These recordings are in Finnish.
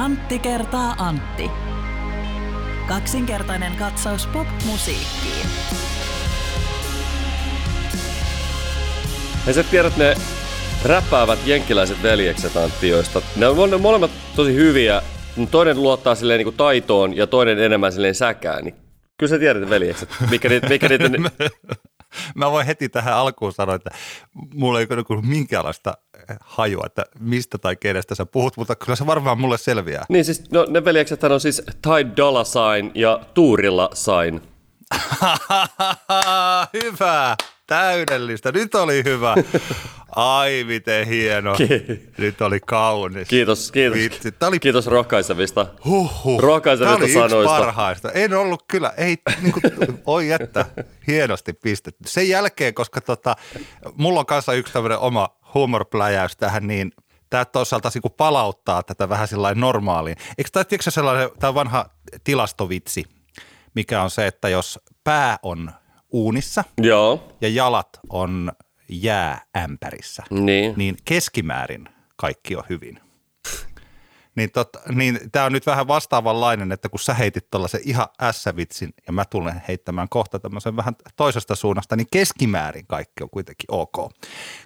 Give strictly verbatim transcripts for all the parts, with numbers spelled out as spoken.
Antti kertaa Antti. Kaksinkertainen katsaus pop-musiikkiin. Ja sä tiedät ne räppäävät jenkkiläiset veljekset Antti, joista ne on ne molemmat tosi hyviä. Toinen luottaa silleen niin kuin taitoon ja toinen enemmän silleen säkään. Niin kyllä sä tiedät ne veljekset, mikä niitä... Mikä niitä ne... Mä voin heti tähän alkuun sanoa, että mulla ei ole minkäänlaista hajua, että mistä tai kenestä sä puhut, mutta kyllä se varmaan mulle selviää. Niin siis, no ne veljeksethän on siis Ty Dolla Sign ja Tuurilla Sign. Hyvä! Täydellistä. Nyt oli hyvä. Ai miten hieno. Nyt oli kaunis. Kiitos, kiitos. Oli... Kiitos rohkaisevista. Huhhuh. Rohkaisevista sanoista. Tämä oli yksi parhaista. En ollut kyllä. Ei, niin kuin, oi jättä. Hienosti pistetty. Sen jälkeen, koska tota, mulla on kanssa yksi tämmöinen oma humorpläjäys tähän, niin tämä toisaalta palauttaa tätä vähän sellainen normaaliin. Eikö tämä ole sellainen, tämä vanha tilastovitsi, mikä on se, että jos pää on uunissa joo. ja jalat on jääämpärissä, niin. niin keskimäärin kaikki on hyvin. Niin, niin tämä on nyt vähän vastaavanlainen, että kun sä heitit tuollaisen ihan ässävitsin ja mä tulen heittämään kohta tämmöisen vähän toisesta suunnasta, niin keskimäärin kaikki on kuitenkin ok.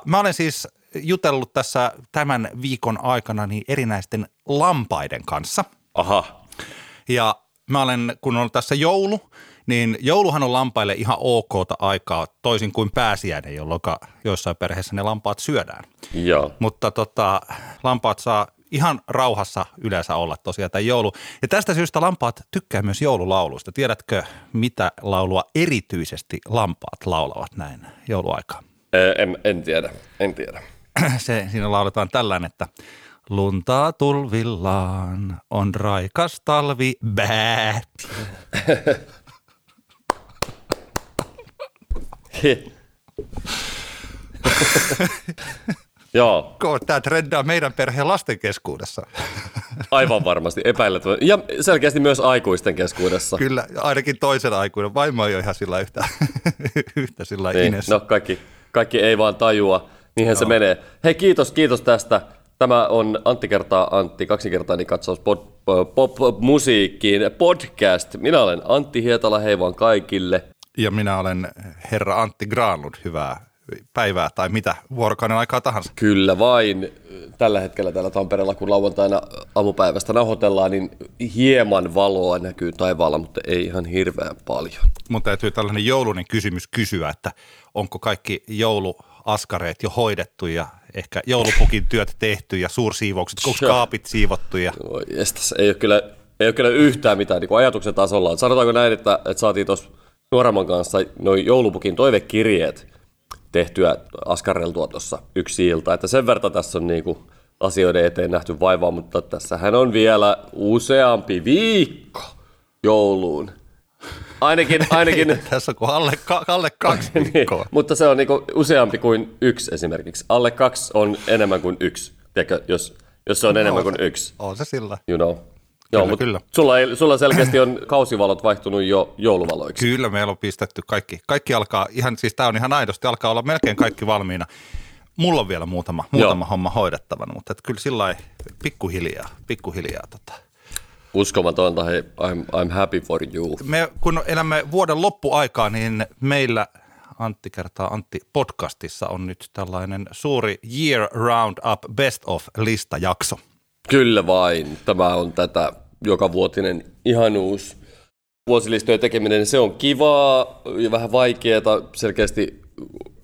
Mä olen siis jutellut tässä tämän viikon aikana niin erinäisten lampaiden kanssa. Aha. Ja mä olen, kun on tässä joulu, niin jouluhan on lampaille ihan okta aikaa, toisin kuin pääsiäinen, jolloin joissain perheessä ne lampaat syödään. Joo. Mutta tota, lampaat saa ihan rauhassa yleensä olla tosiaan tämän joulu. Ja tästä syystä lampaat tykkää myös joululauluista. Tiedätkö, mitä laulua erityisesti lampaat laulavat näin jouluaikaan? En, en tiedä, en tiedä. Se, siinä lauletaan tällainen, että... Luntaa tulvillaan on raikas talvi, bäät. Joo. Tämä trendaa meidän perheen lasten keskuudessa. Aivan varmasti, epäilettävä. Ja selkeästi myös aikuisten keskuudessa. Kyllä, ainakin toisen aikuinen. Vaimo ei ole ihan sillä yhtä, yhtä sillä niin, inessä. No kaikki, kaikki ei vaan tajua, niinhän no. se menee. Hei kiitos, kiitos tästä. Tämä on Antti kertaa Antti, kaksinkertainen katsaus pop-musiikkiin podcast. Minä olen Antti Hietala, hei vaan kaikille. Ja minä olen herra Antti Graanlund, hyvää päivää tai mitä vuorokauden aikaa tahansa. Kyllä vain. Tällä hetkellä täällä Tampereella, kun lauantaina aamupäivästä nauhoitellaan, niin hieman valoa näkyy taivaalla, mutta ei ihan hirveän paljon. Mutta täytyy tällainen joulunen kysymys kysyä, että onko kaikki jouluaskareet jo hoidettu ja... Ehkä joulupukin työt tehty ja suursiivoukset, koska kaapit siivottu. Ja... Jestas, ei ole kyllä, ei ole kyllä yhtään mitään niin kuin ajatuksen tasolla. Sanotaanko näin, että, että saatiin tuossa Nuoramon kanssa noin joulupukin toivekirjeet tehtyä askarreltua tuossa yksi ilta. Että sen verran tässä on niin kuin asioiden eteen nähty vaivaa, mutta tässähän on vielä useampi viikko jouluun. Ainakin, ainakin. Ei, tässä on kuin alle, alle kaksi viikkoa. Niin, mutta se on niin kuin useampi kuin yksi esimerkiksi. Alle kaksi on enemmän kuin yksi, tiedätkö, jos, jos se on no, enemmän on kuin se, yksi. On se sillä. You know. Kyllä, Joo, kyllä. Sulla, ei, sulla selkeästi on kausivalot vaihtunut jo jouluvaloiksi. Kyllä, meillä on pistetty kaikki. Kaikki alkaa, ihan, siis tämä on ihan aidosti, alkaa olla melkein kaikki valmiina. Mulla on vielä muutama, muutama homma hoidettavana, mutta kyllä sillä pikkuhiljaa, pikkuhiljaa tota. Uskomatonta, hei, I'm, I'm happy for you. Me kun elämme vuoden loppuaikaa, niin meillä Antti kertaa Antti podcastissa on nyt tällainen suuri Year Roundup Best of -listajakso. Kyllä vain. Tämä on tätä jokavuotinen ihanuus. Vuosilistojen tekeminen, se on kivaa ja vähän vaikeaa. Selkeästi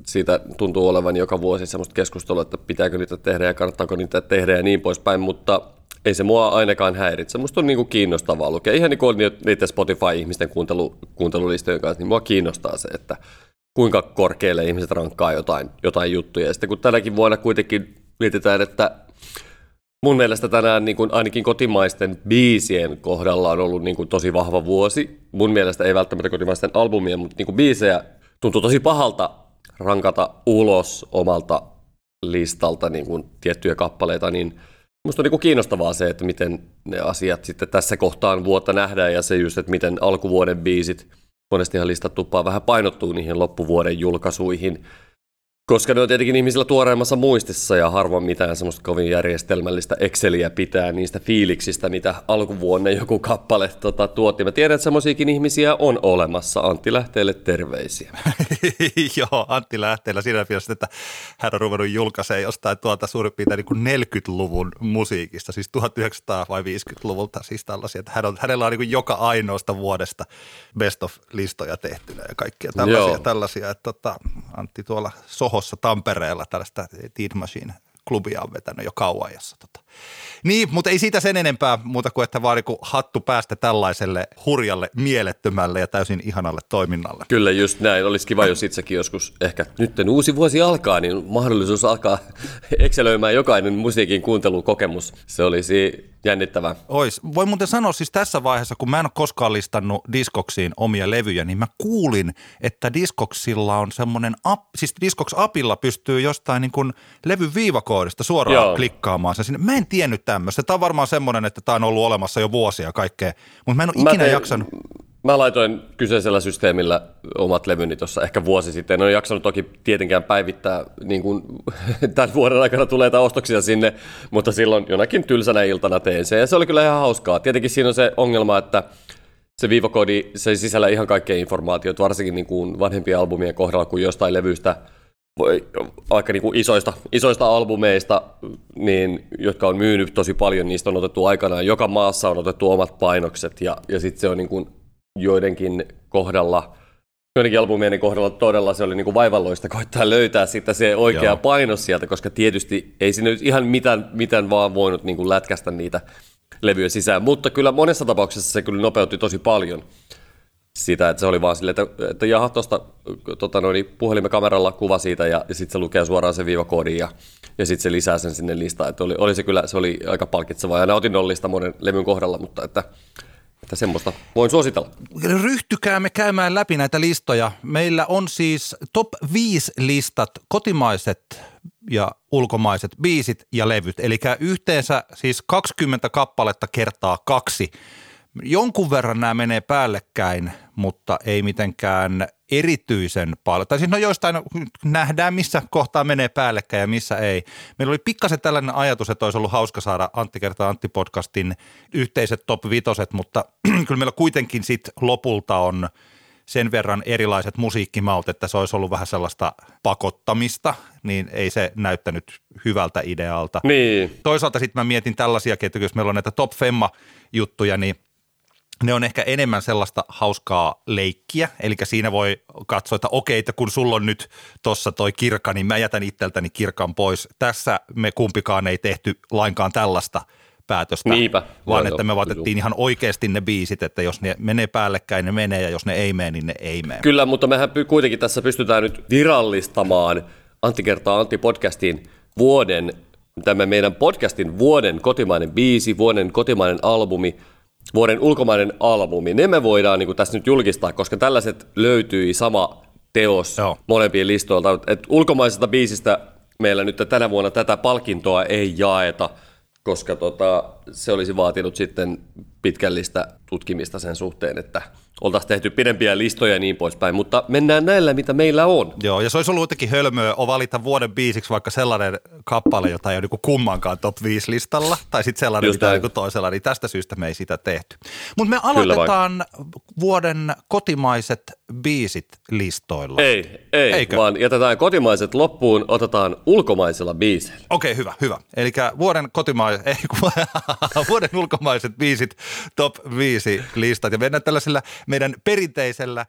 siitä tuntuu olevan joka vuosi semmoista keskustelua, että pitääkö niitä tehdä ja kannattaako niitä tehdä ja niin poispäin, mutta... Ei se mua ainakaan häiritse. Musta on niinku kiinnostavaa lukea. Ihan niin kuin niiden Spotify-ihmisten kuuntelu, kuuntelulistojen kanssa, niin mua kiinnostaa se, että kuinka korkealle ihmiset rankkaa jotain, jotain juttuja. Ja sitten kun tänäkin vuonna kuitenkin mietitään, että mun mielestä tänään niin kuin ainakin kotimaisten biisien kohdalla on ollut niin kuin tosi vahva vuosi. Mun mielestä ei välttämättä kotimaisten albumien, mutta niin kuin biisejä tuntuu tosi pahalta rankata ulos omalta listalta niin kuin tiettyjä kappaleita, niin musta on niinku kiinnostavaa se, että miten ne asiat sitten tässä kohtaan vuotta nähdään ja se just, että miten alkuvuoden biisit monestihan listat tuppaa vähän painottuu niihin loppuvuoden julkaisuihin, Koska ne on tietenkin ihmisillä tuoreemmassa muistissa ja harvoin mitään semmoista kovin järjestelmällistä Exceliä pitää niistä fiiliksistä, mitä alkuvuonna joku kappale tota, tuotti. Mä tiedän, että semmoisiakin ihmisiä on olemassa. Antti Lähteelle terveisiä. Joo, Antti Lähteellä siinä mielessä, että hän on ruvennut julkaisemaan jostain tuolta suurin piirtein niin neljäkymmentäluvun musiikista, siis tuhatyhdeksänsataaviisikymmentäluvulta, siis tällaisia, että hän on, hänellä on niin kuin joka ainoasta vuodesta best of listoja tehtynä ja kaikkia tällaisia, Joo. tällaisia että tota, Antti tuolla soho Tampereella tällaista Dead Machine-klubia on vetänyt jo kauan jossa. Tota. Niin, mutta ei siitä sen enempää muuta kuin, että vaan niin kuin hattu päästä tällaiselle hurjalle, mielettömälle ja täysin ihanalle toiminnalle. Kyllä, just näin. Olisi kiva, jos itsekin joskus ehkä nyt uusi vuosi alkaa, niin mahdollisuus alkaa ekselöimään jokainen musiikin kuuntelukokemus. Se olisi jännittävää. Ois. Voi muuten sanoa siis tässä vaiheessa, kun mä en ole koskaan listannut Discoksiin omia levyjä, niin mä kuulin, että Discoksilla on semmoinen app, siis Discogs-apilla pystyy jostain niin kuin levyn viivakoodista suoraan Joo. klikkaamaan sen sinne. Mä en tiennyt tämmöistä. Tämä on varmaan semmoinen, että tämä on ollut olemassa jo vuosia kaikkea, mutta mä en ole mä ikinä tein, jaksanut. Mä laitoin kyseisellä systeemillä omat levyni tuossa ehkä vuosi sitten. En ole jaksanut toki tietenkään päivittää niin kuin tämän vuoden aikana tuleita ostoksia sinne, mutta silloin jonakin tylsänä iltana tein se ja se oli kyllä ihan hauskaa. Tietenkin siinä on se ongelma, että se viivakoodi, se ei sisällä ihan kaikkea informaatiota, varsinkin niin kuin vanhempien albumien kohdalla kuin jostain levyistä, aika niin kuin isoista, isoista albumeista, niin, jotka on myynyt tosi paljon, niistä on otettu aikanaan. Joka maassa on otettu omat painokset ja, ja sitten se on niin kuin joidenkin kohdalla, joidenkin albumien kohdalla todella se oli niin kuin vaivalloista koittaa löytää sitten se oikea Joo. painos sieltä, koska tietysti ei siinä nyt ihan mitään, mitään vaan voinut niin kuin lätkästä niitä levyjä sisään, mutta kyllä monessa tapauksessa se kyllä nopeutti tosi paljon. Sitä, että se oli vaan silleen, että, että jaha, tuosta tota puhelimen kameralla kuva siitä ja, ja sitten se lukee suoraan sen viivakoodin ja, ja sitten se lisää sen sinne listaan. Että oli, oli se kyllä, se oli aika palkitsevaa ja nautinnollista monen levyn kohdalla, mutta että, että semmoista voin suositella. Ryhtykäämme käymään läpi näitä listoja. Meillä on siis top viisi listat, kotimaiset ja ulkomaiset biisit ja levyt. Eli yhteensä siis kaksikymmentä kappaletta kertaa kaksi. Jonkun verran nämä menee päällekkäin, mutta ei mitenkään erityisen paljon. Tai siis no joistain nähdään, missä kohtaa menee päällekkäin ja missä ei. Meillä oli pikkasen tällainen ajatus, että olisi ollut hauska saada Antti kertaa Antti-podcastin yhteiset top vitoset, mutta kyllä meillä kuitenkin sit lopulta on sen verran erilaiset musiikkimaut, että se olisi ollut vähän sellaista pakottamista, niin ei se näyttänyt hyvältä idealta. Niin. Toisaalta sitten mä mietin tällaisiakin, että jos meillä on näitä top femma-juttuja, niin ne on ehkä enemmän sellaista hauskaa leikkiä, eli siinä voi katsoa, että okei, että kun sulla on nyt tuossa toi kirkka, niin mä jätän itseltäni kirkan pois. Tässä me kumpikaan ei tehty lainkaan tällaista päätöstä, Niipä. vaan joo, että me vaatettiin ihan oikeasti ne biisit, että jos ne menee päällekkäin, ne menee, ja jos ne ei mene, niin ne ei mene. Kyllä, mutta mehän kuitenkin tässä pystytään nyt virallistamaan Antti kertaa Antti-podcastin vuoden, tämä meidän podcastin vuoden kotimainen biisi, vuoden kotimainen albumi, vuoden ulkomainen albumi, ne me voidaan niin kuin tässä nyt julkistaa, koska tällaiset löytyy sama teos Joo. molempien listoilta. Et ulkomaisesta biisistä meillä nyt tänä vuonna tätä palkintoa ei jaeta, koska tota, se olisi vaatinut sitten pitkällistä tutkimista sen suhteen, että oltaisiin tehty pidempiä listoja ja niin poispäin, mutta mennään näillä, mitä meillä on. Joo, ja se olisi ollut jotenkin hölmöä valita vuoden biisiksi vaikka sellainen kappale, jota ei ole niinku kummankaan top viisi listalla, tai sitten sellainen, Just mitä on toisella, niin tästä syystä me ei sitä tehty. Mutta me aloitetaan vuoden kotimaiset biisit listoilla. Ei, ei, Eikö? vaan jätetään kotimaiset loppuun, otetaan ulkomaisilla biiseillä. Okei, okay, hyvä, hyvä. Eli vuoden kotimaiset, ei, vuoden ulkomaiset biisit, top viisi listat, ja mennään tällaisella meidän perinteisellä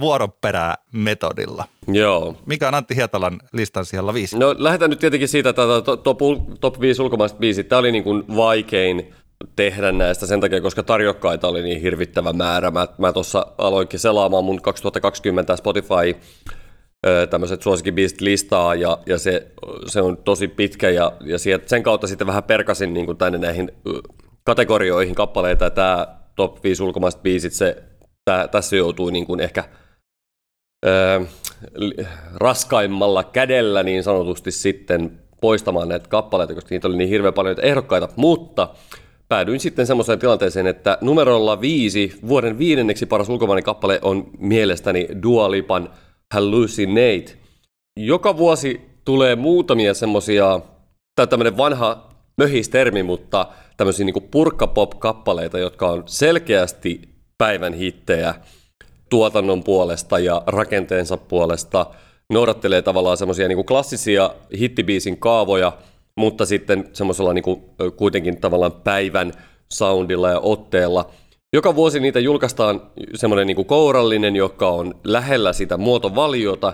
vuoroperämetodilla. Joo. Mikä on Antti Hietalan listan siellä viisi? No lähdetään nyt tietenkin siitä, että top, top viisi ulkomaiset biisit, tämä oli niin kuin vaikein tehdä näistä sen takia, koska tarjokkaita oli niin hirvittävä määrä. Mä, mä tuossa aloinkin selaamaan mun kaksituhattakaksikymmentä Spotify tämmöiset suosikkibiisit listaa ja, ja se, se on tosi pitkä ja, ja sen kautta sitten vähän perkasin niin kuin tänne näihin kategorioihin kappaleita ja tämä top viisi ulkomaiset biisit, se Tää, tässä joutui niin kuin ehkä öö, raskaimmalla kädellä niin sanotusti sitten poistamaan näitä kappaleita, koska niitä oli niin hirveän paljon ehdokkaita, mutta päädyin sitten semmoiseen tilanteeseen, että numerolla viisi, vuoden viidenneksi paras ulkomainen kappale on mielestäni Dua Lipan Hallucinate, Joka vuosi tulee muutamia semmosia, tai tämmönen vanha möhistermi, mutta tämmösiä niinku purkkapop-kappaleita, jotka on selkeästi päivän hittejä tuotannon puolesta ja rakenteensa puolesta. Noudattelee tavallaan semmosia niinku klassisia hittibiisin kaavoja, mutta sitten semmoisella niinku kuitenkin tavallaan päivän soundilla ja otteella. Joka vuosi niitä julkaistaan semmoinen niinku kourallinen, joka on lähellä sitä muotovaliota.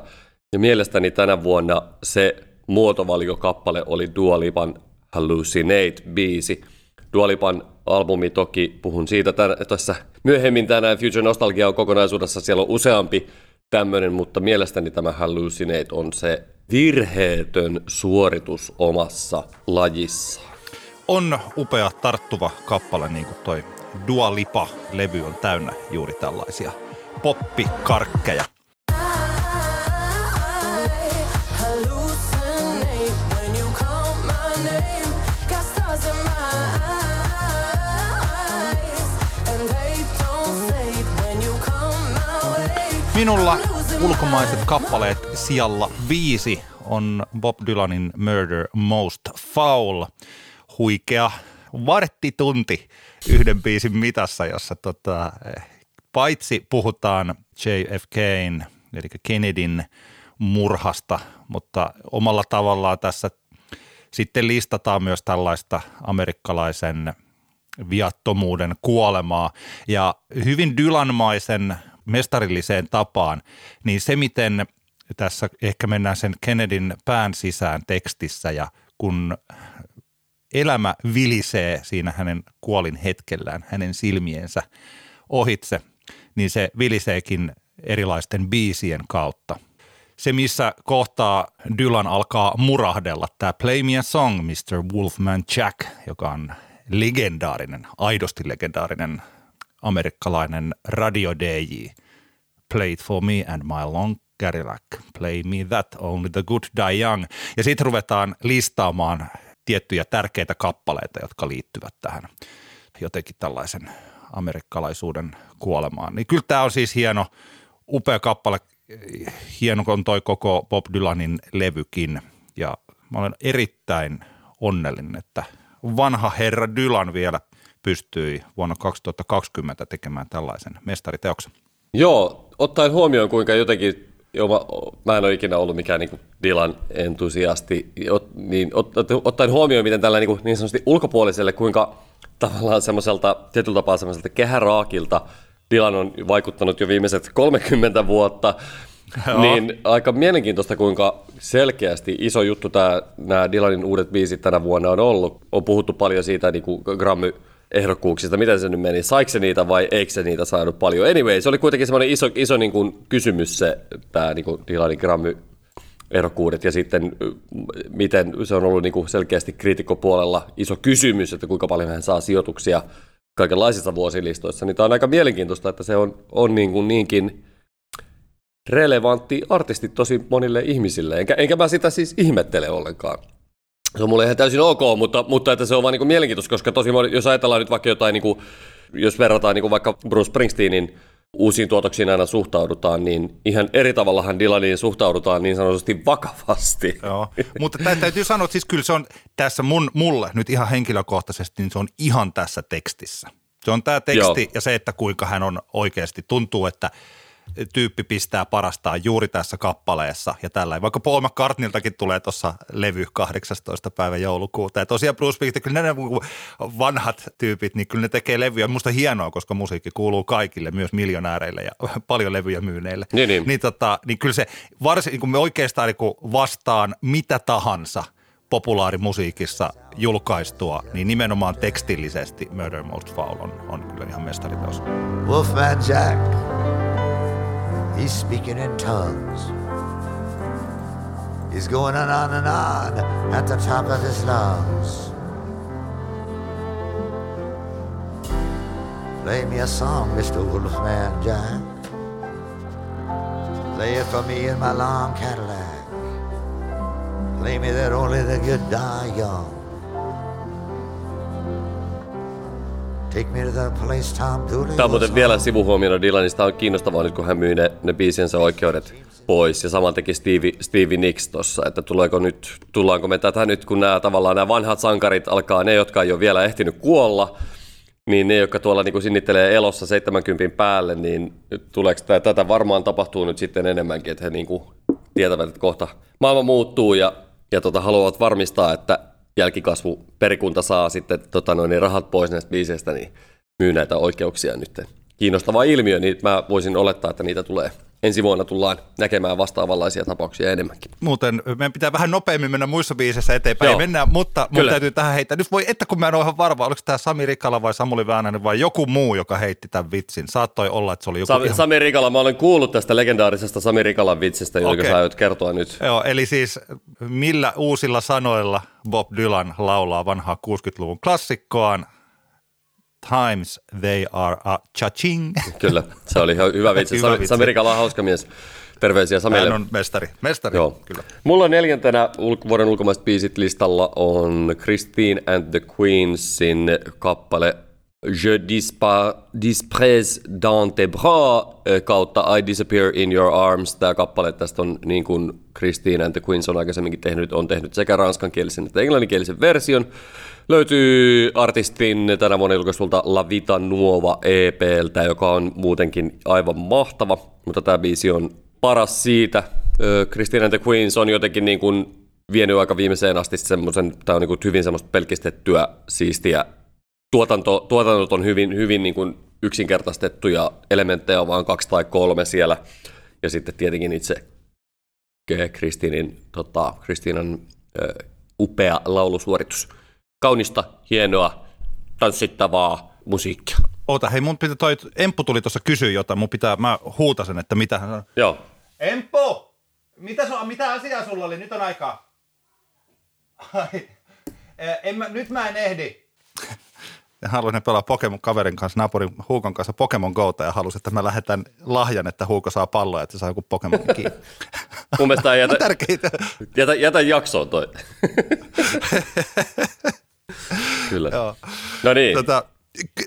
Ja mielestäni tänä vuonna se muotovaliokappale oli Dua Lipan Hallucinate-biisi. Dua Lipan albumi toki, puhun siitä tämän, tässä myöhemmin tänään, Future Nostalgia on kokonaisuudessa, siellä on useampi tämmöinen, mutta mielestäni tämä Hallucinate on se virheetön suoritus omassa lajissa. On upea tarttuva kappale, niin kuin toi Dua Lipa-levy on täynnä juuri tällaisia poppikarkkeja. Minulla ulkomaiset kappaleet sijalla viisi on Bob Dylanin Murder Most Foul. Huikea varttitunti yhden biisin mitassa, jossa tota, paitsi puhutaan J F K:n eli Kennedyn murhasta, mutta omalla tavallaan tässä sitten listataan myös tällaista amerikkalaisen viattomuuden kuolemaa ja hyvin Dylanmaisen mestarilliseen tapaan, niin se miten tässä ehkä mennään sen Kennedyn pään sisään tekstissä ja kun elämä vilisee siinä hänen kuolin hetkellään, hänen silmiensä ohitse, niin se viliseekin erilaisten biisien kautta. Se, missä kohtaa Dylan alkaa murahdella, tämä Play Me a Song, mister Wolfman Jack, joka on legendaarinen, aidosti legendaarinen amerikkalainen radio-D J. Play it for me and my long Cadillac. Play me that, only the good die young. Ja sitten ruvetaan listaamaan tiettyjä tärkeitä kappaleita, jotka liittyvät tähän jotenkin tällaisen amerikkalaisuuden kuolemaan. Niin kyllä tämä on siis hieno, upea kappale. Hieno on toi koko Bob Dylanin levykin. Ja mä olen erittäin onnellinen, että vanha herra Dylan vielä pystyi vuonna kaksituhattakaksikymmentä tekemään tällaisen mestariteoksen. Joo, ottaen huomioon kuinka jotenkin, jo mä, mä en ole ikinä ollut mikään niin kuin Dylan entusiasti, niin ottaen huomioon miten tällä niin, niin sanotusti ulkopuoliselle, kuinka tavallaan semmoiselta tietyllä tapaa semmoiselta kehäraakilta Dylan on vaikuttanut jo viimeiset kolmekymmentä vuotta, joo. Niin aika mielenkiintoista kuinka selkeästi iso juttu tämä, nämä Dylanin uudet biisit tänä vuonna on ollut. On puhuttu paljon siitä niin kuin Grammy ehdokkuuksista, miten se nyt meni, saiko se niitä vai eikö se niitä saanut paljon. Anyway, se oli kuitenkin semmoinen iso, iso niin kuin kysymys se, tämä niin kuin Dylanin Grammy-ehdokkuudet ja sitten miten se on ollut niin kuin selkeästi kriitikkopuolella iso kysymys, että kuinka paljon hän saa sijoituksia kaikenlaisissa vuosilistoissa. Niin tämä on aika mielenkiintoista, että se on, on niin kuin niinkin relevantti artisti tosi monille ihmisille, enkä, enkä mä sitä siis ihmettele ollenkaan. Se on mulle ihan täysin ok, mutta, mutta että se on vaan niin kuin mielenkiintoista, koska tosi moni, jos ajatellaan nyt vaikka jotain, niin kuin, jos verrataan niin kuin vaikka Bruce Springsteenin uusiin tuotoksiin aina suhtaudutaan, niin ihan eri tavallahan Dylaniin suhtaudutaan niin sanotusti vakavasti. Joo, mutta täytyy sanoa, että siis kyllä se on tässä mun, mulle nyt ihan henkilökohtaisesti, niin se on ihan tässä tekstissä. Se on tämä teksti Joo. Ja se, että kuinka hän on oikeasti tuntuu, että tyyppi pistää parastaan juuri tässä kappaleessa ja tällä. Vaikka Paul McCartneyltakin tulee tuossa levy kahdeksastoista päivä joulukuuta. Ja tosiaan Bruce Springsteen, kyllä nämä vanhat tyypit, niin kyllä ne tekee levyjä. Musta hienoa, koska musiikki kuuluu kaikille, myös miljonääreille ja paljon levyjä myyneille. Niin, niin. Niin, tota, niin kyllä se varsinkin, kun me oikeastaan niin vastaan mitä tahansa populaarimusiikissa julkaistua, niin nimenomaan tekstillisesti Murder Most Foul on, on kyllä ihan mestariteos. Wolfman Jack. He's speaking in tongues. He's going on and on and on at the top of his lungs. Play me a song, mister Wolfman Jack. Play it for me in my long Cadillac. Play me that only the good die young. Tämä on muuten vielä sivuhuomiona Dylanista on kiinnostavaa nyt, kun hän myy ne, ne biisiensä oikeudet pois, ja sama teki Stevie, Stevie Nicks tuossa, että tuleeko nyt, tullaanko me tätä nyt, kun nämä, tavallaan nämä vanhat sankarit alkaa, ne jotka ei ole vielä ehtinyt kuolla, niin ne, jotka tuolla niin kuin sinnittelee elossa seitsemänkymmentä päälle, niin tuleeko tämä, tätä varmaan tapahtuu nyt sitten enemmänkin, että he niin kuin tietävät, että kohta maailma muuttuu ja, ja tota, haluavat varmistaa, että jälkikasvu perikunta saa sitten tota, noin, rahat pois näistä biiseistä, niin myy näitä oikeuksia nyt. Kiinnostava ilmiö, niin mä voisin olettaa, että niitä tulee. Ensi vuonna tullaan näkemään vastaavanlaisia tapauksia enemmänkin. Muuten meidän pitää vähän nopeammin mennä muissa biisissä eteenpäin. Joo. Mennään, mutta mun täytyy tähän heittää. Nyt voi, että kun mä en ole ihan varma, oliko tämä Sami Rikala vai Samuli Väänänen vai joku muu, joka heitti tämän vitsin. Saattoi olla, että se oli joku Sami, ihan... Sami Rikala, mä olen kuullut tästä legendaarisesta Sami Rikalan vitsistä, jonka okay. sä aiot kertoa nyt. Joo, eli siis millä uusilla sanoilla Bob Dylan laulaa vanhaa kuusikymmentäluvun klassikkoaan? Times they are a cha-ching. Kyllä, se oli hyvä vitsi. Sami, Sami Rikala on hauska mies. Terveisiä Samille. Hän on mestari. Mestari, joo. Kyllä. Mulla neljäntenä vuoden ulkomaiset biisit listalla on Christine and the Queensin kappale Je disparais dans tes bras kautta I disappear in your arms. Tämä kappale tästä on niin kuin Christine and the Queens on aikaisemminkin tehnyt, on tehnyt sekä ranskankielisen että englanninkielisen version. Löytyy artistin tänä vuonna julkaisulta La Vita Nuova E P:ltä, joka on muutenkin aivan mahtava, mutta tämä biisi on paras siitä. Christine and the Queens on jotenkin niin kuin vienyt aika viimeiseen asti semmoisen, tämä on niin kuin hyvin semmoista pelkistettyä, siistiä. Tuotanto, tuotannot on hyvin, hyvin niin kuin yksinkertaistettuja, elementtejä on vaan kaksi tai kolme siellä. Ja sitten tietenkin itse Kristiinin, tota, Kristiinan ö, upea laulusuoritus. Kaunista, hienoa, tanssittavaa musiikkia. Oota, hei, mun pitää toi, Emppu tuli tuossa kysyä jotain, mun pitää, mä huutasen, että mitä hän on. Joo. Emppu, mitä, su, mitä asiaa sulla oli? Nyt on aikaa. Ai, en mä, nyt mä en ehdi. Ja halusin pelaa Pokemon kaverin kanssa, naapurin Huukon kanssa Pokemon Gota ja halusin, että mä lähetän lahjan, että Huuko saa palloa, että se saa joku Pokemon kiinni. Mun mielestä jätä, tärkeitä. jätä, jätä jaksoon toi. Kyllä. Joo. No niin. Tota,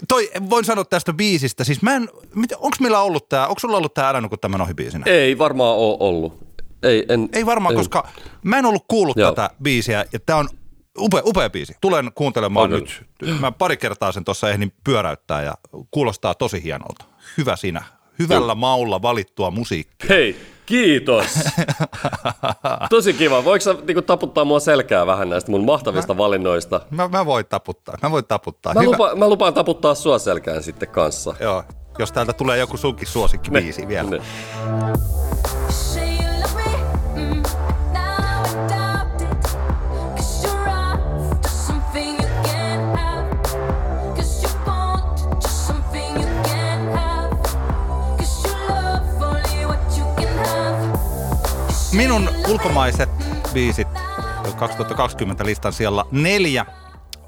toi, voin sanoa tästä biisistä, siis mä en, onko meillä ollut tää, onko sulla ollut tää Älä nuku tämän ohi biisinä? Ei varmaan ole ollut. Ei, en, Ei varmaan, en. koska mä en ollut kuullut Joo. tätä biisiä ja tää on upea, upea biisi. Tulen kuuntelemaan Anno. nyt. Mä pari kertaa sen tuossa ehdin pyöräyttää ja kuulostaa tosi hienolta. Hyvä sinä. Hyvällä maulla valittua musiikkia. Hei, kiitos. Tosi kiva. Voitko sä niinku taputtaa mua selkää vähän näistä mun mahtavista mä, valinnoista? Mä, mä voin taputtaa. Mä voin taputtaa. Mä, lupa, mä lupaan taputtaa sua selkään sitten kanssa. Joo, jos täältä tulee joku sunkin suosikkibiisi vielä. Ne. Minun ulkomaiset biisit kaksituhattakaksikymmentä listan siellä neljä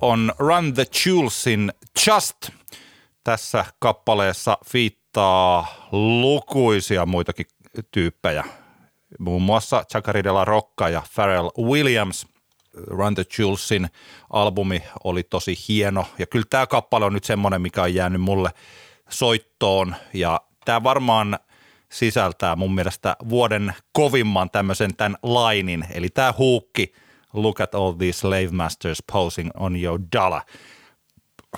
on Run the Jewelsin Just. Tässä kappaleessa fiittaa lukuisia muitakin tyyppejä, muun muassa Zachary de la Rocca ja Pharrell Williams. Run the Jewelsin albumi oli tosi hieno ja kyllä tämä kappale on nyt semmoinen, mikä on jäänyt mulle soittoon ja tämä varmaan sisältää mun mielestä vuoden kovimman tämmöisen tämän lainin, eli tää huukki, look at all these slave masters posing on your dollar,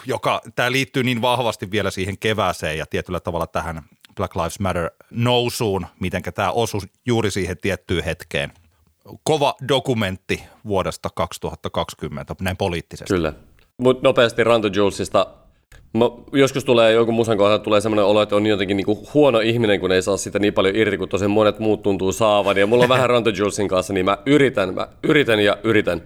joka, tää liittyy niin vahvasti vielä siihen kevääseen ja tietyllä tavalla tähän Black Lives Matter nousuun, mitenkä tää osui juuri siihen tiettyyn hetkeen. Kova dokumentti vuodesta kaksituhattakaksikymmentä, näin poliittisesti. Kyllä, mutta nopeasti Run the Jewelsista. Joskus tulee joku musan kohdalla tulee semmoinen olo, että on jotenkin niinku huono ihminen, kun ei saa sitä niin paljon irti, kun tosi monet muut tuntuu saavan. Ja mulla on vähän Run the Jewelsin kanssa, niin mä yritän, mä yritän ja yritän.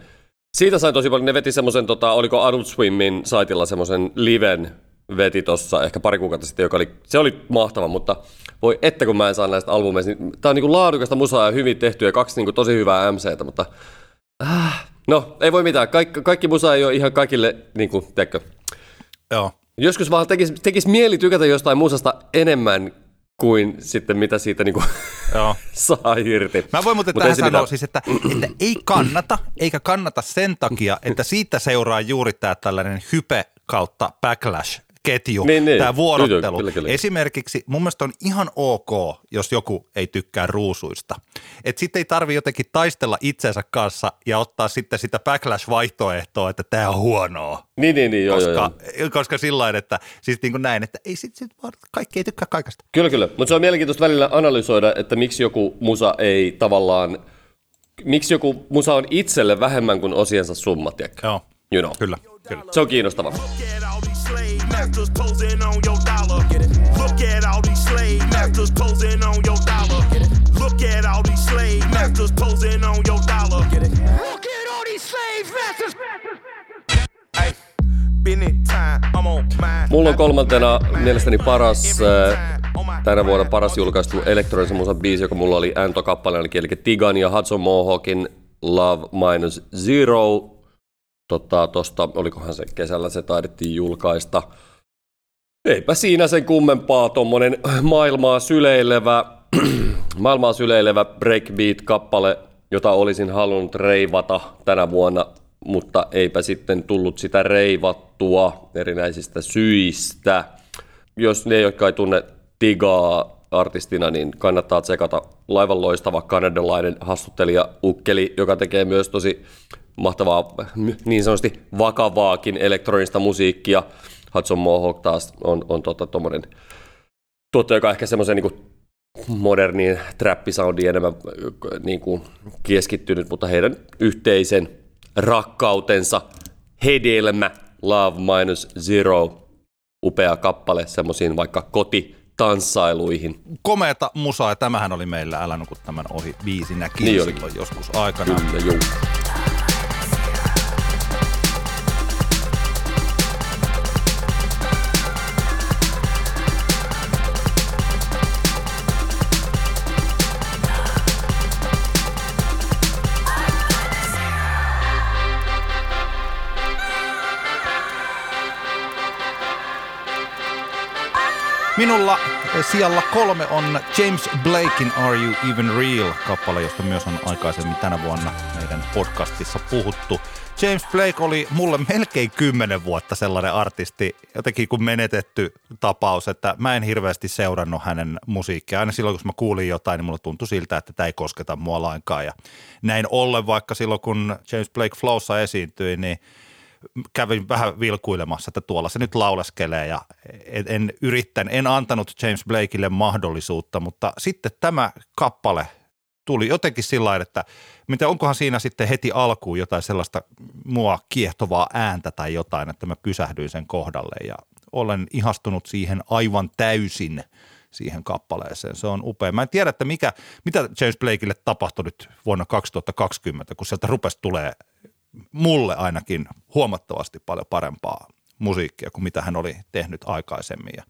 Siitä sain tosi paljon, ne veti semmoisen, tota, oliko Adult Swimin saitilla semmoisen liven veti tossa ehkä pari kuukautta sitten, joka oli, se oli mahtava, mutta voi että kun mä en saa näistä albumeista. Tää on niinku laadukasta musaa ja hyvin tehty ja kaksi niinku tosi hyvää M C:tä, mutta äh, no ei voi mitään, Kaik, kaikki musa ei ole ihan kaikille, niinku, tiedätkö? Joo. Joskus vaan tekisi, tekisi mieli tykätä jostain muusasta enemmän kuin sitten mitä siitä niinku saa irti. Mä voin muuten tähän sanoa siis, että, että ei kannata, eikä kannata sen takia, että siitä seuraa juuri tämä tällainen hype kautta backlash ketju, niin, niin. Tämä vuorottelu. Kyllä, kyllä, kyllä. Esimerkiksi mun mielestä on ihan ok, jos joku ei tykkää ruusuista. Että sitten ei tarvitse jotenkin taistella itsensä kanssa ja ottaa sitten sitä backlash-vaihtoehtoa, että tämä on huonoa. Niin, niin, niin. Joo, koska, joo, joo. koska sillain, että siis niin kuin näin, että ei sit, sit vaan, kaikki ei tykkää kaikesta. Kyllä, kyllä. Mutta se on mielenkiintoista välillä analysoida, että miksi joku musa ei tavallaan, miksi joku musa on itselle vähemmän kuin osiensa summa, tiedäkö? Joo, you know. Kyllä. Kyllä. Se on kiinnostavaa. Mulla on kolmantena mielestäni paras, tänä vuonna paras julkaistu elektronisen musan biisi, joka mulla oli Anto-kappaleena, eli Tigan ja Hudson Mohawkin Love Minus Zero. Totta, tosta, olikohan se kesällä, se taidettiin julkaista. Eipä siinä sen kummempaa, tommonen maailmaa syleilevä, maailmaa syleilevä breakbeat-kappale, jota olisin halunnut reivata tänä vuonna, mutta eipä sitten tullut sitä reivattua erinäisistä syistä. Jos ne, jotka ei tunne Tigaa artistina, niin kannattaa tsekata. Laivan loistava kanadalainen hassuttelija ukkeli, joka tekee myös tosi mahtavaa, niin sanotusti vakavaakin elektronista musiikkia. Hudson Mohawk taas on, on tuommoinen tota, tuottaja, joka ehkä semmoisen niin kuin moderniin trappisoundiin enemmän niin kuin keskittynyt, mutta heidän yhteisen rakkautensa hedelmä Love Minus Zero. Upea kappale semmoisiin vaikka kotitanssailuihin. Komeata musaa, ja tämähän oli meillä Älä nuku tämän ohi biisinäkin niin silloin joskus aikanaan. Kyllä, juu. Minulla sijalla kolme on James Blaken Are You Even Real-kappale, josta myös on aikaisemmin tänä vuonna meidän podcastissa puhuttu. James Blake oli mulle melkein kymmenen vuotta sellainen artisti, jotenkin kuin menetetty tapaus, että mä en hirveästi seurannut hänen musiikkia. Aina silloin, kun mä kuulin jotain, niin mulla tuntui siltä, että tämä ei kosketa mua lainkaan. Ja näin ollen, vaikka silloin, kun James Blake Flowssa esiintyi, niin kävin vähän vilkuilemassa, että tuolla se nyt lauleskelee ja en, en yrittänyt, en antanut James Blakeille mahdollisuutta, mutta sitten tämä kappale tuli jotenkin sillä että mitä onkohan siinä sitten heti alkuun jotain sellaista mua kiehtovaa ääntä tai jotain, että mä pysähdyin sen kohdalle ja olen ihastunut siihen aivan täysin siihen kappaleeseen. Se on upea. Mä en tiedä, että mikä, mitä James Blakeille tapahtui nyt vuonna kaksituhattakaksikymmentä, kun sieltä rupesi tulee mulle ainakin huomattavasti paljon parempaa musiikkia kuin mitä hän oli tehnyt aikaisemmin. Ja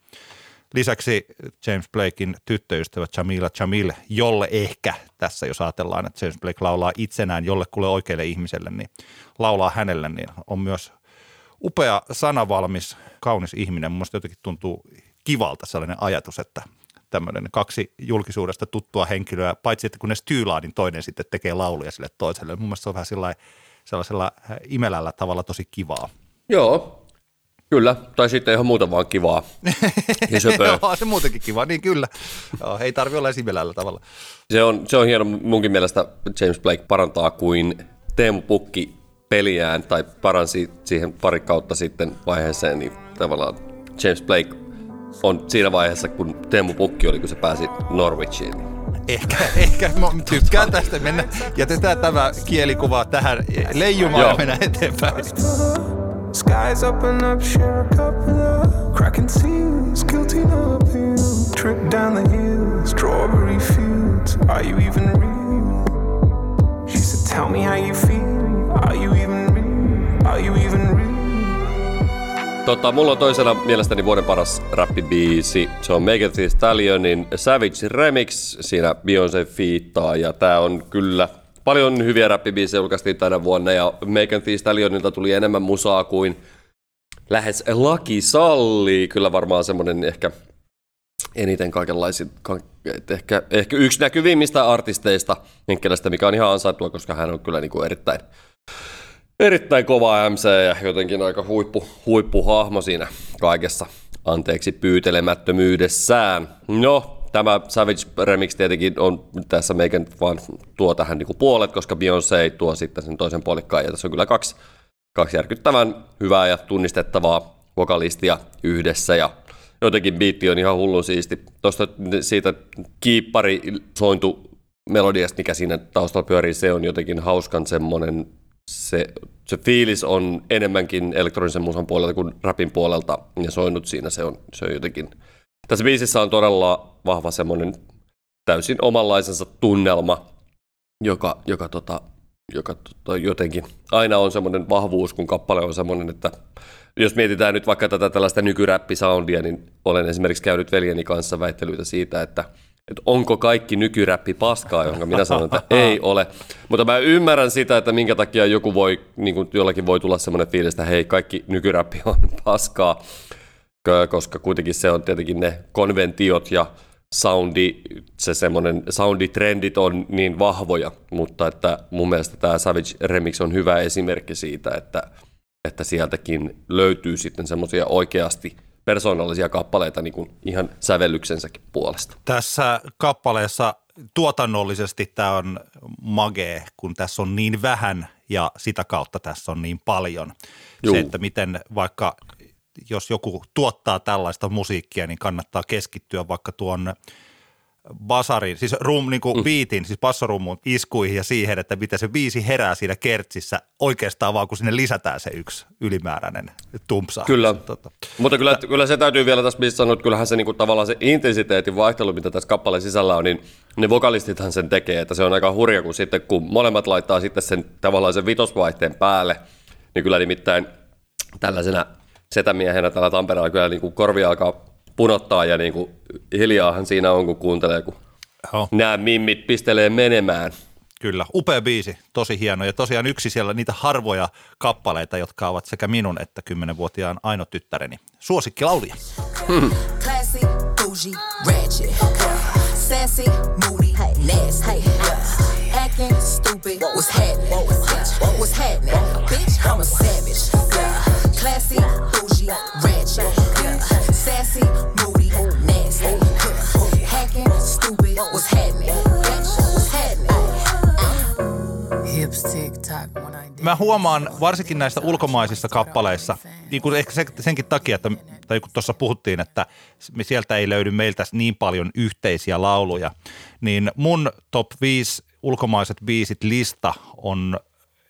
lisäksi James Blaken tyttöystävä Jamila Jamil, jolle ehkä tässä jos ajatellaan, että James Blake laulaa itsenään jollekulle oikealle ihmiselle, niin laulaa hänelle, niin on myös upea, sanavalmis, kaunis ihminen. Mun mielestä jotenkin tuntuu kivalta sellainen ajatus, että tämmöinen kaksi julkisuudesta tuttua henkilöä, paitsi että kun ne styylaa, niin toinen sitten tekee lauluja sille toiselle. Mun mielestä se on vähän sellainen sellaisella imelällä tavalla tosi kivaa. Joo, kyllä. Tai sitten ihan muuta vaan kivaa. Ja söpöä. Joo, se muutenkin kivaa, niin kyllä. Joo, ei tarvitse olla imelällä tavalla. Se on, se on hieno. Munkin mielestä James Blake parantaa kuin Teemu Pukki peliään, tai paransi siihen pari kautta sitten vaiheeseen, niin tavallaan James Blake on siinä vaiheessa, kun Teemu Pukki oli, kun se pääsi Norwichiin. Ehkä, ehkä tykkään tästä mennä. Jätetään tämä kielikuva tähän leijumaan ja mennään eteenpäin. Tota, mulla on toisena mielestäni vuoden paras rappibiisi. Se on Megan Thee Stallionin Savage Remix. Siinä Beyoncé fiittaa ja tää on kyllä paljon hyviä rappibiisejä julkaistiin tänä vuonna ja Megan Thee Stallionilta tuli enemmän musaa kuin lähes laki sallii. Kyllä varmaan semmonen ehkä eniten kaikenlaisia, ehkä, ehkä yksi näkyvimmistä artisteista henkilöstä, mikä on ihan ansaittua, koska hän on kyllä niin kuin erittäin Erittäin kova M C ja jotenkin aika huippu, huippuhahmo siinä kaikessa. anteeksi pyytelemättömyydessään. No, tämä Savage Remix tietenkin on tässä meikän vaan tuo tähän niinku puolet, koska Beyoncé tuo sitten sen toisen puolikkaan. Ja tässä on kyllä kaksi, kaksi järkyttävän hyvää ja tunnistettavaa vokalistia yhdessä. Ja jotenkin biitti on ihan hullun siisti. Tuosta siitä kiippari sointu melodiasta, mikä siinä taustalla pyörii, se on jotenkin hauskan semmoinen. Se, se fiilis on enemmänkin elektronisen musan puolelta kuin rapin puolelta, ja soinut siinä se on, se on jotenkin. Tässä biisissä on todella vahva semmoinen täysin omanlaisensa tunnelma, joka, joka, tota, joka tota, jotenkin aina on semmoinen vahvuus, kun kappale on semmoinen, että jos mietitään nyt vaikka tätä tällaista nykyräppisoundia, niin olen esimerkiksi käynyt veljeni kanssa väittelyitä siitä, että että onko kaikki nykyräppi paskaa, jonka minä sanon, että ei ole. Mutta mä ymmärrän sitä, että minkä takia joku voi, niin kuin jollakin voi tulla semmoinen fiilis, että hei, kaikki nykyräppi on paskaa, koska kuitenkin se on tietenkin ne konventiot ja soundi, se semmoinen sounditrendit on niin vahvoja, mutta että mun mielestä tämä Savage Remix on hyvä esimerkki siitä, että, että sieltäkin löytyy sitten semmoisia oikeasti persoonallisia kappaleita niin kuin ihan sävellyksensäkin puolesta. Tässä kappaleessa tuotannollisesti tämä on magee, kun tässä on niin vähän ja sitä kautta tässä on niin paljon. Juu. Se, että miten vaikka jos joku tuottaa tällaista musiikkia, niin kannattaa keskittyä vaikka tuon basarin, siis rum, niin kuin biitin, mm. siis bassorummun iskuihin ja siihen, että miten se biisi herää siinä kertsissä oikeastaan vaan, kun sinne lisätään se yksi ylimääräinen tumpsa. Kyllä, tota. Mutta kyllä, T- kyllä se täytyy vielä tässä biisissä sanoa, että kyllähän se niin kuin, tavallaan se intensiteetin vaihtelu, mitä tässä kappaleen sisällä on, niin ne vokalistithan sen tekee, että se on aika hurja, kun sitten kun molemmat laittaa sitten sen tavallaan sen vitosvaihteen päälle, niin kyllä nimittäin tällaisena setämiehenä täällä Tampereella kyllä niin kuin korvia alkaa punottaa ja niin kuin hiljaahan siinä on, kun kuuntelee, kun Oho. nämä mimmit pistelee menemään. Kyllä, upea biisi, tosi hieno ja tosiaan yksi siellä niitä harvoja kappaleita, jotka ovat sekä minun että kymmenvuotiaan aino tyttäreni. Suosikki laulija. Hmm. Sassy, moody, nasty, hacking, stupid, what's happening, bitch, what's happening, hips tick tock when I did. Mä huomaan varsinkin näistä ulkomaisista kappaleissa, niin kuin ehkä senkin takia, että, tai kun tuossa puhuttiin, että me sieltä ei löydy meiltä niin paljon yhteisiä lauluja, niin mun top viisi ulkomaiset biisit -lista on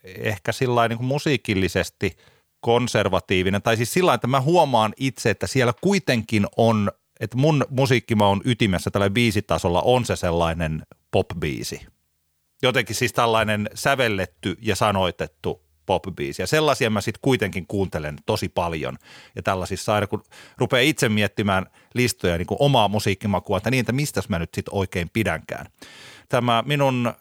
ehkä sillain niin kuin musiikillisesti konservatiivinen, tai siis sillä, että mä huomaan itse, että siellä kuitenkin on, että mun musiikkimaun ytimessä tällä biisitasolla on se sellainen pop-biisi. Jotenkin siis tällainen sävelletty ja sanoitettu pop-biisi. Ja sellaisia mä sitten kuitenkin kuuntelen tosi paljon. Ja tällaisissa aina, kun rupeaa itse miettimään listoja niin kuin omaa musiikkimakua, että niin, että mistäs mä nyt sitten oikein pidänkään. Tämä minun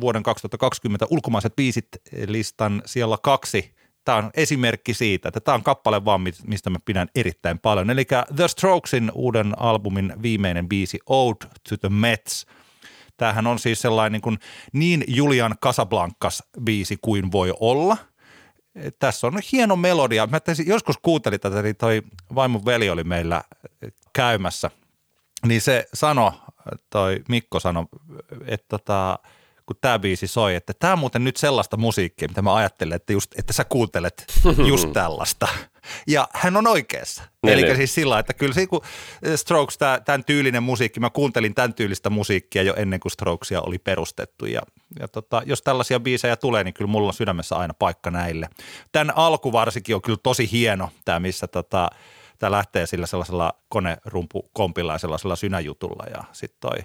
vuoden kaksituhattakaksikymmentä ulkomaiset biisit -listan siellä kaksi. Tämä on esimerkki siitä, että tämä on kappale vaan, mistä mä pidän erittäin paljon. Eli The Strokesin uuden albumin viimeinen biisi Ode to the Mets. Tämähän on siis sellainen niin, kuin niin Julian Casablancas -biisi kuin voi olla. Tässä on hieno melodia. Mä taisin, joskus kuuntelin tätä, niin toi vaimon veli oli meillä käymässä. Niin se sano, toi Mikko sano, että tota, kun tämä biisi soi, että tämä on muuten nyt sellaista musiikkia, mitä mä ajattelen, että, just, että sä kuuntelet just tällaista. Ja hän on oikeassa. Niin, eli niin. Siis sillä, että kyllä se, kun Strokes, tämän tyylinen musiikki, mä kuuntelin tämän tyylistä musiikkia jo ennen kuin Strokesia oli perustettu. Ja, ja tota, jos tällaisia biisejä tulee, niin kyllä mulla on sydämessä aina paikka näille. Tämän alku varsinkin on kyllä tosi hieno, tämä missä tota, tämä lähtee sillä sellaisella konerumpukompilla ja sellaisella synäjutulla. Ja sit toi,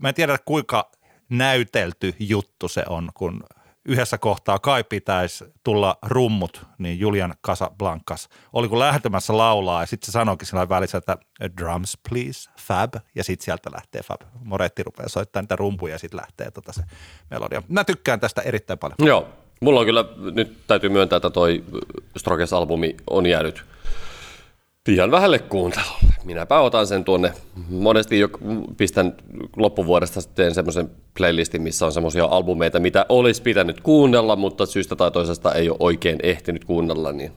mä en tiedä kuinka näytelty juttu se on, kun yhdessä kohtaa kai pitäisi tulla rummut, niin Julian Casablancas oli kun lähtemässä laulaa ja sitten se sanoikin sillä välissä, että drums please, Fab, ja sitten sieltä lähtee Fab Moretti rupeaa soittamaan niitä rumpuja ja sitten lähtee tota se melodia. Mä tykkään tästä erittäin paljon. Joo, mulla on kyllä, nyt täytyy myöntää, että toi Strokes-albumi on jäänyt ihan vähälle kuuntelulle. Minäpä otan sen tuonne. Monesti jo pistän loppuvuodesta sitten semmoisen playlistin, missä on semmoisia albumeita, mitä olisi pitänyt kuunnella, mutta syystä tai toisesta ei ole oikein ehtinyt kuunnella. Niin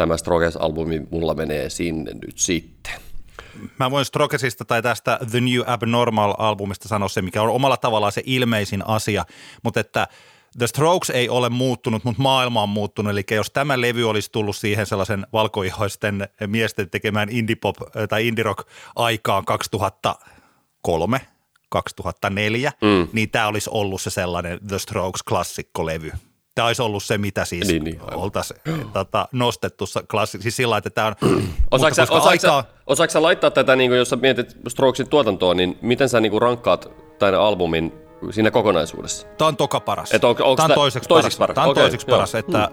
tämä Strokes-albumi mulla menee sinne nyt sitten. Mä voin Strokesista tai tästä The New Abnormal-albumista sanoa se, mikä on omalla tavallaan se ilmeisin asia, mutta että The Strokes ei ole muuttunut, mutta maailma on muuttunut, eli jos tämä levy olisi tullut siihen sellaisen valkoihoisten miesten tekemään indie-pop- tai indie-rock-aikaan kaksituhattakolme, kaksituhattaneljä, mm. niin tämä olisi ollut se sellainen The Strokes-klassikkolevy. Tämä olisi ollut se, mitä siis niin, niin, oltaisiin tota, nostettu klassikko. Siis sillä lailla, että tämä on... Osaatko sä, aikaa... sä laittaa tätä, niin jos sä mietit Strokesin tuotantoa, niin miten sä niin rankkaat tämän albumin siinä kokonaisuudessa? Tämä on toka paras. Et on, tämä on ta... toiseksi, toiseksi paras. Tämä on okay, toiseksi paras, että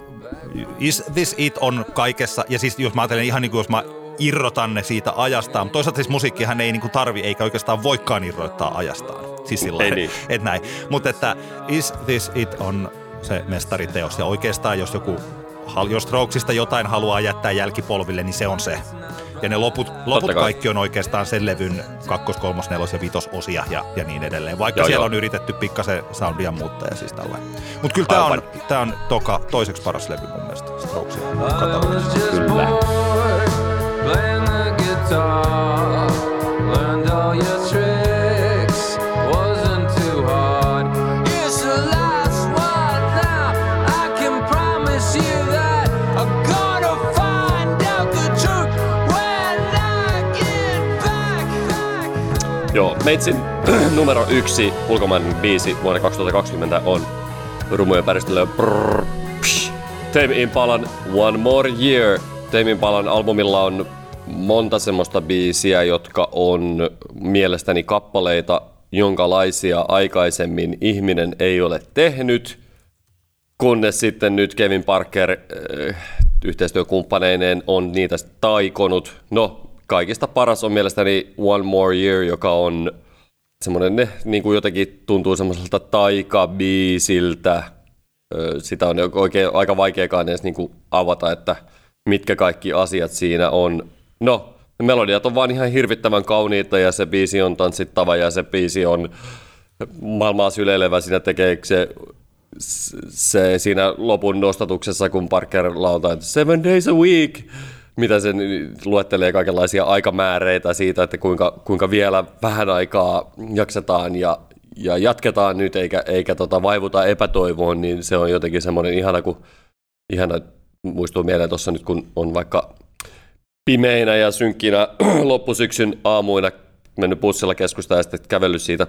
mm. is this it on kaikessa. Ja siis jos mä ajattelen ihan niin kuin jos mä irrotan ne siitä ajastaan. Toisaalta siis musiikkihan ei niin kuin tarvi eikä oikeastaan voikaan irroittaa ajastaan. Siis sillä lailla, niin. että näin. Mutta että is this it on... se mestariteos. Ja oikeastaan, jos joku, jos Strokesista jotain haluaa jättää jälkipolville, niin se on se. Ja ne loput, loput kaikki on oikeastaan sen levyn kakkos, kolmos, nelos ja vitos osia ja, ja niin edelleen. Vaikka joo, siellä joo. on yritetty pikkasen soundia muuttaa ja siis tällainen. Mutta kyllä tämä on, tää on toka, toiseksi paras levy mun mielestä Strokesin katalogissa. Kyllä. Joo, meitsin numero yksi ulkomainen biisi vuonna kaksituhattakaksikymmentä on rumujen päristelöön Tame Impalan One More Year. Tame Impalan albumilla on monta semmoista biisiä, jotka on mielestäni kappaleita, jonkalaisia aikaisemmin ihminen ei ole tehnyt, kunnes sitten nyt Kevin Parker äh, yhteistyökumppaneineen on niitä taikonut. No, kaikista paras on mielestäni One More Year, joka on semmoinen, niin kuin jotenkin tuntuu semmoiselta taikabiisiltä. Sitä on oikein, aika vaikeakaan edes niin kuin avata, että mitkä kaikki asiat siinä on. No, melodiat on vaan ihan hirvittävän kauniita ja se biisi on tanssittava ja se biisi on maailmaa syleilevä. Siinä tekee se, se siinä lopun nostatuksessa, kun Parker lautaa seven days a week. Mitä sen luettelee kaikenlaisia aikamääreitä siitä, että kuinka, kuinka vielä vähän aikaa jaksetaan ja, ja jatketaan nyt eikä, eikä tota vaivuta epätoivoon, niin se on jotenkin semmoinen ihana, kun ihana muistuu mieleen tuossa nyt, kun on vaikka pimeinä ja synkkinä loppusyksyn aamuina mennyt bussilla keskustaan ja sitten kävellyt siitä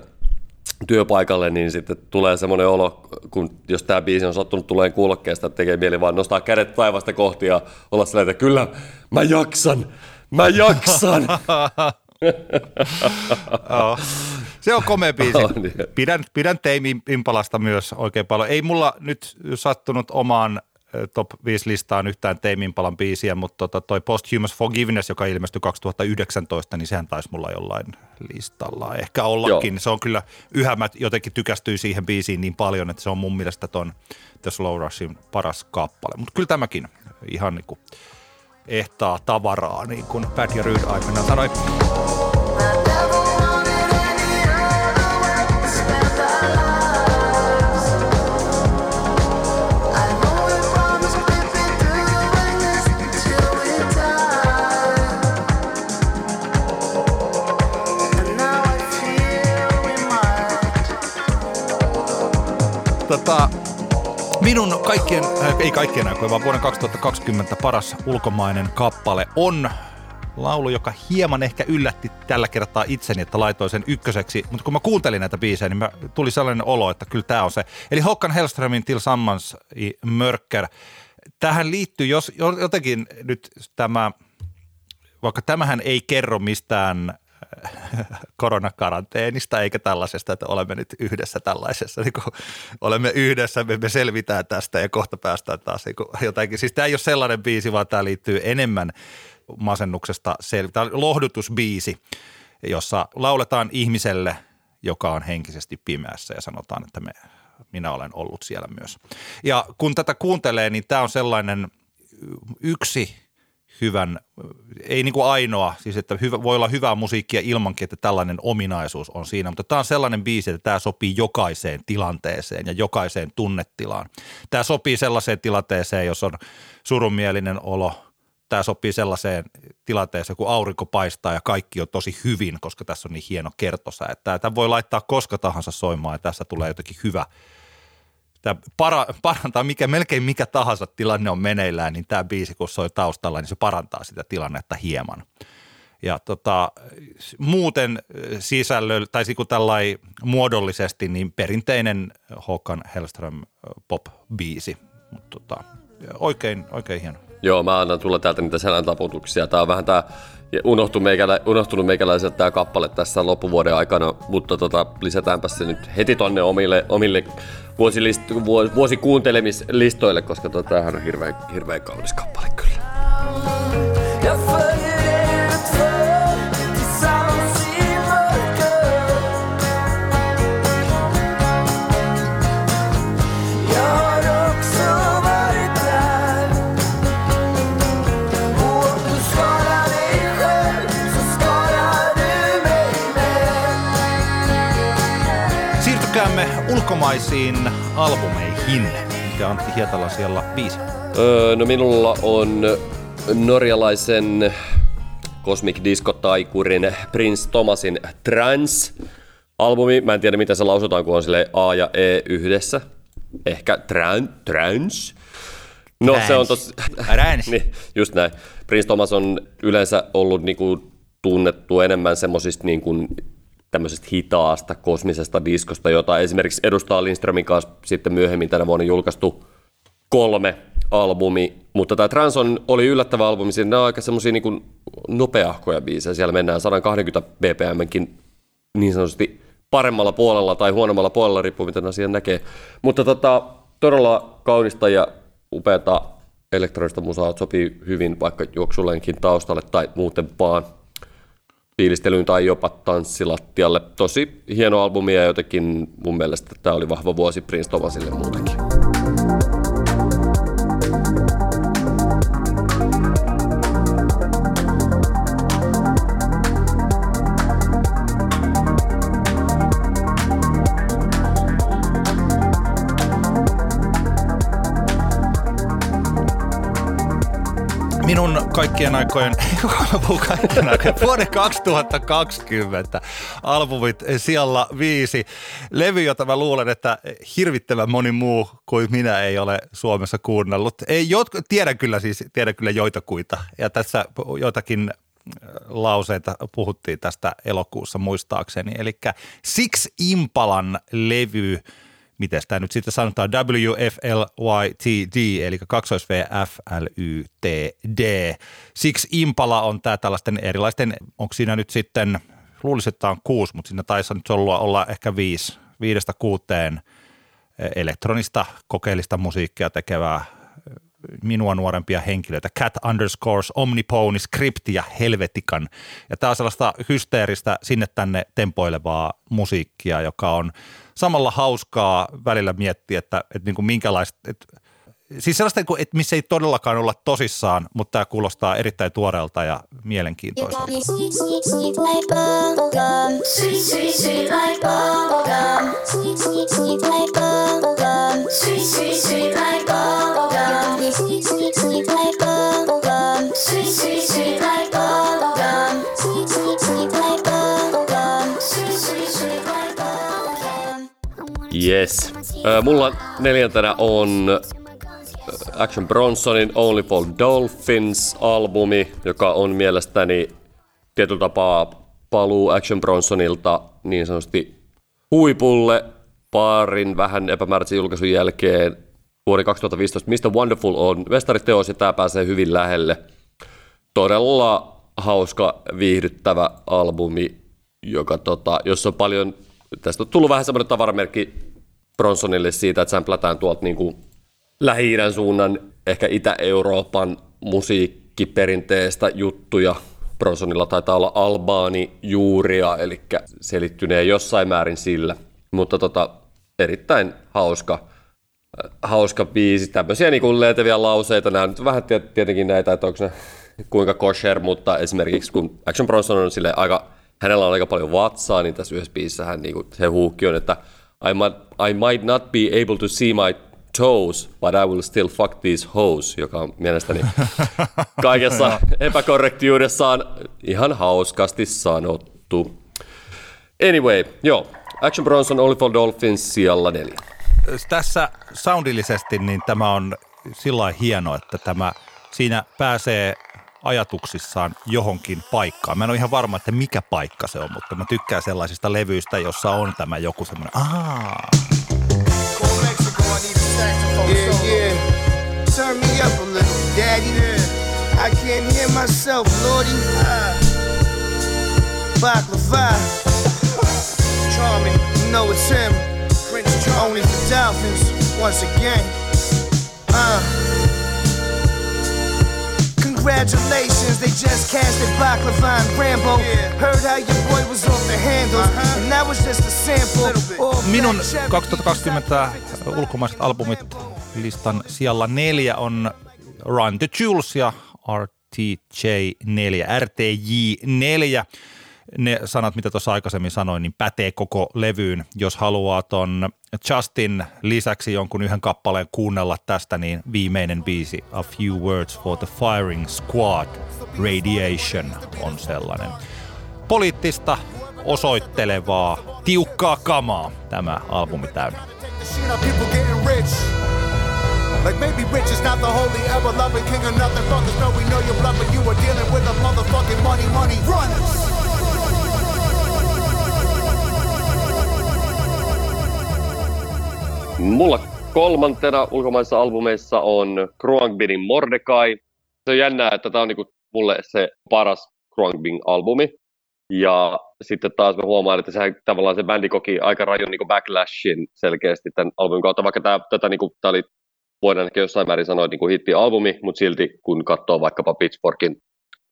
työpaikalle, niin sitten tulee semmoinen olo, kun jos tämä biisi on sattunut tuleen kuulokkeesta, että tekee mieli vaan nostaa kädet taivasta kohti ja olla sellainen, että kyllä, mä jaksan, mä jaksan. Se on komea biisi. Pidän, pidän Tame Impalasta myös oikein paljon. Ei mulla nyt sattunut omaan top viisi listaan yhtään Tame Impalan biisiä, mutta toi Posthumous Forgiveness, joka ilmestyi kaksituhattayhdeksäntoista, niin sehän taisi mulla jollain listalla ehkä ollakin. Joo. Se on kyllä, yhä mä jotenkin tykästyin siihen biisiin niin paljon, että se on mun mielestä ton The Slow Rushin paras kappale. Mutta kyllä tämäkin ihan niin kuin ehtaa tavaraa, niin kuin Pat ja Ryd aikanaan sanoi. Tota, minun kaikkien, ei kaikkien aikojen, vaan vuoden kaksituhattakaksikymmentä paras ulkomainen kappale on laulu, joka hieman ehkä yllätti tällä kertaa itseni, että laitoin sen ykköseksi. Mutta kun mä kuuntelin näitä biisejä, niin mä tuli sellainen olo, että kyllä tää on se. Eli Håkan Hellströmin Tillsammans i mörker. Tähän liittyy, jos jotenkin nyt tämä, vaikka tämähän ei kerro mistään koronakaranteenista eikä tällaisesta, että olemme nyt yhdessä tällaisessa, niin kun olemme yhdessä, me selvitään tästä ja kohta päästään taas niin jotakin. Siis tämä ei ole sellainen biisi, vaan tämä liittyy enemmän masennuksesta selvitään. Tämä on lohdutusbiisi, jossa lauletaan ihmiselle, joka on henkisesti pimeässä ja sanotaan, että me, minä olen ollut siellä myös. Ja kun tätä kuuntelee, niin tämä on sellainen yksi hyvän, ei niin kuin ainoa, siis että hyvä, voi olla hyvää musiikkia ilmankin, että tällainen ominaisuus on siinä, mutta tämä on sellainen biisi, että tämä sopii jokaiseen tilanteeseen ja jokaiseen tunnetilaan. Tämä sopii sellaiseen tilanteeseen, jos on surumielinen olo, tämä sopii sellaiseen tilanteeseen, kun aurinko paistaa ja kaikki on tosi hyvin, koska tässä on niin hieno kertosäe. Tämä voi laittaa koska tahansa soimaan ja tässä tulee jotenkin hyvä. Tämä para, parantaa mikä, melkein mikä tahansa tilanne on meneillään, niin tämä biisi kun soi taustalla, niin se parantaa sitä tilannetta hieman. Ja tota, muuten sisällöllä, tai tällai muodollisesti, niin perinteinen Håkan Hellström pop-biisi, mutta tota, oikein, oikein hieno. Joo, mä annan tulla täältä niitä selän taputuksia. Tää on vähän tää, unohtunut, meikälä, unohtunut meikäläiseltä tää kappale tässä loppuvuoden aikana, mutta tota, lisätäänpä se nyt heti tonne omille, omille vuosilist- vuos, vuosikuuntelemislistoille, koska tota, tämähän on hirveän, hirveän kaunis kappale kyllä. Ulkomaisiin albumeihin. Mikä Antti Hietala siellä biisi? Öö, no minulla on norjalaisen Cosmic Disco-taikurin Prince Thomasin Trance-albumi. Mä en tiedä, miten se lausutaan, kun on silleen A ja E yhdessä. Ehkä tran, Trance. No trans. Se on tossa... Trance. Niin, just näin. Prince Thomas on yleensä ollut niinku tunnettu enemmän semmosista niinku tämmöisestä hitaasta kosmisesta diskosta, jota esimerkiksi edustaa Lindströmin kanssa sitten myöhemmin tänä vuonna julkaistu kolme albumi, mutta tämä Trans on, oli yllättävä albumi, siinä nämä on aika semmoisia niin kuin nopeahkoja biisejä, siellä mennään sata kaksikymmentä B P M:kin niin sanotusti paremmalla puolella tai huonommalla puolella, riippuu miten asian näkee, mutta tota, todella kaunista ja upeata elektronista musaa, sopii hyvin vaikka juoksullenkin taustalle tai muuten vaan fiilistelyyn tai jopa tanssilattialle. Tosi hieno albumi ja jotenkin mun mielestä tämä oli vahva vuosi Prince Thomasille muutenkin. Minun kaikkien aikojen, kaikkien aikojen vuoden kaksituhattakaksikymmentä albumit siellä viisi. Levy, jota mä luulen, että hirvittävän moni muu kuin minä ei ole Suomessa kuunnellut. Ei, jotku, tiedän kyllä siis, tiedän kyllä joitakuita. Ja tässä joitakin lauseita puhuttiin tästä elokuussa muistaakseni. Eli Six Impalan levy. Miten tämä nyt sitten sanotaan? W F L Y T D, eli kaksi V F L Y T D. Siksi Impala on tämä tällaisten erilaisten, onko siinä nyt sitten, luulisin, että tämä on kuusi, mutta siinä taisi nyt olla, olla ehkä viisi, viidestä kuuteen elektronista kokeellista musiikkia tekevää minua nuorempia henkilöitä. Cat Underscores, Omnipone, Script ja Helvetikan. Ja tämä on sellaista hysteeristä sinne tänne tempoilevaa musiikkia, joka on samalla hauskaa välillä miettiä, että, että, niin kuin minkälaista, että, siis sellaista, että missä ei todellakaan olla tosissaan, mutta tämä kuulostaa erittäin tuoreelta ja mielenkiintoiselta. Yes. Mulla neljäntenä on Action Bronsonin Only for Dolphins-albumi, joka on mielestäni tietyllä tapaa paluu Action Bronsonilta niin sanotusti huipulle parin vähän epämääräisen julkaisun jälkeen vuoden kaksituhattaviisitoista. Mistä Wonderful on mestariteos ja tää pääsee hyvin lähelle. Todella hauska, viihdyttävä albumi, joka, tota, jossa on paljon... Tästä on tullut vähän semmoinen tavaramerkki Bronsonille siitä, että sämplätään tuolta niin kuin Lähi-idän suunnan, ehkä Itä-Euroopan musiikkiperinteestä juttuja. Bronsonilla taitaa olla albaani juuria, eli selittyneen jossain määrin sillä. Mutta tota, erittäin hauska, hauska biisi, tämmöisiä niin kuin lentäviä lauseita. Nämä on nyt vähän tietenkin näitä, että onko ne kuinka kosher, mutta esimerkiksi kun Action Bronson on silleen aika... Hänellä on aika paljon vatsaa, niin tässä yhdessä biisissä hän, niin kuin, se huukki on, että I might, I might not be able to see my toes, but I will still fuck these hoes, joka on mielestäni kaikessa epäkorrektiudessaan ihan hauskasti sanottu. Anyway, joo. Action Bronson, Only for Dolphins, sijalla neljä. Tässä soundillisesti niin tämä on sillain hieno, että tämä siinä pääsee ajatuksissaan johonkin paikkaan. Mä en ole ihan varma, että mikä paikka se on, mutta mä tykkään sellaisista levyistä, jossa on tämä joku semmoinen ahaa. Yeah, yeah. Turn me up a little, daddy. Yeah. I can't hear myself, Lordy. Baklava. Charming, you know it's him. Only the Dolphins, once again. Uh. Congratulations, they just casted Baklava and Rambo. Yeah. Heard how your boy was off the handles, uh-huh. and that was just a sample. Minun kaksituhattakaksikymmentä ulkomaiset albumit listan sijalla neljä on Run the Jewels ja R T J neljä. Ne sanat, mitä tuossa aikaisemmin sanoin, niin pätee koko levyyn. Jos haluaa ton Justin lisäksi jonkun yhden kappaleen kuunnella tästä, niin viimeinen biisi A Few Words for the Firing Squad, Radiation on sellainen. Poliittista, osoittelevaa, tiukkaa kamaa tämä albumi täynnä. Like maybe rich is not the holy ever loving king or nothing. Fuckers know we know you're bluffing. You are dealing with a motherfucking money, money. Run! Mulla kolmantena ulkomaisissa albumeissa on Kruangbinin Mordecai. Se on jännää, että tää on niinku mulle se paras Kruangbin albumi. Ja sitten taas mä huomaan, että sehän tavallaan se bändi koki aika rajun niinku backlashin selkeästi tämän albumin kautta. Vaikka tää, tätä niinku, tää oli... Voidaan ehkä jossain määrin sanoa, että niin hitti-albumi, mutta silti kun katsoo vaikkapa Pitchforkin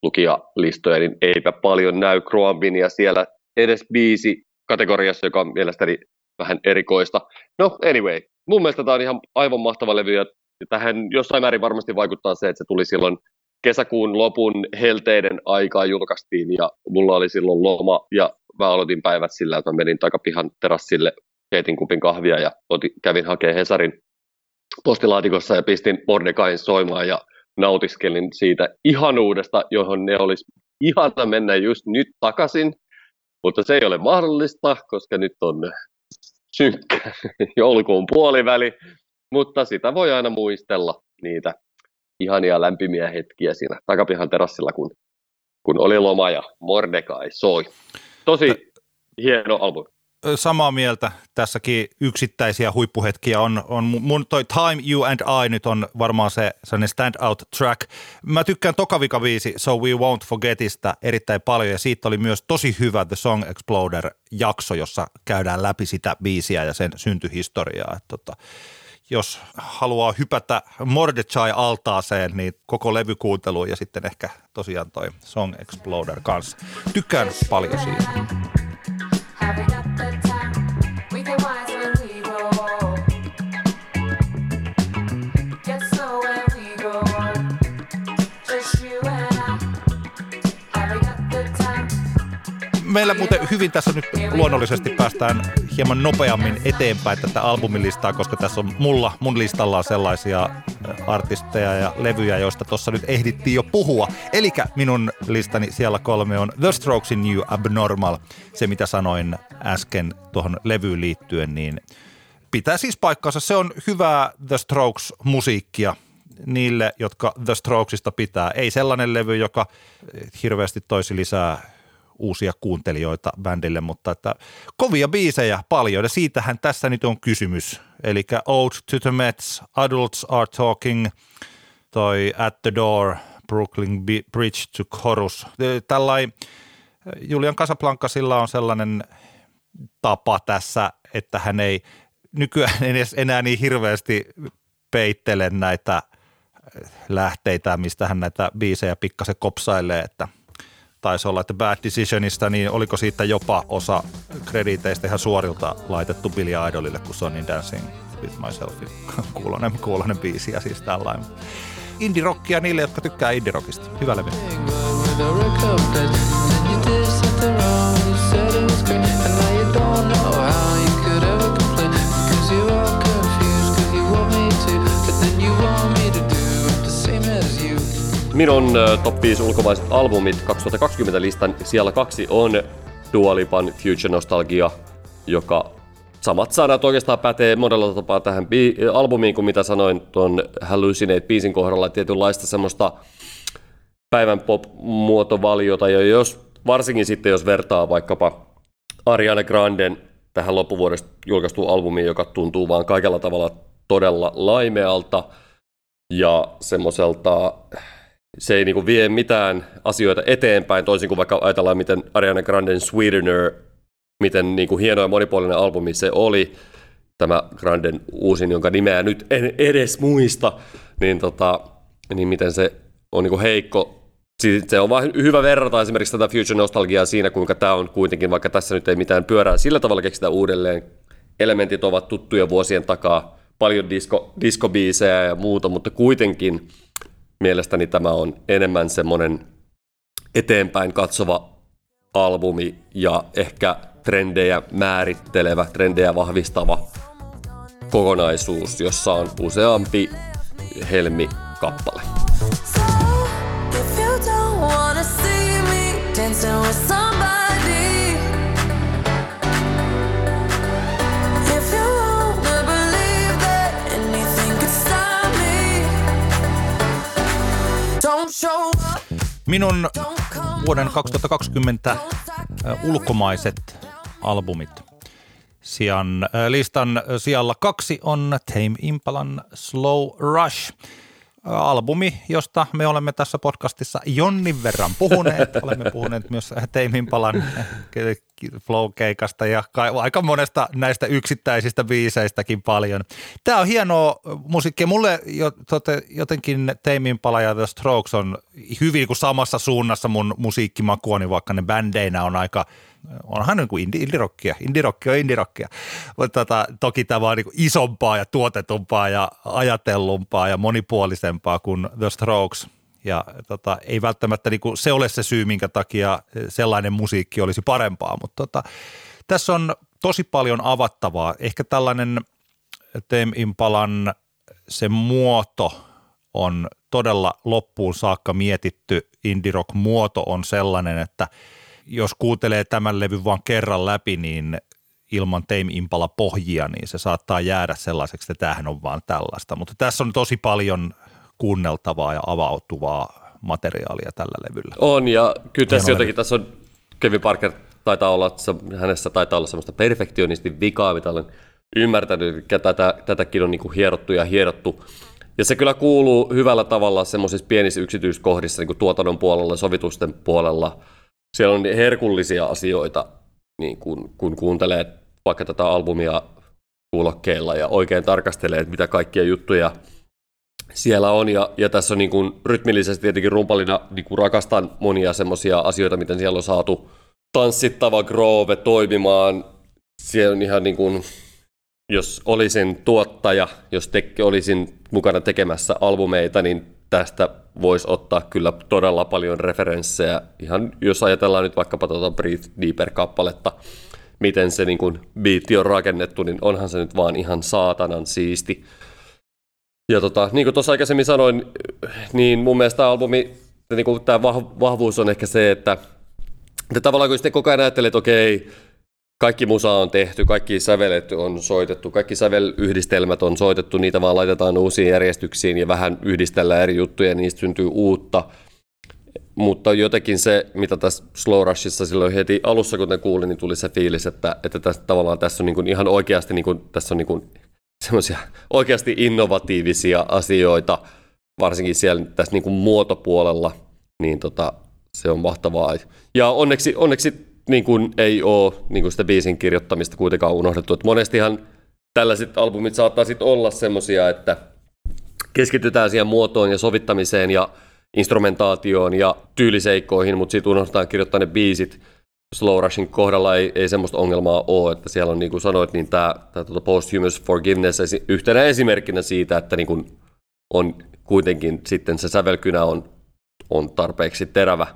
lukijalistoja, niin eipä paljon näy Kruambinia siellä edes biisi kategoriassa, joka on mielestäni vähän erikoista. No anyway, mun mielestä tämä on ihan aivan mahtava levy, ja tähän jossain määrin varmasti vaikuttaa se, että se tuli silloin kesäkuun lopun helteiden aikaa julkaistiin, ja mulla oli silloin loma, ja mä aloitin päivät sillä, että mä menin takapihan terassille, keitin kupin kahvia, ja otin, kävin hakemaan Hesarin postilaatikossa ja pistin Mordecain soimaan ja nautiskelin siitä ihanuudesta, johon ne olisi ihana mennä just nyt takaisin, mutta se ei ole mahdollista, koska nyt on synkkä joulukuun puoliväli, mutta sitä voi aina muistella niitä ihania lämpimiä hetkiä siinä takapihan terassilla, kun, kun oli loma ja Mordecai soi. Tosi hieno albumi. Samaa mieltä. Tässäkin yksittäisiä huippuhetkiä on, on mun toi Time, You and I nyt on varmaan se sellainen standout track. Mä tykkään tokavika viisi So We Won't Forgetista erittäin paljon ja siitä oli myös tosi hyvä The Song Exploder-jakso, jossa käydään läpi sitä biisiä ja sen syntyhistoriaa. Tota, jos haluaa hypätä Mordechai-altaaseen, niin koko levykuunteluun ja sitten ehkä tosiaan toi Song Exploder kanssa. Tykkään paljon siitä. Meillä muuten hyvin tässä nyt luonnollisesti päästään hieman nopeammin eteenpäin tätä albumilistaa, koska tässä on mulla, mun listalla on sellaisia artisteja ja levyjä, joista tuossa nyt ehdittiin jo puhua. Elikkä minun listani siellä kolme on The Strokesin New Abnormal. Se mitä sanoin äsken tuohon levyyn liittyen, niin pitää siis paikkaansa. Se on hyvää The Strokes-musiikkia niille, jotka The Strokesista pitää. Ei sellainen levy, joka hirveästi toisi lisää uusia kuuntelijoita bändille, mutta että kovia biisejä paljon, ja siitähän tässä nyt on kysymys. Eli Ode to the Mets, Adults Are Talking, toi At the Door, Brooklyn Bridge to Chorus. Tällainen Julian Casablancasilla on sellainen tapa tässä, että hän ei nykyään edes enää niin hirveästi peittele näitä lähteitä, mistä hän näitä biisejä pikkasen kopsailee, että taisi olla, että Bad Decisionista, niin oliko siitä jopa osa krediiteistä ihan suorilta laitettu Billy Idolille, kun Sonny Dancing with Myselfin kuulonen, kuulonen biisi ja siis tällainen. Indie-rockia niille, jotka tykkää indie-rockista. Hyvä levy. Minun top viisi ulkomaiset albumit kaksituhattakaksikymmentä-listan siellä kaksi on Dua Lipan Future Nostalgia, joka samat sanat oikeastaan pätee monella tapaa tähän bi- albumiin kuin mitä sanoin tuon Hallucinate-biisin kohdalla, tietynlaista semmoista päivän pop-muotovaliota, ja jos, varsinkin sitten jos vertaa vaikkapa Ariana Granden tähän loppuvuodesta julkaistuun albumiin, joka tuntuu vaan kaikella tavalla todella laimealta ja semmoiselta, se ei niinku vie mitään asioita eteenpäin, toisin kuin vaikka ajatellaan, miten Ariana Granden Sweetener, miten niinku hieno ja monipuolinen albumi se oli, tämä Granden uusin, jonka nimeä nyt en edes muista, niin, tota, niin miten se on niinku heikko. Sitten se on vaan hyvä verrata esimerkiksi tätä Future Nostalgiaa siinä, kuinka tämä on kuitenkin, vaikka tässä nyt ei mitään pyörää sillä tavalla keksitä uudelleen, elementit ovat tuttuja vuosien takaa, paljon disco, diskobiisejä ja muuta, mutta kuitenkin mielestäni tämä on enemmän semmoinen eteenpäin katsova albumi ja ehkä trendejä määrittelevä, trendejä vahvistava kokonaisuus, jossa on useampi helmikappale. Minun vuoden kaksituhattakaksikymmentä ulkomaiset albumit. Sian, listan sijalla kaksi on Tame Impalan Slow Rush. Albumi, josta me olemme tässä podcastissa jonnin verran puhuneet. Olemme puhuneet myös Tame Impalan Flow-keikasta ja aika monesta näistä yksittäisistä biiseistäkin paljon. Tämä on hienoa musiikkia. Mulle jotenkin Tame Impala ja The Strokes on hyvin kuin samassa suunnassa mun musiikkimakuani, vaikka ne bändeinä on aika... Onhan niin kuin indie-rockia, indie-rockia, indie-rockia. Tota, toki tämä on niin kuin isompaa ja tuotetumpaa ja ajatellumpaa ja monipuolisempaa kuin The Strokes. Ja tota, ei välttämättä niin kuin se ole se syy, minkä takia sellainen musiikki olisi parempaa, mutta tota, tässä on tosi paljon avattavaa. Ehkä tällainen Tame Impalan se muoto on todella loppuun saakka mietitty. Indie-rock-muoto on sellainen, että jos kuuntelee tämän levyn vaan kerran läpi, niin ilman Tame Impala pohjia, niin se saattaa jäädä sellaiseksi, että tämähän on vaan tällaista. Mutta tässä on tosi paljon kuunneltavaa ja avautuvaa materiaalia tällä levyllä. On, ja kyllä tässä jotenkin, tässä on Kevin Parker, taitaa olla, hänessä taitaa olla semmoista perfektionistin vikaa, mitä olen ymmärtänyt, että tätä, tätäkin on niin kuin hierottu ja hierottu. Ja se kyllä kuuluu hyvällä tavalla semmoisissa pienissä yksityiskohdissa, niin kuin tuotannon puolella, sovitusten puolella. Siellä on herkullisia asioita, niin kun, kun kuuntelee vaikka tätä albumia kuulokkeilla ja oikein tarkastelee, että mitä kaikkia juttuja siellä on. Ja, ja tässä on niin kun rytmillisesti tietenkin rumpalina niin rakastan monia semmoisia asioita, miten siellä on saatu tanssittava groove toimimaan. Siellä on ihan niin kun, jos olisin tuottaja, jos te, olisin mukana tekemässä albumeita, niin tästä voisi ottaa kyllä todella paljon referenssejä, ihan jos ajatellaan nyt vaikkapa tuota Breathe Deeper-kappaletta, miten se niin kuin biitti on rakennettu, niin onhan se nyt vaan ihan saatanan siisti. Ja tota, niin kuin tuossa aikaisemmin sanoin, niin mun mielestä tämä albumi, niin kuin tämä vahvuus on ehkä se, että, että tavallaan kun sitten koko ajan ajattelee, että okei, kaikki musa on tehty, kaikki sävelet on soitettu, kaikki sävelyhdistelmät on soitettu, niitä vaan laitetaan uusiin järjestyksiin ja vähän yhdistellään eri juttuja ja niistä syntyy uutta. Mutta jotenkin se, mitä tässä Slow Rushissa silloin heti alussa, kuten kuulin, niin tuli se fiilis, että, että tässä, tavallaan tässä on niin kuin ihan oikeasti, niin kuin, tässä on niin kuin semmoisia oikeasti innovatiivisia asioita, varsinkin siellä tässä niin kuin muotopuolella, niin tota, se on mahtavaa. Ja onneksi... onneksi niin kuin ei ole niin kuin sitä biisin kirjoittamista kuitenkaan unohdettu. Että monestihan tällaiset albumit saattaa sit olla semmoisia, että keskitytään siihen muotoon ja sovittamiseen ja instrumentaatioon ja tyyliseikkoihin, mutta sitten unohdetaan kirjoittaa ne biisit. Slow Rushin kohdalla ei, ei semmoista ongelmaa ole, että siellä on, niin kuin sanoit, niin tämä, tämä tuota Posthumous Forgiveness yhtenä esimerkkinä siitä, että niin kuin on kuitenkin sitten se sävelkynä on, on tarpeeksi terävä.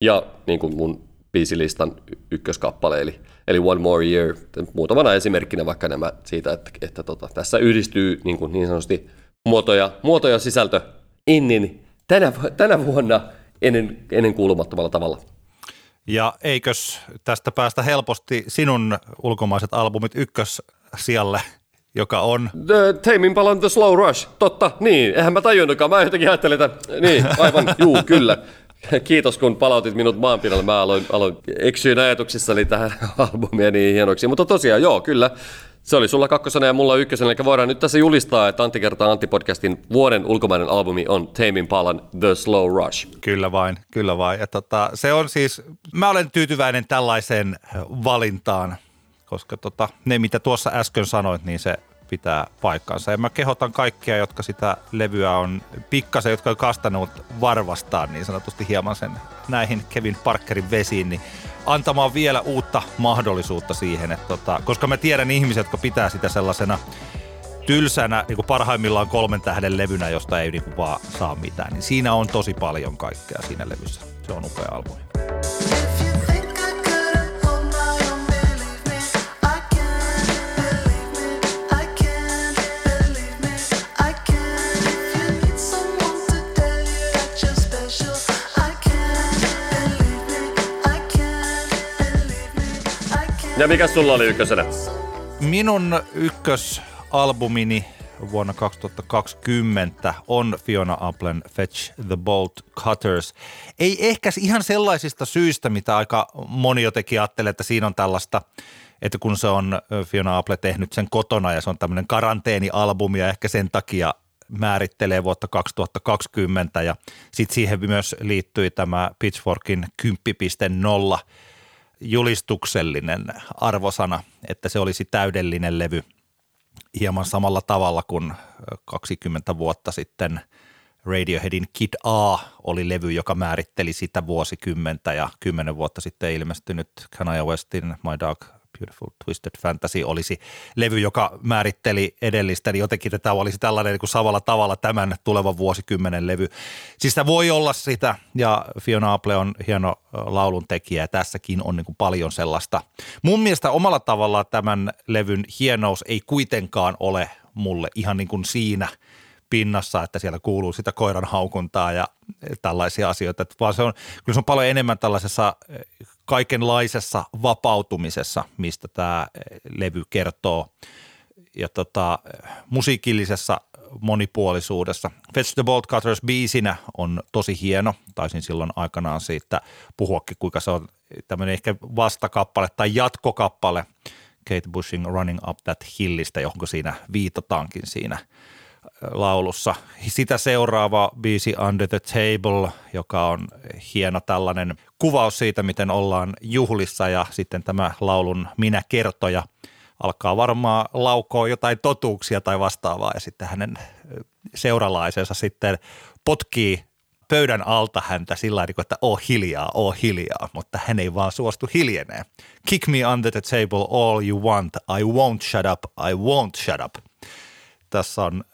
Ja niin kuin mun biisilistan ykköskappale, eli, eli One More Year, muutamana esimerkkinä vaikka nämä siitä, että, että tota, tässä yhdistyy niin, kuin niin sanotusti muoto ja, muoto ja sisältö innin tänä, tänä vuonna ennen, ennen kuulumattomalla tavalla. Ja eikös tästä päästä helposti sinun ulkomaiset albumit ykkössijalle, joka on? The Tame Impalan The Slow Rush, totta, niin, eihän mä tajunnutkaan, mä jotenkin ajattelin, että niin, aivan, juu, kyllä. Kiitos, kun palautit minut maanpinnalle. Mä aloin, aloin eksyin ajatuksissani tähän albumia niin hienoksi. Mutta tosiaan, joo, kyllä. Se oli sulla kakkosena ja mulla ykkösenä. Eli voidaan nyt tässä julistaa, että Antti kertaa Antti-podcastin vuoden ulkomainen albumi on Tame Impalan The Slow Rush. Kyllä vain, kyllä vain. Ja tota, se on siis, mä olen tyytyväinen tällaiseen valintaan, koska tota, ne, mitä tuossa äsken sanoit, niin se pitää paikkansa. Ja mä kehotan kaikkia, jotka sitä levyä on pikkasen, jotka on kastanut varvastaan niin sanotusti hieman sen näihin Kevin Parkerin vesiin, niin antamaan vielä uutta mahdollisuutta siihen. Että tota, koska mä tiedän ihmisiä, jotka pitää sitä sellaisena tylsänä, niin kuin parhaimmillaan kolmen tähden levynä, josta ei niin kuin vaan saa mitään, niin siinä on tosi paljon kaikkea siinä levyssä. Se on upea albumi. Ja mikä sulla oli ykkösenä? Minun ykkösalbumini vuonna kaksituhattakaksikymmentä on Fiona Applen Fetch the Bolt Cutters. Ei ehkä ihan sellaisista syistä, mitä aika moni jotenkin ajattelee, että siinä on tällaista, että kun se on Fiona Apple tehnyt sen kotona ja se on tämmöinen karanteenialbumi ja ehkä sen takia määrittelee vuotta kaksituhattakaksikymmentä ja sitten siihen myös liittyi tämä Pitchforkin kymmenen piste nolla julistuksellinen arvosana, että se olisi täydellinen levy hieman samalla tavalla kuin kaksikymmentä vuotta sitten Radioheadin Kid A oli levy, joka määritteli sitä vuosikymmentä ja kymmenen vuotta sitten ilmestynyt Kanye Westin My Dark Beautiful Twisted Fantasy olisi levy, joka määritteli edellistä, niin jotenkin tämä olisi tällainen niin kuin samalla tavalla tämän tulevan vuosikymmenen levy. Siis tämä voi olla sitä, ja Fiona Apple on hieno lauluntekijä, ja tässäkin on niin kuin paljon sellaista. Mun mielestä omalla tavallaan tämän levyn hienous ei kuitenkaan ole mulle ihan niin kuin siinä pinnassa, että siellä kuuluu sitä koiran haukuntaa ja tällaisia asioita, vaan se on, kyllä se on paljon enemmän tällaisessa kaikenlaisessa vapautumisessa, mistä tämä levy kertoo, ja tota, musiikillisessa monipuolisuudessa. Fetch the Bolt Cutters -biisinä on tosi hieno, taisin silloin aikanaan siitä puhuakin, kuinka se on tämmöinen ehkä vastakappale tai jatkokappale Kate Bushin Running Up That Hillistä, johon siinä viitataankin siinä laulussa. Sitä seuraava biisi Under the Table, joka on hieno tällainen kuvaus siitä, miten ollaan juhlissa, ja sitten tämä laulun minä-kertoja alkaa varmaan laukoa jotain totuuksia tai vastaavaa, ja sitten hänen seuralaisensa sitten potkii pöydän alta häntä sillä tavalla, että oo hiljaa, oo hiljaa, mutta hän ei vaan suostu hiljeneen. Kick me under the table all you want, I won't shut up, I won't shut up. Tässä on,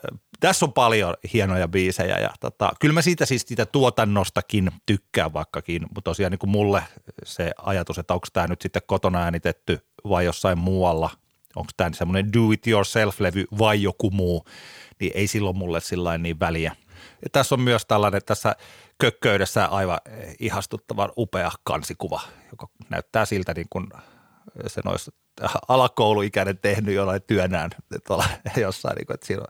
tässä on paljon hienoja biisejä ja tota, kyllä mä siitä siis sitä tuotannostakin tykkään vaikkakin, mutta tosiaan niin kuin mulle se ajatus, että onko tämä nyt sitten kotona äänitetty vai jossain muualla, onko tämä semmoinen do it yourself-levy vai joku muu, niin ei silloin mulle sillain niin väliä. Ja tässä on myös tällainen tässä kökköydessä aivan ihastuttavan upea kansikuva, joka näyttää siltä niin kuin se noissa alakouluikäinen tehnyt jollain työnään tuolla jossain, niin kuin, että siinä on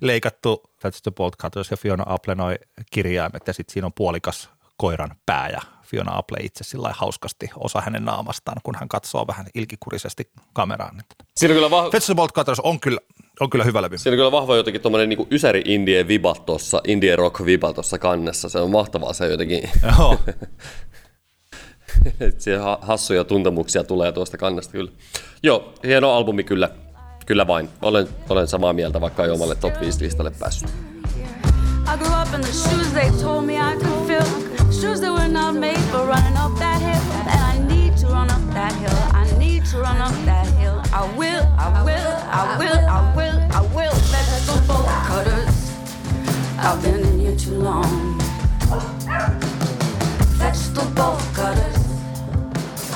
leikattu Fetch the Bolt Cutters ja Fiona Apple noi kirjaimet ja sitten siinä on puolikas koiran pää ja Fiona Apple itse sillä hauskasti osa hänen naamastaan, kun hän katsoo vähän ilkikurisesti kameraan. Vah- Fetch the Bolt Cutters on kyllä, on kyllä hyvä levy. Siinä on kyllä vahva jotenkin tuommoinen niin ysäri-indie-viba tuossa, indie-rock-viba tuossa kannessa. Se on mahtavaa se jotenkin. Joo. Siellä hassuja tuntemuksia tulee tuosta kannasta kyllä. Joo, hieno albumi kyllä. Kyllä vain. Olen, olen samaa mieltä, vaikka ei omalle top viisi listalle päässyt.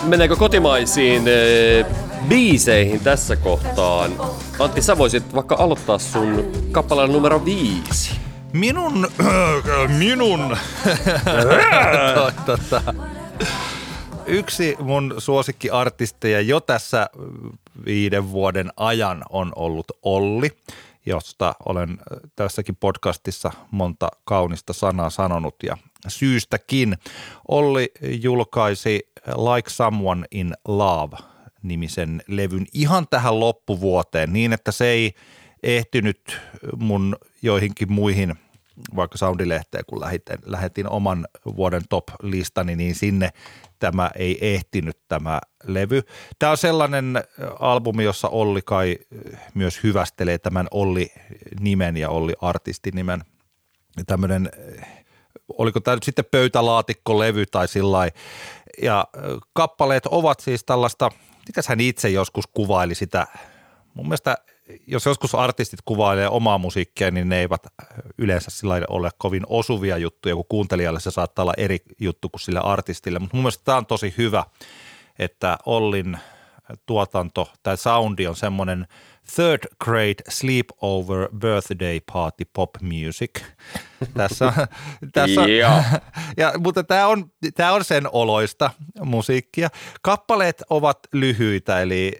Mennäänkö kotimaisiin biiseihin tässä kohtaan. Antti, sä voisit vaikka aloittaa sun kappaleen numero viisi. Minun... Äh, minun... Yksi mun suosikkiartisteja jo tässä viiden vuoden ajan on ollut Olli, josta olen tässäkin podcastissa monta kaunista sanaa sanonut ja syystäkin. Olli julkaisi Like Someone in Love -nimisen levyn ihan tähän loppuvuoteen niin, että se ei ehtinyt mun joihinkin muihin, vaikka Soundilehteen, kun lähetin, lähetin oman vuoden top-listani, niin sinne tämä ei ehtinyt tämä levy. Tämä on sellainen albumi, jossa Olli kai myös hyvästelee tämän Olli-nimen ja Olli-artistinimen. Tämmöinen, oliko tämä nyt sitten pöytälaatikkolevy tai sillain. Ja kappaleet ovat siis tällaista, mitäs hän itse joskus kuvaili sitä, mun mielestä jos joskus artistit kuvailee omaa musiikkia, niin ne eivät yleensä sillä ole kovin osuvia juttuja, kun kuuntelijalle se saattaa olla eri juttu kuin sille artistille. Mutta mun mielestä tämä on tosi hyvä, että Ollin tuotanto tai soundi on semmoinen third grade sleepover birthday party pop music. Tässä on, tässä on, ja, mutta tämä on, tämä on sen oloista musiikkia. Kappaleet ovat lyhyitä, eli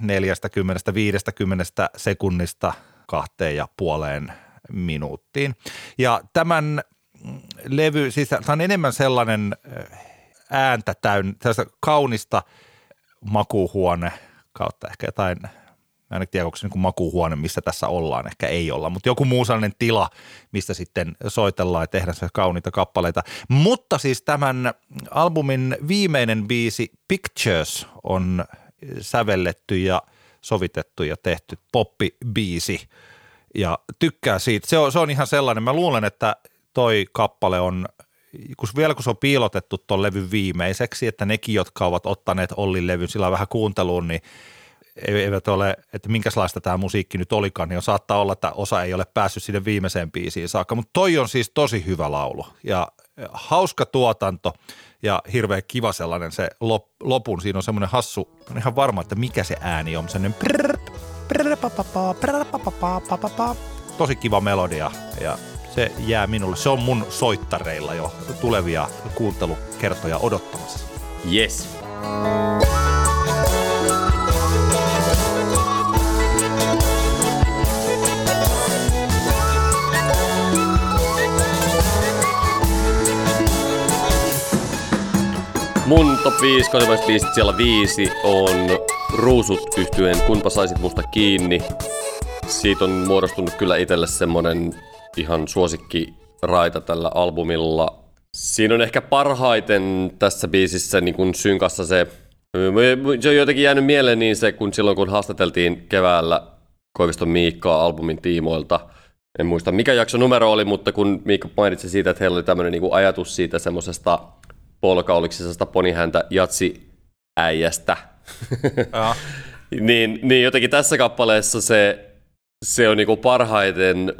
neljästäkymmenestä viiteenkymmeneen sekunnista kahteen ja puoleen minuuttiin. Ja tämän levy, siis tämä on enemmän sellainen ääntä täynnä, tällaista kaunista makuuhuone kautta ehkä jotain, ainakin tiedä, onko se niin kuin makuuhuone, missä tässä ollaan, ehkä ei olla, mutta joku muu sellainen tila, mistä sitten soitellaan ja tehdään se kauniita kappaleita. Mutta siis tämän albumin viimeinen biisi Pictures on sävelletty ja sovitettu ja tehty poppibiisi ja tykkää siitä. Se on, se on ihan sellainen, mä luulen, että toi kappale on, kun vielä kun se on piilotettu tuon levyn viimeiseksi, että nekin, jotka ovat ottaneet Ollin levyn sillä vähän kuunteluun, niin eivät ole, että minkälaista tämä musiikki nyt olikaan, niin saattaa olla, että osa ei ole päässyt sinne viimeiseen biisiin saakka, mutta toi on siis tosi hyvä laulu ja hauska tuotanto ja hirveän kiva sellainen se lop, lopun, siinä on semmoinen hassu, on ihan varma, että mikä se ääni on, semmoinen prrrr, prrrr, papapaa, prrrr, papapaa, papapaa. Tosi kiva melodia ja se jää minulle. Se on mun soittareilla jo tulevia kuuntelukertoja odottamassa. Yes. Mun top viisi, kotimaiset biisit siellä viisi on Ruusut yhtyeen Kunpa saisit musta kiinni. Siitä on muodostunut kyllä itselle semmonen ihan suosikki raita tällä albumilla. Siinä on ehkä parhaiten tässä biisissä niin kun synkassa se, se on jotenkin jäänyt mieleen niin se, kun silloin kun haastateltiin keväällä Koiviston Miikkaa albumin tiimoilta. En muista mikä jakso numero oli, mutta kun Miikka mainitsi siitä, että heillä oli tämmöinen niin kun ajatus siitä semmoisesta polkauliksisesta ponihäntä jatsiäijästä, niin, niin jotenkin tässä kappaleessa se, se on niin kun parhaiten...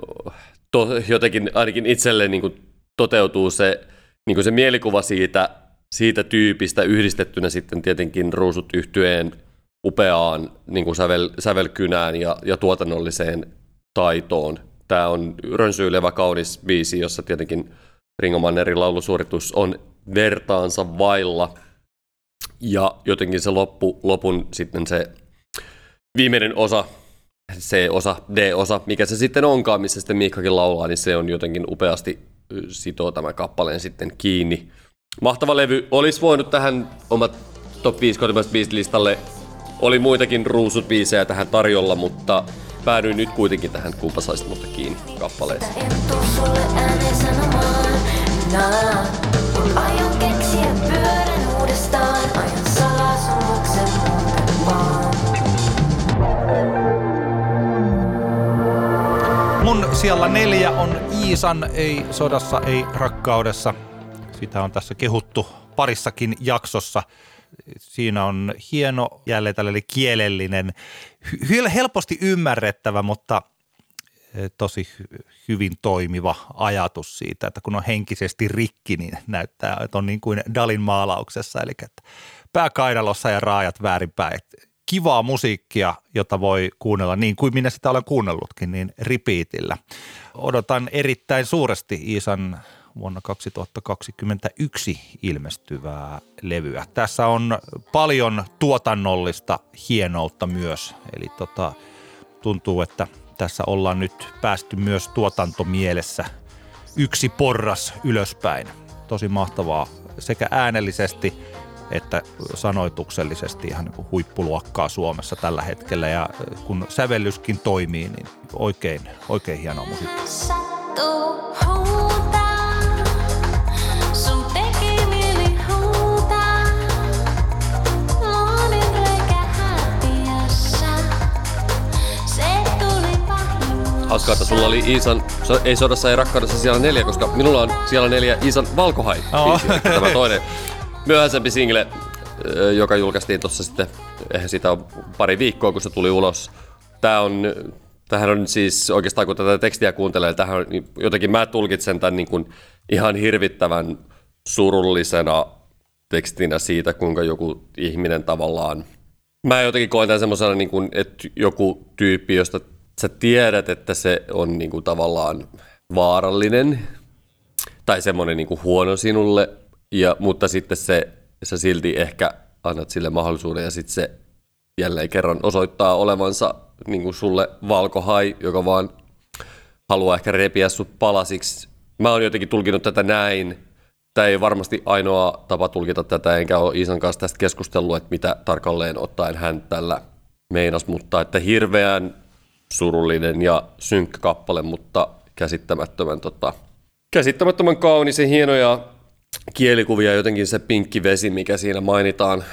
To, jotenkin ainakin itselleen niin kuin toteutuu se, niin kuin se mielikuva siitä, siitä tyypistä yhdistettynä sitten tietenkin Ruusut yhtyeen upeaan niin kuin sävel, sävelkynään ja, ja tuotannolliseen taitoon. Tämä on rönsyilevä kaunis biisi, jossa tietenkin Ringo Mannerin laulusuoritus on vertaansa vailla. Ja jotenkin se loppu, lopun sitten se viimeinen osa, C-osa, D-osa, mikä se sitten onkaan, missä sitten Miikkakin laulaa, niin se on jotenkin upeasti sitoo tämän kappaleen sitten kiinni. Mahtava levy. Olisi voinut tähän omat top viisi kotimaiset biisit -listalle. Oli muitakin Ruusut biisejä tähän tarjolla, mutta päädyin nyt kuitenkin tähän Kunpa saisit musta kiinni -kappaleeseen. Mun siellä neljä on Iisan Ei sodassa, ei rakkaudessa. Sitä on tässä kehuttu parissakin jaksossa. Siinä on hieno, jälleen tällainen kielellinen, helposti ymmärrettävä, mutta tosi hyvin toimiva ajatus siitä, että kun on henkisesti rikki, niin näyttää, että on niin kuin Dalin maalauksessa, eli että pää kainalossa ja raajat väärinpäin. kivaa musiikkia, jota voi kuunnella niin kuin minä sitä olen kuunnellutkin, niin repeatillä. Odotan erittäin suuresti Iisan vuonna kaksituhattakaksikymmentäyksi ilmestyvää levyä. Tässä on paljon tuotannollista hienoutta myös, eli tota, tuntuu, että tässä ollaan nyt päästy myös tuotantomielessä yksi porras ylöspäin. Tosi mahtavaa sekä äänellisesti että sanoituksellisesti ihan niin kuin huippuluokkaa Suomessa tällä hetkellä. Ja kun sävellyskin toimii, niin oikein, oikein hienoa musiikkia. Hauskaa, että sulla oli Iisan, ei sodassa, ei rakkaudessa siellä neljä, koska minulla on siellä neljä Iisan valkohai. Oh. Tämä toinen myöhäisempi single, joka julkaistiin tuossa sitten, eihän siitä on pari viikkoa, kun se tuli ulos. Tämä on, tämähän on siis oikeastaan, kun tätä tekstiä kuuntelee, tämähän on, jotenkin mä tulkitsen tämän niin kuin ihan hirvittävän surullisena tekstinä siitä, kuinka joku ihminen tavallaan, mä jotenkin koen tämän semmoisena, niin kuin, että joku tyyppi, josta sä tiedät, että se on niinku tavallaan vaarallinen tai semmoinen niinku huono sinulle, ja, mutta sitten se, sä silti ehkä annat sille mahdollisuuden ja sitten se jälleen kerran osoittaa olevansa niinku sulle valkohai, joka vaan haluaa ehkä repiä sut palasiksi. Mä oon jotenkin tulkinut tätä näin. Tämä ei varmasti ainoa tapa tulkita tätä, enkä ole Iisan kanssa tästä keskustellut, että mitä tarkalleen ottaen hän tällä meinas, mutta että hirveän surullinen ja synkkä kappale, mutta käsittämättömän, tota, käsittämättömän kaunis ja hienoja kielikuvia. Jotenkin se pinkki vesi, mikä siinä mainitaan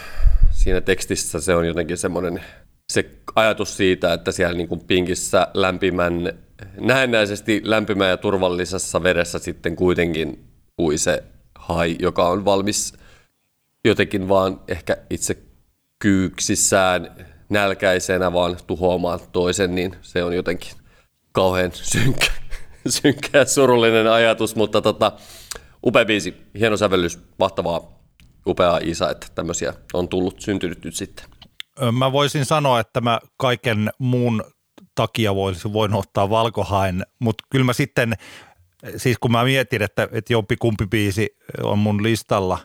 siinä tekstissä, se on jotenkin semmoinen se ajatus siitä, että siellä niin kuin pinkissä lämpimän, näennäisesti lämpimän ja turvallisessa vedessä sitten kuitenkin ui se hai, joka on valmis jotenkin vaan ehkä itse kyyksissään nälkäisenä vaan tuhoamaan toisen, niin se on jotenkin kauhean synkkä, synkkä ja surullinen ajatus, mutta tota, upea biisi, hieno sävellys, mahtavaa, upeaa Iisa, että tämmöisiä on tullut, syntynyt nyt sitten. Mä voisin sanoa, että mä kaiken muun takia voisin voinut ottaa valkohain, mutta kyllä mä sitten, siis kun mä mietin, että, että jompikumpi biisi on mun listalla,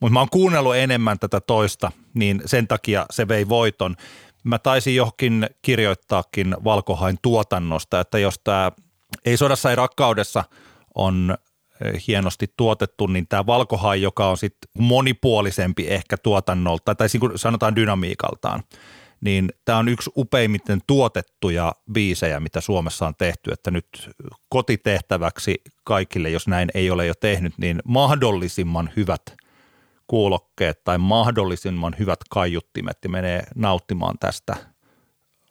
mutta mä oon kuunnellut enemmän tätä toista, niin sen takia se vei voiton. Mä taisin johonkin kirjoittaakin valkohain tuotannosta, että jos tämä Ei sodassa, ei rakkaudessa on hienosti tuotettu, niin tämä valkohai, joka on sitten monipuolisempi ehkä tuotannolta, tai sanotaan dynamiikaltaan, niin tämä on yksi upeimmiten tuotettuja biisejä, mitä Suomessa on tehty, että nyt kotitehtäväksi kaikille, jos näin ei ole jo tehnyt, niin mahdollisimman hyvät kuulokkeet tai mahdollisimman hyvät kaiuttimet ja menee nauttimaan tästä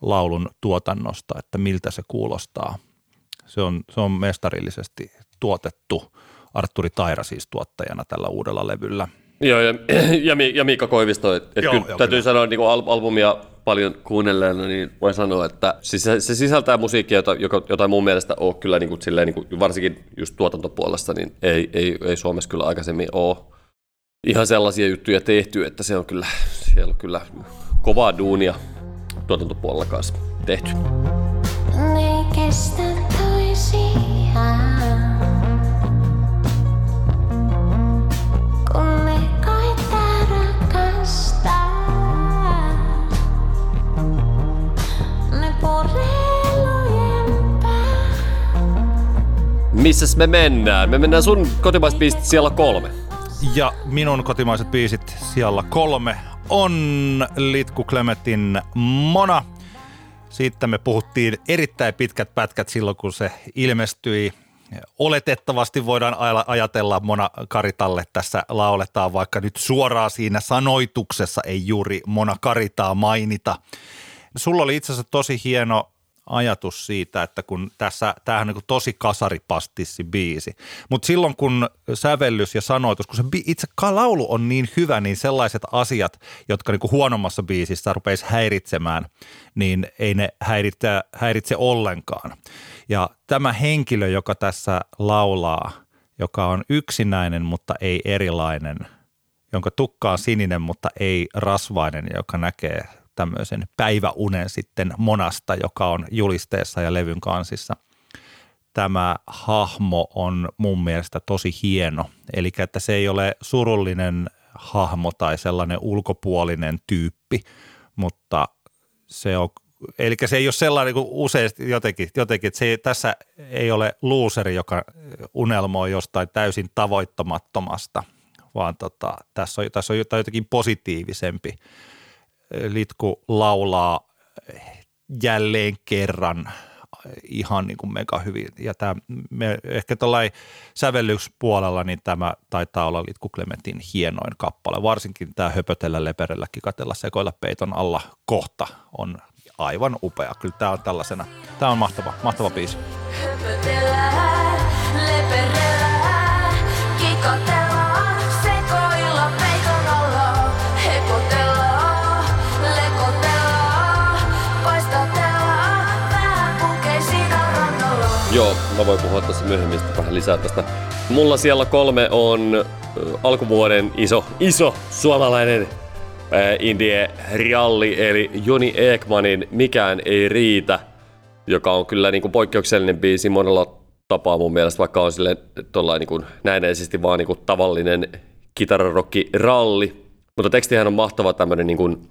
laulun tuotannosta, että miltä se kuulostaa. Se on, se on mestarillisesti tuotettu. Artturi Taira siis tuottajana tällä uudella levyllä. Joo, ja, ja, ja Miikka Koivisto. Et, et joo, kyllä, joo, täytyy kyllä sanoa, että niin al- albumia paljon kuunnelleena, niin voi sanoa, että siis se, se sisältää musiikkia, jota, jota mun mielestä on kyllä niin kuin, silleen, niin kuin, varsinkin just tuotantopuolesta, niin ei, ei, ei Suomessa kyllä aikaisemmin ole ihan sellaisia juttuja tehty, että se on kyllä, siellä on kyllä kovaa duunia tuotantopuolella kanssa tehty. Ne kestä toisiaan, kun me koittaa rakastaa. Ne purelujen pää. Missäs me mennään? Me mennään sun kotimaiset biisit siellä kolme. Ja minun kotimaiset biisit siellä kolme on Litku Klemetin Mona. Siitä me puhuttiin erittäin pitkät pätkät silloin, kun se ilmestyi. Oletettavasti voidaan ajatella Mona Karitalle tässä lauletaan, vaikka nyt suoraan siinä sanoituksessa ei juuri Mona Karitaa mainita. Sulla oli itse asiassa tosi hieno ajatus siitä, että kun tässä, tämähän on niin tosi kasaripastissi biisi, mutta silloin kun sävellys ja sanoitus, kun se bi- itse laulu on niin hyvä, niin sellaiset asiat, jotka niin huonommassa biisissä rupeisi häiritsemään, niin ei ne häiritä, häiritse ollenkaan. Ja tämä henkilö, joka tässä laulaa, joka on yksinäinen, mutta ei erilainen, jonka tukka on sininen, mutta ei rasvainen, joka näkee tämmöisen päiväunen sitten monasta, joka on julisteessa ja levyn kansissa. Tämä hahmo on mun mielestä tosi hieno, eli että se ei ole surullinen hahmo tai sellainen ulkopuolinen tyyppi, mutta se on, eli se ei ole sellainen kuin useasti jotenkin, jotenkin että se ei, tässä ei ole looseri, joka unelmoi jostain täysin tavoittamattomasta, vaan tota, tässä on, tässä on jotenkin positiivisempi. Litku laulaa jälleen kerran ihan niin kuin mega hyvin. Ja tämä, me, ehkä tuollain sävellykspuolella niin tämä taitaa olla Litku Klementin hienoin kappale. Varsinkin tämä höpötellä, leperellä, kikatella, sekoilla peiton alla kohta on aivan upea. Kyllä tämä on tällaisena. Tämä on mahtava, mahtava biisi. Höpötellä, leperellä, kikatella. Joo, mä voin puhua tuossa myöhemmin vähän lisää tästä. Mulla siellä kolme on alkuvuoden iso, iso suomalainen indie-rialli, eli Joni Ekmanin Mikään ei riitä, joka on kyllä niin kuin poikkeuksellinen biisi monella tapaa mun mielestä, vaikka on silleen niin kuin näennäisesti vaan niin kuin tavallinen kitararokki-ralli. Mutta tekstihän on mahtava tämmöinen, niin kuin,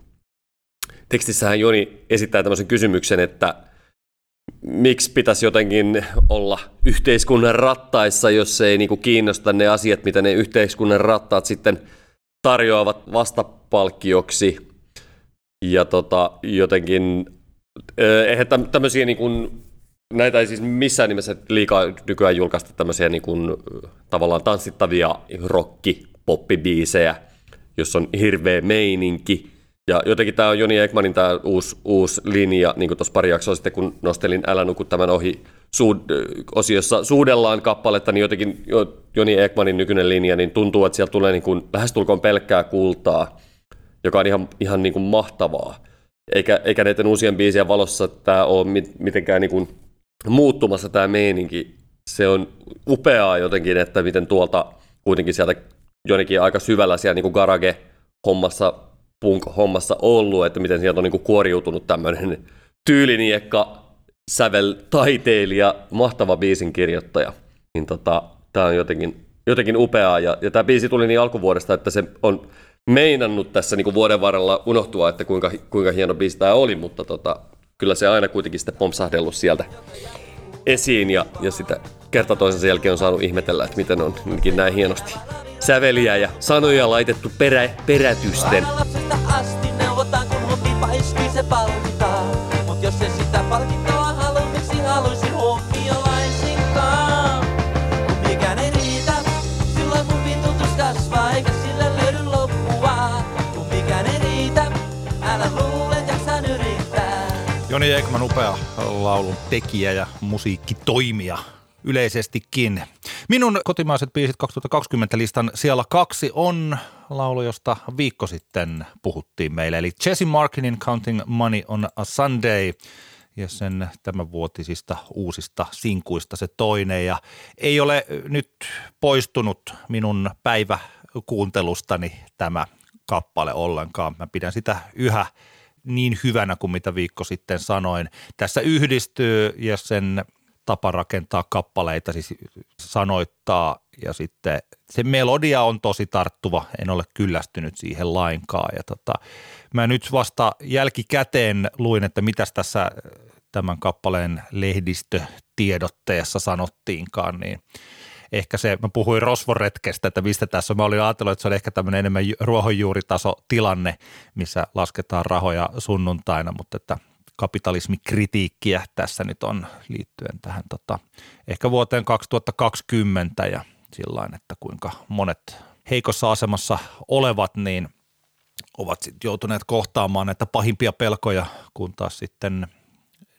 tekstissähän Joni esittää tämmöisen kysymyksen, että miksi pitäisi jotenkin olla yhteiskunnan rattaissa, jos ei niinku kiinnosta ne asiat, mitä ne yhteiskunnan rattaat sitten tarjoavat vastapalkkioksi. Ja tota, jotenkin, eihän tämmöisiä, niinku, näitä ei siis missään nimessä liikaa nykyään julkaista tämmöisiä niinku, tavallaan tanssittavia rock-poppibiisejä, jos on hirveä meininki. Ja jotenkin tämä on Joni Ekmanin tämä uusi, uusi linja, niin kuin tuossa pari jaksoa sitten, kun nostelin Älä nuku tämän ohi suud, osiossa suudellaan kappaletta, niin jotenkin Joni Ekmanin nykyinen linja, niin tuntuu, että siellä tulee niin kuin lähestulkoon pelkkää kultaa, joka on ihan, ihan niin kuin mahtavaa. Eikä, eikä näiden uusien biisien valossa tämä ole mitenkään niin kuin muuttumassa tämä meininki. Se on upeaa jotenkin, että miten tuolta kuitenkin sieltä Jonikin aika syvällä siellä niin kuin garage-hommassa, punk-hommassa ollut, että miten sieltä on niinku kuoriutunut tämmöinen tyyliniekka, säveltaiteilija, mahtava biisin kirjoittaja. Niin tota, tämä on jotenkin, jotenkin upeaa, ja, ja tämä biisi tuli niin alkuvuodesta, että se on meinannut tässä niinku vuoden varrella unohtua, että kuinka, kuinka hieno biisi tämä oli, mutta tota, kyllä se aina kuitenkin sitten pompsahdellut sieltä esiin, ja, ja sitä kerta toisensa jälkeen on saanut ihmetellä, että miten on näin hienosti säveliä ja sanoja laitettu perä, perätysten. Aina lapsesta asti neuvotaan, kun hopipa iskii se palkitaan. Mut jos ei sitä palkintoa halua, miksi haluaisin hommia laisinkaan? Kun mikään ei riitä, silloin mun vintutus kasvaa, eikä sillä löydy loppua. Kun mikään ei riitä, älä luule, jaksan yrittää. Joni Ekman, upea laulun tekijä ja musiikkitoimija yleisestikin. Minun kotimaiset biisit kaksituhattakaksikymmentä-listan siellä kaksi on laulu, josta viikko sitten puhuttiin meille. Eli Jesse Markinin Counting Money on a Sunday ja sen tämänvuotisista uusista sinkuista se toinen. Ja ei ole nyt poistunut minun päiväkuuntelustani tämä kappale ollenkaan. Mä pidän sitä yhä niin hyvänä kuin mitä viikko sitten sanoin. Tässä yhdistyy ja sen tapa rakentaa kappaleita, siis sanoittaa ja sitten se melodia on tosi tarttuva, en ole kyllästynyt siihen lainkaan. Ja tota, mä nyt vasta jälkikäteen luin, että mitäs tässä tämän kappaleen lehdistötiedotteessa sanottiinkaan, niin ehkä se, mä puhuin rosvoretkestä, että mistä tässä on. Mä olin ajatellut, että se oli ehkä tämmöinen enemmän ruohonjuuritaso tilanne, missä lasketaan rahoja sunnuntaina, mutta että kapitalismikritiikkiä tässä nyt on liittyen tähän tota, ehkä vuoteen kaksituhattakaksikymmentä ja sillain, että kuinka monet heikossa asemassa olevat niin ovat sit joutuneet kohtaamaan näitä pahimpia pelkoja, kun taas sitten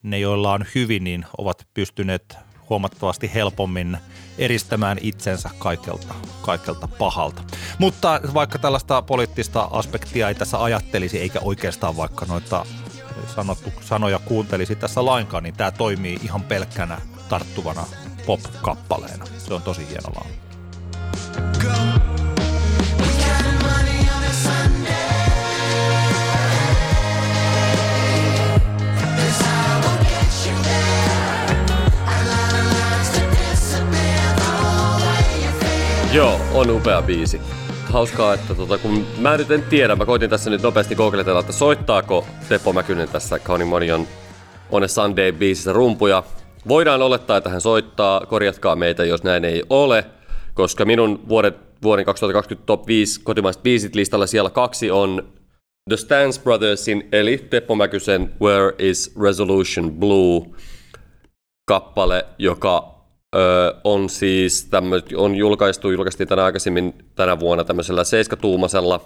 ne, joilla on hyvin, niin ovat pystyneet huomattavasti helpommin eristämään itsensä kaikelta, kaikelta pahalta. Mutta vaikka tällaista poliittista aspektia ei tässä ajattelisi, eikä oikeastaan vaikka noita sanottu, sanoja kuuntelisi tässä lainkaan, niin tämä toimii ihan pelkkänä tarttuvana pop-kappaleena. Se on tosi hieno laulu. Joo, on upea biisi. Hauskaa, että tota, kun mä nyt en tiedä, mä koitin tässä nyt nopeasti googletella, että soittaako Teppo Mäkynen tässä County Monion On a Sunday -biisissä rumpuja. Voidaan olettaa, että hän soittaa, korjatkaa meitä, jos näin ei ole, koska minun vuoden, vuoden kaksituhattakaksikymmentä top viisi kotimaiset biisit listalla siellä kaksi on The Stans Brothersin eli Teppo Mäkysen Where is Resolution Blue -kappale, joka Öö, on siis tämmö, on julkaistu, julkaistiin tänä aikaisemmin tänä vuonna tämmöisellä seiskatuumasella,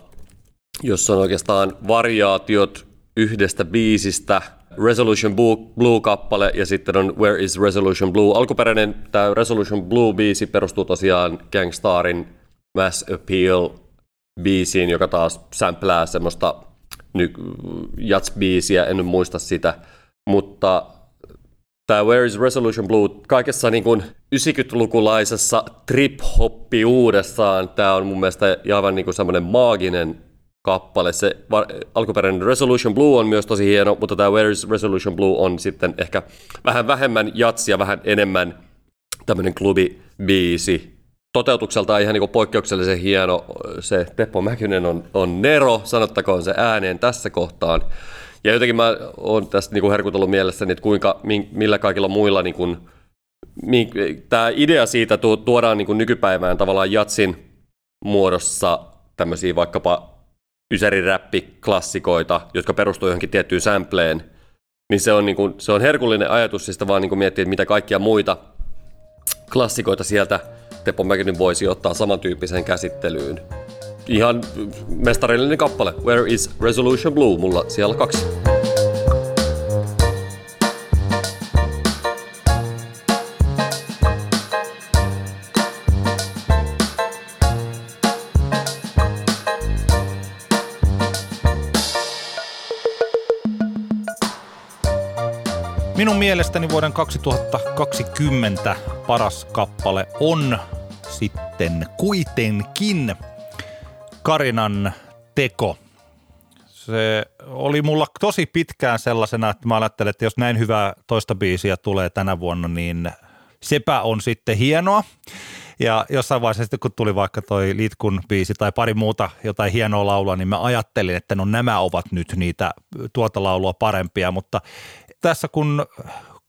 jossa on oikeastaan variaatiot yhdestä biisistä. Resolution Blue-kappale ja sitten on Where is Resolution Blue. Alkuperäinen tämä Resolution Blue-biisi perustuu tosiaan Gangstarin Mass Appeal-biisiin, joka taas samplää semmoista ny- jazz-biisiä, en nyt muista sitä, mutta tämä Where is Resolution Blue, kaikessa niin kuin yhdeksänkymmentälukulaisessa trip-hoppiuudessaan, tämä on mun mielestä aivan niin kuin semmoinen maaginen kappale. Se var- alkuperäinen Resolution Blue on myös tosi hieno, mutta tämä Where is Resolution Blue on sitten ehkä vähän vähemmän jatsia, vähän enemmän tämmöinen klubibiisi. Toteutukselta ihan niin kuin poikkeuksellisen hieno. Se Teppo Mäkynen on, on nero, sanottakoon se ääneen tässä kohtaan. Ja jotenkin mä oon tässä niinku herkutellut mielessäni, että kuinka, millä kaikilla muilla niinku, tämä idea siitä tuodaan niinku nykypäivään tavallaan jatsin muodossa tämmöisiä vaikkapa ysäriräppiklassikoita, jotka perustuu johonkin tiettyyn sampleen, niin se on, niinku, se on herkullinen ajatus, siis vaan niinku miettiä, että mitä kaikkia muita klassikoita sieltä Teppo Mäkynen voisi ottaa samantyyppiseen käsittelyyn. Ihan mestarillinen kappale, Where is Resolution Blue, mulla siellä kaksi. Minun mielestäni vuoden kaksituhattakaksikymmentä paras kappale on sitten kuitenkin Karinan teko. Se oli mulla tosi pitkään sellaisena, että mä ajattelin, että jos näin hyvää toista biisiä tulee tänä vuonna, niin sepä on sitten hienoa. Ja jossain vaiheessa sitten, kun tuli vaikka toi Litkun biisi tai pari muuta jotain hienoa laulua, niin mä ajattelin, että no nämä ovat nyt niitä tuota laulua parempia, mutta tässä kun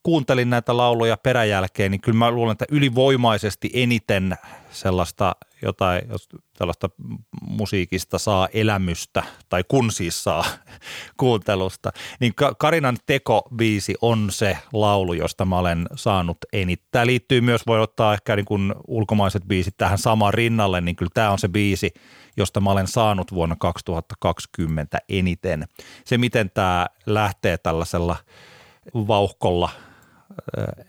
kuuntelin näitä lauluja peräjälkeen, niin kyllä mä luulen, että ylivoimaisesti eniten sellaista jotain, jos tällaista musiikista saa elämystä, tai kun siis saa kuuntelusta, niin Karinan teko-biisi on se laulu, josta mä olen saanut eniten. Tämä liittyy myös, voi ottaa ehkä niin kuin ulkomaiset biisit tähän samaan rinnalle, niin kyllä tämä on se biisi, josta mä olen saanut vuonna kaksituhattakaksikymmentä eniten. Se, miten tämä lähtee tällaisella vauhkolla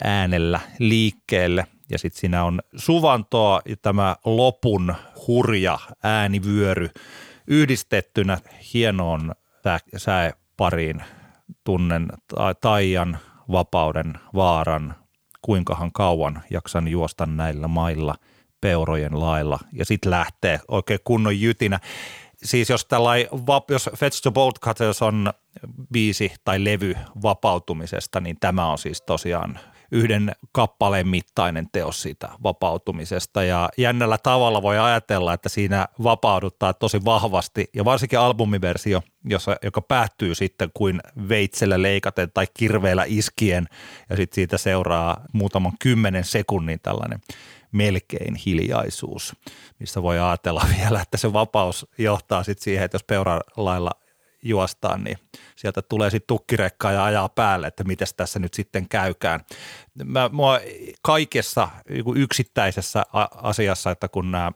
äänellä liikkeelle. Ja sitten siinä on suvantoa ja tämä lopun hurja äänivyöry yhdistettynä hienoon säepariin. Tunnen taian, vapauden, vaaran, kuinkahan kauan jaksan juosta näillä mailla, peurojen lailla. Ja sitten lähtee oikein kunnon jytinä. Siis jos, jos Fetch the Bolt Cutters on biisi tai levy vapautumisesta, niin tämä on siis tosiaan yhden kappaleen mittainen teos siitä vapautumisesta. Ja jännällä tavalla voi ajatella, että siinä vapauduttaa tosi vahvasti, ja varsinkin albumiversio, jossa, joka päättyy sitten kuin veitsellä leikaten tai kirveellä iskien, ja sitten siitä seuraa muutaman kymmenen sekunnin tällainen melkein hiljaisuus, missä voi ajatella vielä, että se vapaus johtaa sitten siihen, että jos peuran lailla juostaan, niin sieltä tulee sitten tukkirekkaa ja ajaa päälle, että mitäs tässä nyt sitten käykään. Mä, mua kaikessa yksittäisessä asiassa, että kun nämä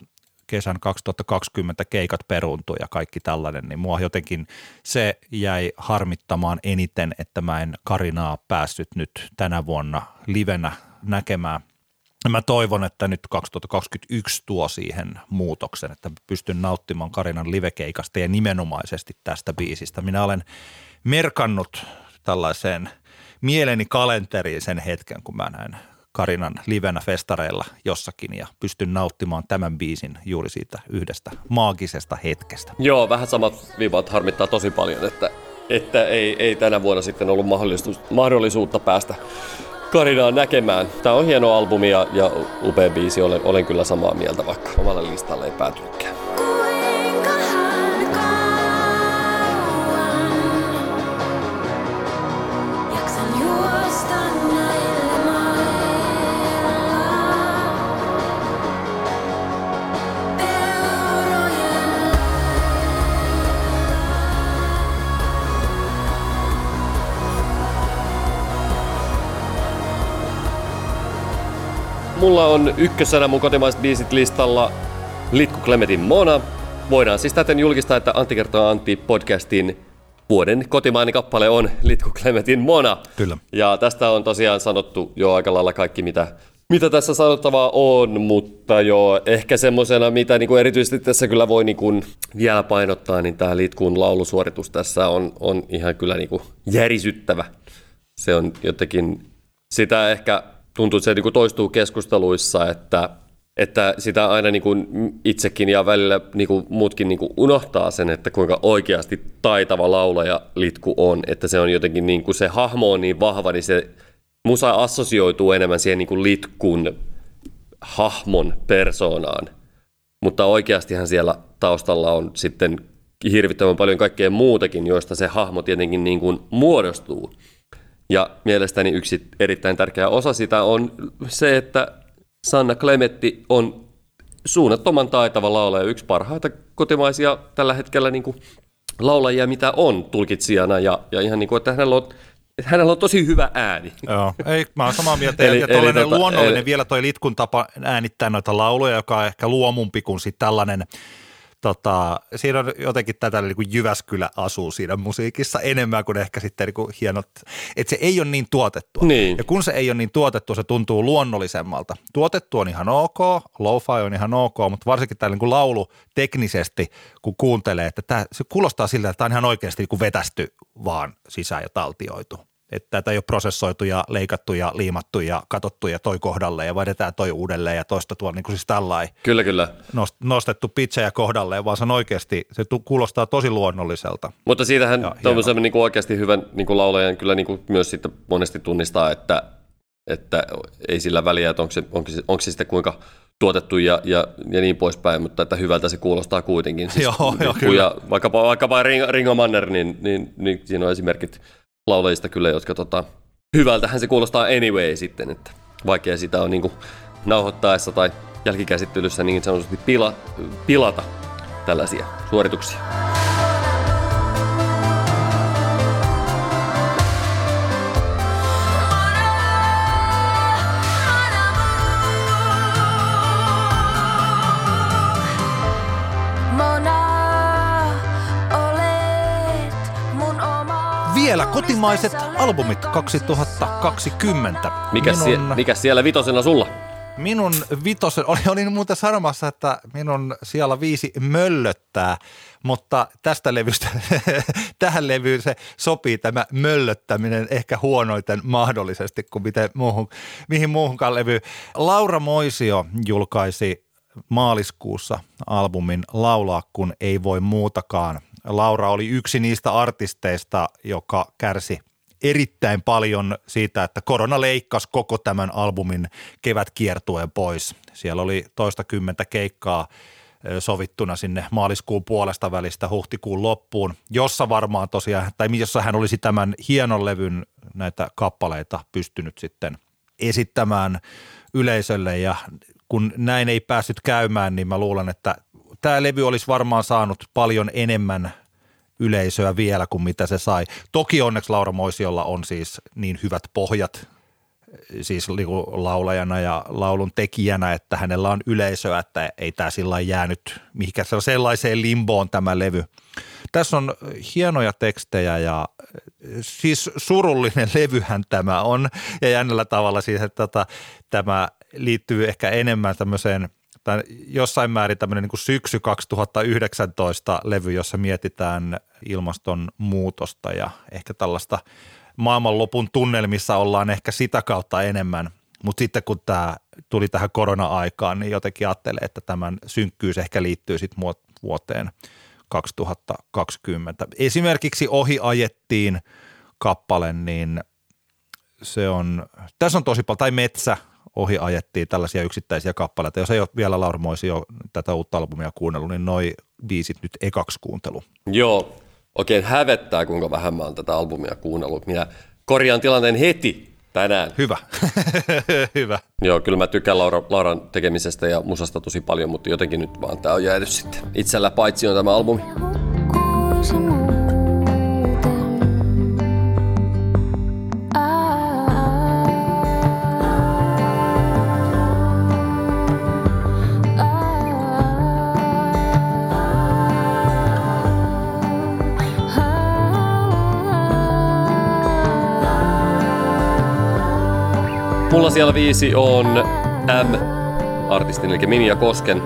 kesän kaksituhattakaksikymmentä keikat peruuntui ja kaikki tällainen, niin mua jotenkin se jäi harmittamaan eniten, että mä en Karinaa päässyt nyt tänä vuonna livenä näkemään. Mä toivon, että nyt kaksituhattakaksikymmentäyksi tuo siihen muutoksen, että pystyn nauttimaan Karinan livekeikasta ja nimenomaisesti tästä biisistä. Minä olen merkannut tällaiseen mieleni kalenteriin sen hetken, kun mä näen Karinan livenä festareilla jossakin ja pystyn nauttimaan tämän biisin juuri siitä yhdestä maagisesta hetkestä. Joo, vähän samat viivat harmittaa tosi paljon, että, että ei, ei tänä vuonna sitten ollut mahdollisuutta päästä Karinaa näkemään. Tää on hieno albumi ja, ja upea biisi, olen, olen kyllä samaa mieltä, vaikka omalle listalle ei päätykään. Mulla on ykkösenä mun kotimaiset biisit listalla Litku Klemetin Mona. Voidaan siis täten julkistaa, että Antti kertoo Antti podcastin vuoden kotimainen kappale on Litku Klemetin Mona. Kyllä. Ja tästä on tosiaan sanottu jo aika lailla kaikki, mitä, mitä tässä sanottavaa on, mutta joo, ehkä semmosena, mitä niinku erityisesti tässä kyllä voi niinku vielä painottaa, niin tää Litkun laulusuoritus tässä on, on ihan kyllä niinku järisyttävä. Se on jotenkin sitä ehkä... Tuntuu, että se niin toistuu keskusteluissa, että, että sitä aina niin itsekin ja välillä niin muutkin niin unohtaa sen, että kuinka oikeasti taitava laulaja Litku on. Että se on jotenkin, niin kuin se hahmo on niin vahva, niin se musa assosioituu enemmän siihen niin Litkun hahmon persoonaan. Mutta oikeastihan siellä taustalla on sitten hirvittävän paljon kaikkea muutakin, joista se hahmo tietenkin niin kuin muodostuu. Ja mielestäni yksi erittäin tärkeä osa sitä on se, että Sanna Klemetti on suunnattoman taitava laulaja, yksi parhaita kotimaisia tällä hetkellä niin kuin laulajia, mitä on tulkitsijana, ja, ja ihan niin kuin, että hänellä on, hänellä on tosi hyvä ääni. Joo, ei, mä oon samaa mieltä, eli, ja tuollainen tota, luonnollinen eli... vielä toi Litkun tapa äänittää noita lauluja, joka on ehkä luomumpi kuin sitten tällainen. Tota, siinä on jotenkin tätä niin kuin Jyväskylä asuu siinä musiikissa enemmän kuin ehkä sitten niin kuin hienot, että se ei ole niin tuotettua. Niin. Ja kun se ei ole niin tuotettua, se tuntuu luonnollisemmalta. Tuotettu on ihan ok, lo-fi on ihan ok, mutta varsinkin tämä niin kuin laulu teknisesti, kun kuuntelee, että tämä, se kuulostaa siltä, että tämä on ihan oikeasti niin kuin vetästy vaan sisään ja taltioitu. Että tätä ei ole prosessoitu ja leikattu ja liimattu ja katsottu ja toi kohdalle ja vedetään toi uudelleen ja toista tuolla niin kuin siis tällainen. Kyllä, kyllä. Nostettu pitchejä kohdalle, vaan se on oikeasti, se kuulostaa tosi luonnolliselta. Mutta siitähän tuommoisen niin oikeasti hyvän niin kuin laulajan kyllä niin kuin myös sitten monesti tunnistaa, että, että ei sillä väliä, että onko se, onko se, onko se sitten kuinka tuotettu ja, ja, ja niin poispäin, mutta että hyvältä se kuulostaa kuitenkin. Siis, joo, joo, kyllä. Vaikkapa, vaikkapa Ringo Manner, niin, niin, niin siinä on esimerkit laulajista kyllä, jotka tota, hyvältähän se kuulostaa anyway sitten, että vaikea sitä on niinku nauhoittaessa tai jälkikäsittelyssä niin sanotusti pila, pilata tällaisia suorituksia. Vielä kotimaiset albumit kaksituhattakaksikymmentä. Mikäs, minun, sie, mikäs siellä vitosena sulla? Minun vitosen, olin, olin muuten sanomassa, että minun siellä viisi möllöttää, mutta tästä levystä, tähän levyyn se sopii tämä möllöttäminen ehkä huonoiten mahdollisesti kuin miten muuhun, mihin muuhunkaan levyyn. Laura Moisio julkaisi maaliskuussa albumin Laulaa, kun ei voi muutakaan. Laura oli yksi niistä artisteista, joka kärsi erittäin paljon siitä, että korona leikkasi koko tämän albumin kevätkiertueen pois. Siellä oli toistakymmentä keikkaa sovittuna sinne maaliskuun puolesta välistä huhtikuun loppuun, jossa varmaan tosiaan, tai jossa hän olisi tämän hienon levyn näitä kappaleita pystynyt sitten esittämään yleisölle, ja kun näin ei päässyt käymään, niin mä luulen, että tämä levy olisi varmaan saanut paljon enemmän yleisöä vielä kuin mitä se sai. Toki onneksi Laura Moisiolla on siis niin hyvät pohjat, siis laulajana ja laulun tekijänä, että hänellä on yleisöä, että ei tämä sillä jäänyt mihinkään sellaiseen limboon tämä levy. Tässä on hienoja tekstejä ja siis surullinen levyhän tämä on ja jännällä tavalla siis, että tämä liittyy ehkä enemmän tämmöiseen Tämän jossain määrin tämmöinen niin kuin syksy kaksituhattayhdeksäntoista levy, jossa mietitään ilmastonmuutosta ja ehkä tällaista maailmanlopun tunnelmissa ollaan ehkä sitä kautta enemmän. Mutta sitten kun tämä tuli tähän korona-aikaan, niin jotenkin ajattelee, että tämän synkkyys ehkä liittyy sitten vuoteen kaksituhattakaksikymmentä. Esimerkiksi ohi ajettiin kappale, niin se on, tässä on tosi paljon, tai Metsä ohi ajettiin tällaisia yksittäisiä kappaleita. Jos ei ole vielä Laura Moisio tätä uutta albumia kuunnellut, niin noi biisit nyt ekaksi kuuntelu. Joo, oikein hävettää kuinka vähän mä oon tätä albumia kuunnellut. Minä korjaan tilanteen heti tänään. Hyvä, hyvä. Joo, kyllä mä tykkään Laura, Lauran tekemisestä ja musasta tosi paljon, mutta jotenkin nyt vaan tää on jäänyt sitten itsellä paitsi on tämä albumi. Mulla siellä viisi on M-artistin, eli Minja Kosken,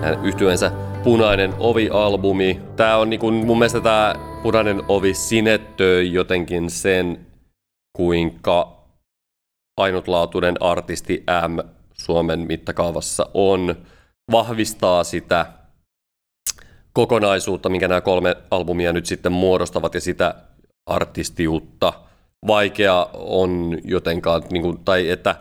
hän yhtyeensä Punainen ovi-albumi. Tää on niinku, mun mielestä tää Punainen ovi sinetöi jotenkin sen, kuinka ainutlaatuinen artisti M Suomen mittakaavassa on. Vahvistaa sitä kokonaisuutta, minkä nämä kolme albumia nyt sitten muodostavat ja sitä artistiutta. Vaikea on jotenkaan, niin kuin, tai että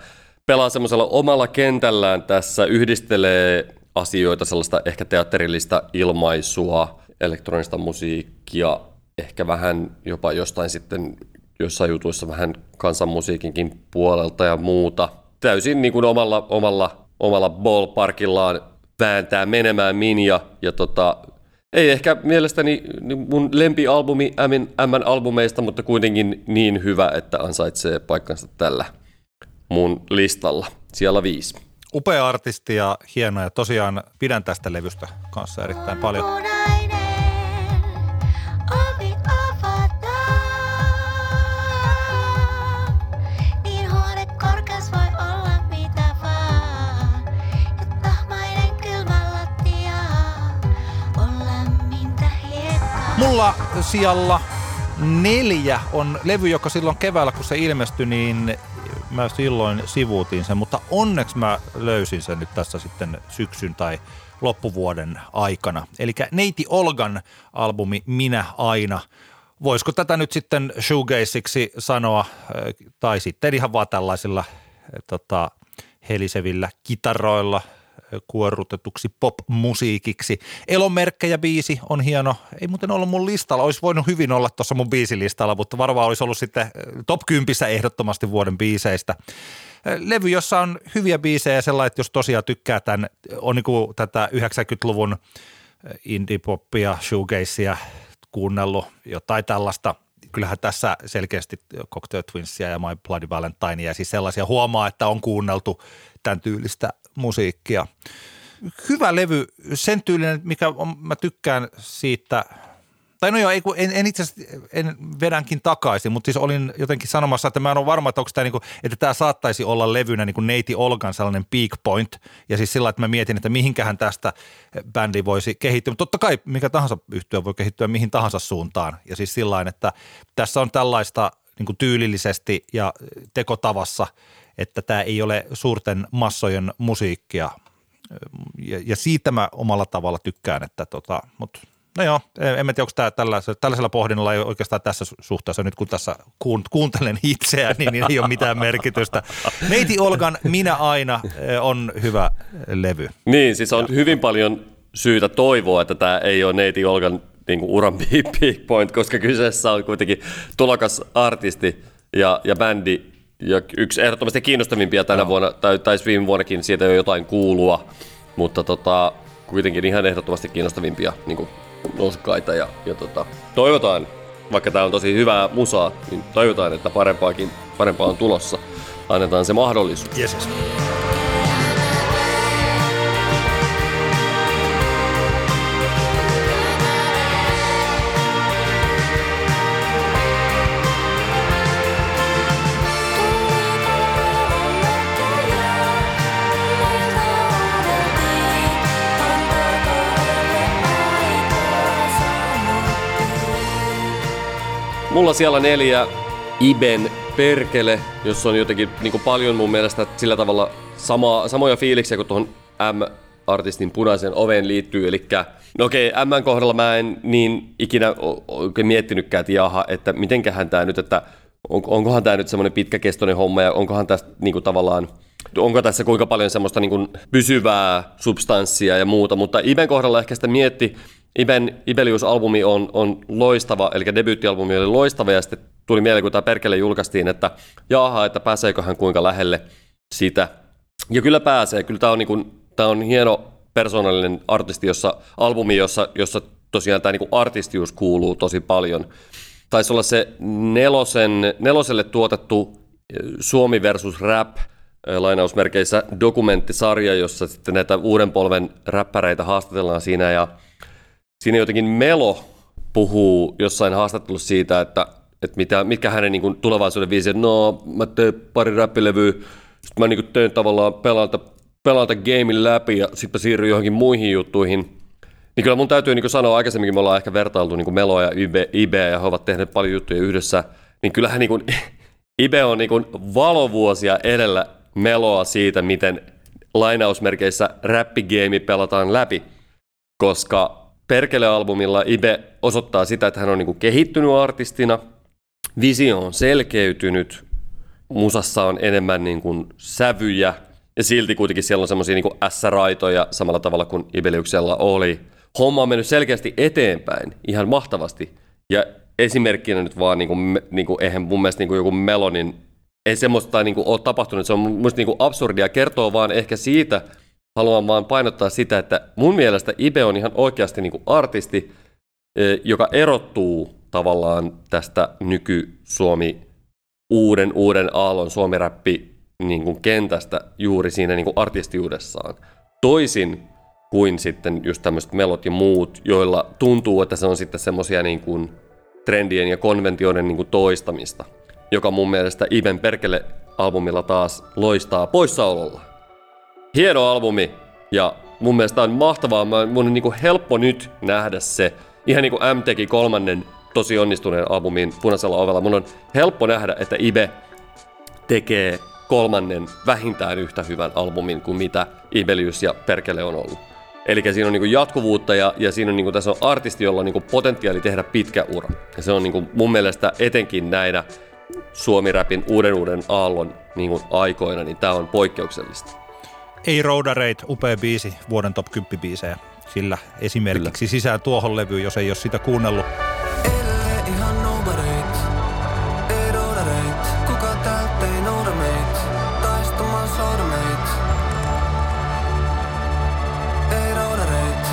pelaa semmoisella omalla kentällään tässä, yhdistelee asioita, sellaista ehkä teatterillista ilmaisua, elektronista musiikkia, ehkä vähän jopa jostain sitten jossain jutuissa vähän kansanmusiikinkin puolelta ja muuta. Täysin niin kuin omalla, omalla, omalla ballparkillaan vääntää menemään Minja ja tota... Ei ehkä mielestäni mun lempialbumi M-albumeista, mutta kuitenkin niin hyvä, että ansaitsee paikkansa tällä mun listalla. Siellä viisi. Upea artisti ja hieno, ja tosiaan pidän tästä levystä kanssa erittäin paljon. Mulla sijalla neljä on levy, joka silloin keväällä, kun se ilmestyi, niin mä silloin sivuutin sen, mutta onneksi mä löysin sen nyt tässä sitten syksyn tai loppuvuoden aikana. Eli Neiti Olgan albumi Minä aina. Voisiko tätä nyt sitten shoegazeiksi sanoa, tai sitten ihan vaan tällaisilla tota, helisevillä kitaroilla kuorrutetuksi pop-musiikiksi. Elomerkkejä biisi on hieno. Ei muuten ollut mun listalla. Olisi voinut hyvin olla tuossa mun biisilistalla, mutta varmaan olisi ollut sitten top kympissä ehdottomasti vuoden biiseistä. Levy, jossa on hyviä biisejä, sellainen, että jos tosiaan tykkää tämän, on niin kuin tätä yhdeksänkymmentäluvun indie-poppia, shoegazea kuunnellut, jotain tällaista. Kyllähän tässä selkeästi Cocktail Twinsia ja My Bloody Valentineia, siis sellaisia huomaa, että on kuunneltu tämän tyylistä musiikkia. Hyvä levy, sen tyylinen, mikä on, mä tykkään siitä, tai no joo, ei, en, en itse asiassa, en vedänkin takaisin, mutta siis olin jotenkin sanomassa, että mä en ole varma, että onko tämä, niin kuin, että tämä saattaisi olla levynä niin kuin Neiti Olgan sellainen peak point, ja siis sillä, että mä mietin, että mihinkähän tästä bändi voisi kehittyä, mutta totta kai mikä tahansa yhtye voi kehittyä mihin tahansa suuntaan, ja siis sillain, että tässä on tällaista niin kuin tyylillisesti ja tekotavassa, että tämä ei ole suurten massojen musiikkia, ja, ja siitä mä omalla tavalla tykkään, että tota, mutta no joo, en mä tiedä, onko tämä tällaisella, tällaisella pohdinnalla ei oikeastaan tässä suhteessa, nyt kun tässä kuuntelen itseäni, niin ei ole mitään merkitystä. Neiti Olgan Minä aina on hyvä levy. Niin, siis on hyvin paljon syytä toivoa, että tämä ei ole Neiti Olgan niin kuin uran big point, koska kyseessä on kuitenkin tulokas artisti ja, ja bändi, ja yksi ehdottomasti kiinnostavimpia tänä no. vuonna, tai taisi viime vuonnakin siitä jo jotain kuulua, mutta tota, kuitenkin ihan ehdottomasti kiinnostavimpia niin noskaita. Ja, ja tota, toivotaan, vaikka tää on tosi hyvää musaa, niin toivotaan, että parempaakin, parempaa on tulossa. Annetaan se mahdollisuus. Jeesus. Mulla siellä neljä Iben Perkele, jossa on jotenkin niin paljon mun mielestä sillä tavalla sama, samoja fiiliksiä kuin tuohon M-artistin Punaisen oveen liittyy. Eli no okei, M:n kohdalla mä en niin ikinä oikein miettinytkään, että jaha, että mitenköhän tää nyt, että on, onkohan tämä nyt semmoinen pitkäkestoinen homma ja onkohan tässä niin kuin tavallaan, onko tässä kuinka paljon semmoista niin kuin pysyvää substanssia ja muuta, mutta Iben kohdalla ehkä sitä mietti, Iben Ibelius-albumi on, on loistava, eli debyyttialbumi oli loistava ja sitten tuli mieleen, kun tämä perkele julkaistiin, että jaaha, että pääseekö hän kuinka lähelle sitä. Ja kyllä pääsee, kyllä tämä on, niin kuin, tämä on hieno persoonallinen artisti, jossa, albumi, jossa, jossa tosiaan tämä niin kuin artistius kuuluu tosi paljon. Taisi olla se nelosen, neloselle tuotettu Suomi versus rap lainausmerkeissä dokumenttisarja, jossa sitten näitä uuden polven räppäreitä haastatellaan siinä ja siinä jotenkin Melo puhuu jossain haastattelussa siitä, että, että mitä, mitkä hänen niin kuin tulevaisuuden viisiin, no mä teen pari räppilevyä, sitten mä niin kuin teen tavallaan pelata, pelata gamein läpi ja sitten mä siirryn johonkin muihin juttuihin. Niin kyllä mun täytyy niin kuin sanoa, aikaisemminkin me ollaan ehkä vertailtu niin kuin Meloa ja Ibeä ja he ovat tehneet paljon juttuja yhdessä, niin kyllähän niin kuin, Ibe on niin kuin valovuosia edellä Meloa siitä, miten lainausmerkeissä räppigeimi pelataan läpi, koska Perkele-albumilla Ibe osoittaa sitä, että hän on niinku kehittynyt artistina, visio on selkeytynyt, musassa on enemmän niinku sävyjä ja silti kuitenkin siellä on semmoisia niinku ässä-raitoja samalla tavalla kuin Ibeliuksella oli. Homma on mennyt selkeästi eteenpäin ihan mahtavasti ja esimerkkinä nyt vaan, niinku, niinku, eihän mun mielestä niinku joku Melonin, ei semmoista niinku ole tapahtunut, se on mun mielestä niinku absurdia, kertoo vaan ehkä siitä, haluan vaan painottaa sitä, että mun mielestä Ibe on ihan oikeasti niin kuin artisti, joka erottuu tavallaan tästä nyky-Suomi uuden uuden aallon suomi-räppi niin kuin kentästä juuri siinä niin kuin artistiudessaan. Toisin kuin sitten just tämmöiset melot ja muut, joilla tuntuu, että se on sitten semmoisia niin kuin trendien ja konventioiden niin kuin toistamista, joka mun mielestä Iben Perkele-albumilla taas loistaa poissaololla. Hieno albumi ja mun mielestä on mahtavaa, mun on niin kuin helppo nyt nähdä se, ihan niin kuin M teki kolmannen tosi onnistuneen albumin Punaisella ovella, mun on helppo nähdä, että Ibe tekee kolmannen vähintään yhtä hyvän albumin kuin mitä Ibelius ja Perkele on ollut. Eli siinä on niin kuin jatkuvuutta ja, ja siinä on niin kuin, tässä on artisti, jolla on niin kuin potentiaali tehdä pitkä ura. Ja se on niin kuin mun mielestä etenkin näinä suomi-räpin uuden uuden aallon niin kuin aikoina, niin tää on poikkeuksellista. Ei Roudareit, upea biisi, vuoden top kymmenen biisejä. Sillä esimerkiksi sisään tuohon levyyn, jos ei ole sitä kuunnellut. Elle ihan noudareit, ei roudareit, kuka täältä ei nouda meitä, taistumaan saada meitä. Ei roudareit,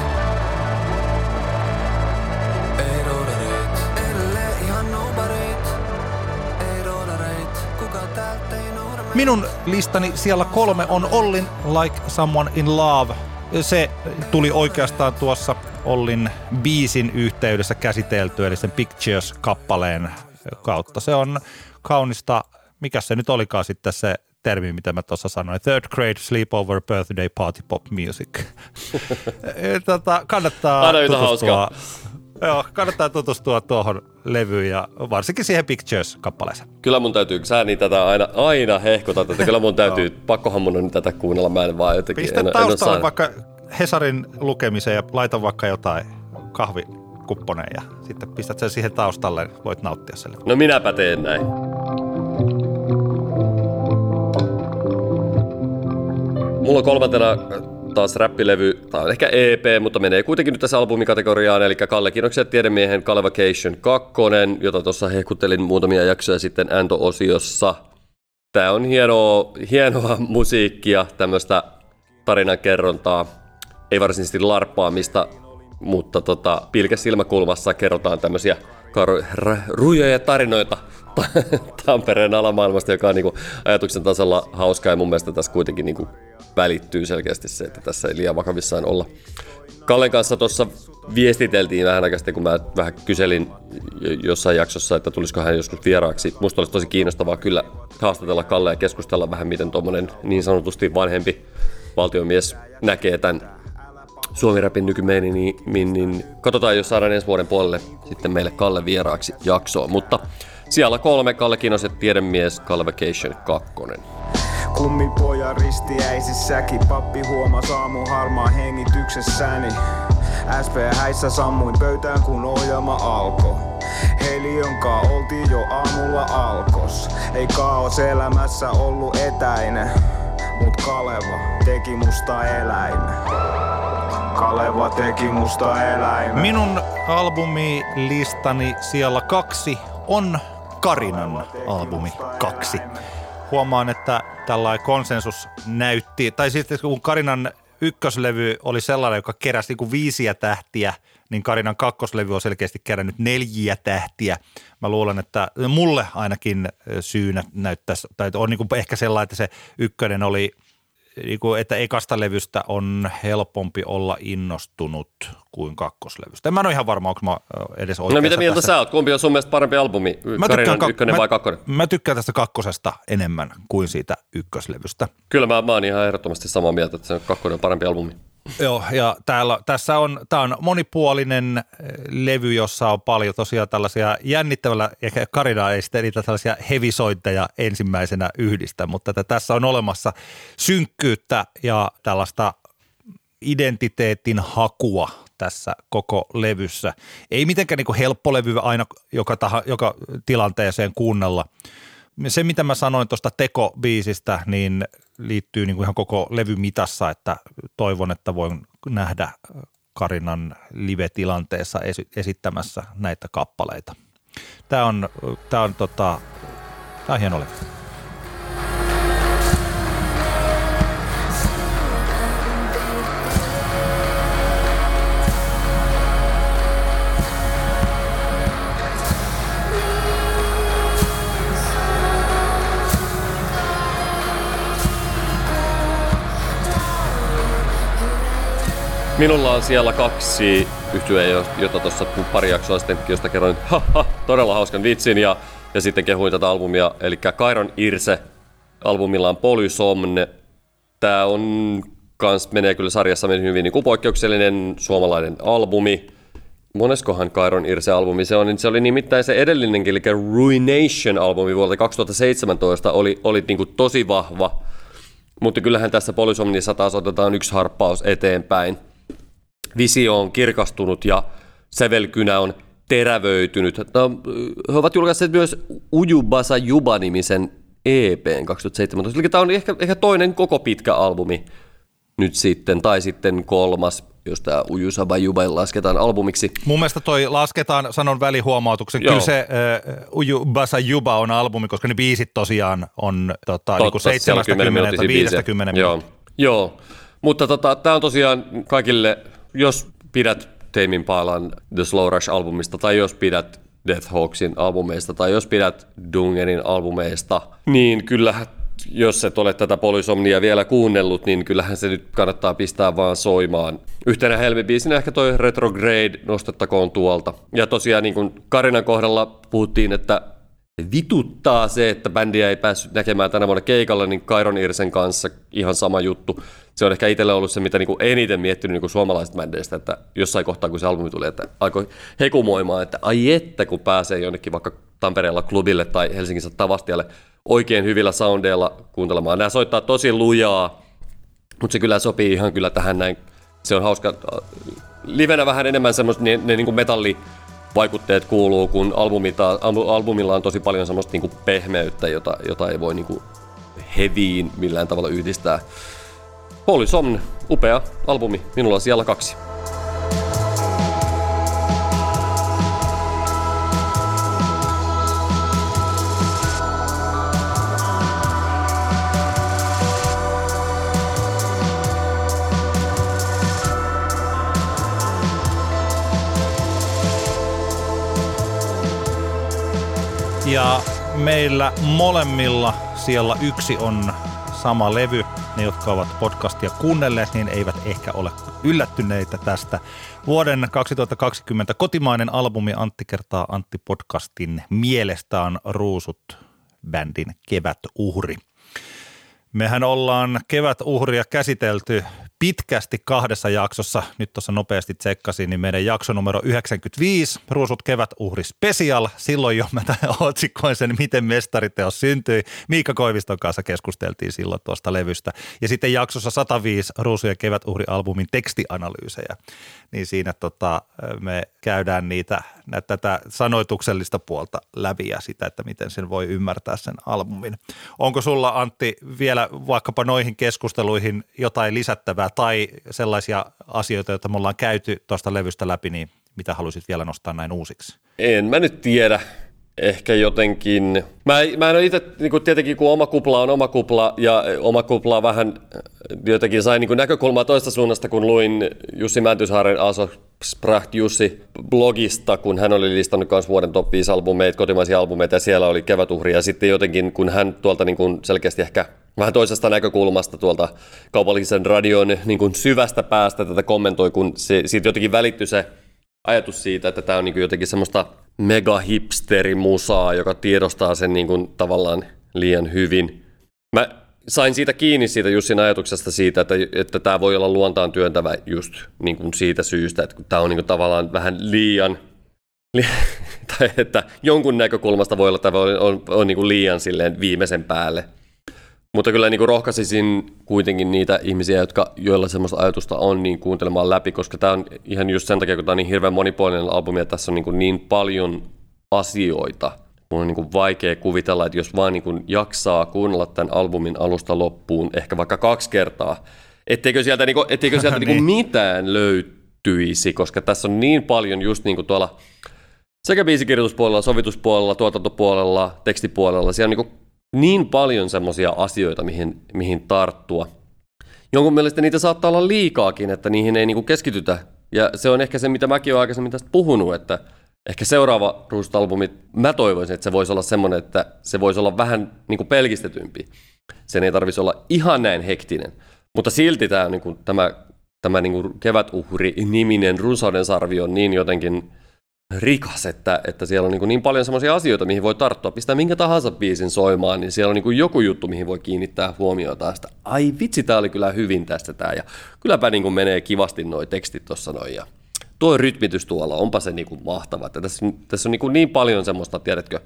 ei roudareit, elle ihan noudareit, ei roudareit, kuka täältä ei nouda meitä. Minun listani siellä kolme on Ollin Like Someone in Love. Se tuli oikeastaan tuossa Ollin biisin yhteydessä käsiteltyä, eli sen Pictures-kappaleen kautta. Se on kaunista, mikä se nyt olikaan sitten se termi, mitä mä tuossa sanoin, third grade sleepover birthday party pop music. tota, kannattaa Aina tutustua. Hauskaa. Joo, kannattaa tutustua tuohon levyyn ja varsinkin siihen Pictures-kappaleeseen. Kyllä mun täytyy, sä niin tätä aina, aina hehkutat, että kyllä mun täytyy, pakkohan mun on tätä kuunnella, mä en vaan jotenkin. Pistä taustalle vaikka Hesarin lukemiseen ja laita vaikka jotain kahvikupponen ja sitten pistät sen siihen taustalle, voit nauttia sille. No minäpä teen näin. Mulla on kolmantena taas räppilevy, tämä on ehkä E P, mutta menee kuitenkin nyt tässä albumikategoriaan, eli Kalle Kinoksen Tiedemiehen Calevacation kaksi, jota tuossa hehkuttelin muutamia jaksoja sitten Änto-osiossa. Tämä on hienoa, hienoa musiikkia, tämmöistä tarinankerrontaa, ei varsinaisesti larppaamista, mutta tota, pilkäs silmäkulmassa kerrotaan tämmöisiä kar- r- rujoja tarinoita Tampereen alamaailmasta, joka on niinku ajatuksen tasolla hauska ja mun mielestä tässä kuitenkin niinku välittyy selkeästi se, että tässä ei liian vakavissaan olla. Kallen kanssa tuossa viestiteltiin vähän aikaisesti, kun mä vähän kyselin jossain jaksossa, että tulisiko hän joskus vieraaksi. Musta olisi tosi kiinnostavaa kyllä haastatella Kalle ja keskustella vähän, miten tuommoinen niin sanotusti vanhempi valtiomies näkee tämän Suomi-räpin nykymeini, niin, niin, niin katsotaan, jos saadaan ensi vuoden puolelle sitten meille Kalle vieraaksi jaksoon. Mutta siellä kolme, Kalle Kinnoset, Tiedemies, Calevacation kaksi. Kummipoja ristiäisissäkin, pappi huomas aamun harmaa hengityksessäni. S P-häissä sammuin pöytään kun ohjelma alkoi. Heliönkaa oltiin jo aamulla alkos. Ei kaos elämässä ollut etäinen, mut Kaleva teki musta eläimen. Kaleva teki musta eläimen. Minun albumilistani siellä kaksi on Karinan albumi kaksi. Huomaan, että tällainen konsensus näytti, tai sitten kun Karinan ykköslevy oli sellainen, joka keräsi niin viisiä tähtiä, niin Karinan kakkoslevy on selkeästi kerännyt neljä tähtiä. Mä luulen, että mulle ainakin syynä näyttäisi, tai on niin ehkä sellainen, että se ykkönen oli, niin kuin, että ekasta levystä on helpompi olla innostunut kuin kakkoslevystä. Mä en ole ihan varma, onko mä edes oikeassa. No mitä mieltä tässä sä oot? Kumpi on sun mielestä parempi albumi? Mä Karinan kak- ykkönen mä, vai kakkonen? Mä tykkään tästä kakkosesta enemmän kuin siitä ykköslevystä. Kyllä mä, mä oon ihan ehdottomasti samaa mieltä, että se on kakkonen parempi albumi. Joo, ja täällä, tässä on, tää on monipuolinen levy, jossa on paljon tosiaan tällaisia jännittävällä, ehkä Karina ei sitten niitä tällaisia hevisointeja ensimmäisenä yhdistä, mutta t- tässä on olemassa synkkyyttä ja tällaista identiteetin hakua tässä koko levyssä. Ei mitenkään niin kuin helppo levy aina joka, taha, joka tilanteeseen kuunnella. Se, mitä mä sanoin tuosta Teko-biisistä, niin liittyy niin kuin ihan koko levy mitassa, että toivon, että voin nähdä Karinan live-tilanteessa esittämässä näitä kappaleita. Tämä on, tämä on, tota, tämä on hieno levy. Minulla on siellä kaksi yhtyä, jota tuossa pari jaksoa sitten, josta kerroin haha, todella hauskan vitsin ja, ja sitten kehuin tätä albumia. Eli Kairon Irse albumillaan Polysomne. Tämä on kans, menee kyllä sarjassa hyvin niin kuin poikkeuksellinen suomalainen albumi. Moneskohan Kairon Irse albumi se on, niin se oli nimittäin se edellinenkin, eli Ruination albumi vuodelta kaksituhattaseitsemäntoista oli, oli niin kuin tosi vahva. Mutta kyllähän tässä Polysomniassa taas otetaan yksi harppaus eteenpäin. Visio on kirkastunut ja sävelkynä on terävöitynyt. He ovat julkaisseet myös Ujubasa Juba-nimisen E P:n kaksituhattaseitsemäntoista. Eli tämä on ehkä, ehkä toinen koko pitkä albumi nyt sitten, tai sitten kolmas, jos tämä Ujusaba Juba lasketaan albumiksi. Mun mielestä toi lasketaan, sanon välihuomautuksen, Joo. Kyllä se uh, Ujubasa Juba on albumi, koska ne biisit tosiaan on tota, niin seitsemänkymmentä viisikymmentä minuuttia. Joo. Joo, mutta tota, tämä on tosiaan kaikille... Jos pidät Tame Impalan The Slow Rush-albumista, tai jos pidät Death Hawksin albumeista, tai jos pidät Dungenin albumeista, niin kyllähän, jos et ole tätä Polysomnia vielä kuunnellut, niin kyllähän se nyt kannattaa pistää vaan soimaan. Yhtenä helmibiisinä ehkä toi Retrograde nostettakoon tuolta. Ja tosiaan niin kuin Karinan kohdalla puhuttiin, että vituttaa se, että bändiä ei päässyt näkemään tänä vuonna keikalla, niin Kairon Irsen kanssa ihan sama juttu. Se on ehkä itsellä ollut se, mitä niinku eniten miettinyt niinku suomalaisista bändeistä, että jossain kohtaa, kun se albumi tuli, että alkoi hekumoimaan, että ai että, kun pääsee jonnekin vaikka Tampereella klubille tai Helsingissä Tavastialle oikein hyvillä soundeilla kuuntelemaan. Nämä soittaa tosi lujaa, mutta se kyllä sopii ihan kyllä tähän näin. Se on hauska, livenä vähän enemmän semmoista, ne, ne niinku metalli vaikutteet kuuluu, kun albumita, albumilla on tosi paljon semmoista niinku pehmeyttä, jota, jota ei voi niinku heviin millään tavalla yhdistää. Polysomne, upea albumi, minulla on siellä kaksi. Ja meillä molemmilla siellä yksi on sama levy. Ne, jotka ovat podcastia kuunnelleet, niin eivät ehkä ole yllättyneitä tästä. Vuoden kaksituhattakaksikymmentä kotimainen albumi Antti kertaa Antti podcastin mielestä on Ruusut bändin Kevätuhri. Mehän ollaan Kevätuhria käsitelty pitkästi kahdessa jaksossa, nyt tuossa nopeasti tsekkasin, niin meidän jakso numero yhdeksänkymmentäviisi, Ruusut kevät uhri special. Silloin jo mä otsikkoin sen, miten mestariteos syntyi. Miikka Koiviston kanssa keskusteltiin silloin tuosta levystä. Ja sitten jaksossa sata viisi, Ruusu ja kevät uhri albumin tekstianalyysejä. Niin siinä tota, me käydään niitä, tätä sanoituksellista puolta läpi ja sitä, että miten sen voi ymmärtää sen albumin. Onko sulla, Antti, vielä vaikkapa noihin keskusteluihin jotain lisättävää tai sellaisia asioita, joita me ollaan käyty tuosta levystä läpi, niin mitä haluaisit vielä nostaa näin uusiksi? En mä nyt tiedä. Ehkä jotenkin. Mä, mä en ole itse, niin tietenkin kun oma kupla on oma kupla ja oma kupla vähän jotenkin sai niin näkökulmaa toista suunnasta, kun luin Jussi Mäntyshaaren Aso Spracht Jussi blogista, kun hän oli listannut myös vuoden top viisi albumeita, kotimaisia albumeita ja siellä oli kevätuhri ja sitten jotenkin kun hän tuolta niin kuin selkeästi ehkä vähän toisesta näkökulmasta tuolta kaupallisen radion niin kuin syvästä päästä tätä kommentoi, kun se, siitä jotenkin välittyi se ajatus siitä, että tämä on niin kuin jotenkin semmoista megahipsterimusaa, joka tiedostaa sen niin kuin tavallaan liian hyvin. Mä sain siitä kiinni siitä Jussin ajatuksesta siitä, että, että tämä voi olla luontaan työntävä just niin kuin siitä syystä, että tämä on niin kuin tavallaan vähän liian, li- tai että jonkun näkökulmasta voi olla, että on, on, on niin kuin liian silleen viimeisen päälle. Mutta kyllä niin kuin rohkaisisin kuitenkin niitä ihmisiä, jotka, joilla semmoista ajatusta on, niin kuuntelemaan läpi, koska tämä on ihan just sen takia, kun tämä on niin hirveän monipuolinen albumi ja tässä on niin, kuin niin paljon asioita. Mun on niin kuin vaikea kuvitella, että jos vaan niin kuin jaksaa kuunnella tämän albumin alusta loppuun ehkä vaikka kaksi kertaa, etteikö sieltä, niin kuin, etteikö sieltä niin kuin mitään löytyisi, koska tässä on niin paljon just niin kuin tuolla sekä biisikirjoituspuolella, sovituspuolella, tuotantopuolella, tekstipuolella, siellä on niin kuin niin paljon semmoisia asioita, mihin, mihin tarttua. Jonkun mielestä niitä saattaa olla liikaakin, että niihin ei niinku keskitytä. Ja se on ehkä se, mitä mäkin olen aikaisemmin tästä puhunut, että ehkä seuraava Ruusut-albumi, mä toivoisin, että se voisi olla semmoinen, että se voisi olla vähän niinku pelkistetympi. Sen ei tarvitsisi olla ihan näin hektinen. Mutta silti tämä, niinku, tämä, tämä niinku kevätuhri-niminen runsauden sarvi on niin jotenkin rikas, että, että siellä on niin, niin paljon semmoisia asioita, mihin voi tarttua. Pistää minkä tahansa biisin soimaan, niin siellä on niin joku juttu, mihin voi kiinnittää huomiota. Sitä, ai vitsi, tää oli kyllä hyvin tästä tää. Ja kylläpä niin menee kivasti noi tekstit tuossa noin. Ja tuo rytmitys tuolla, onpa se niin mahtava. Että tässä, tässä on niin, niin paljon semmoista, tiedätkö.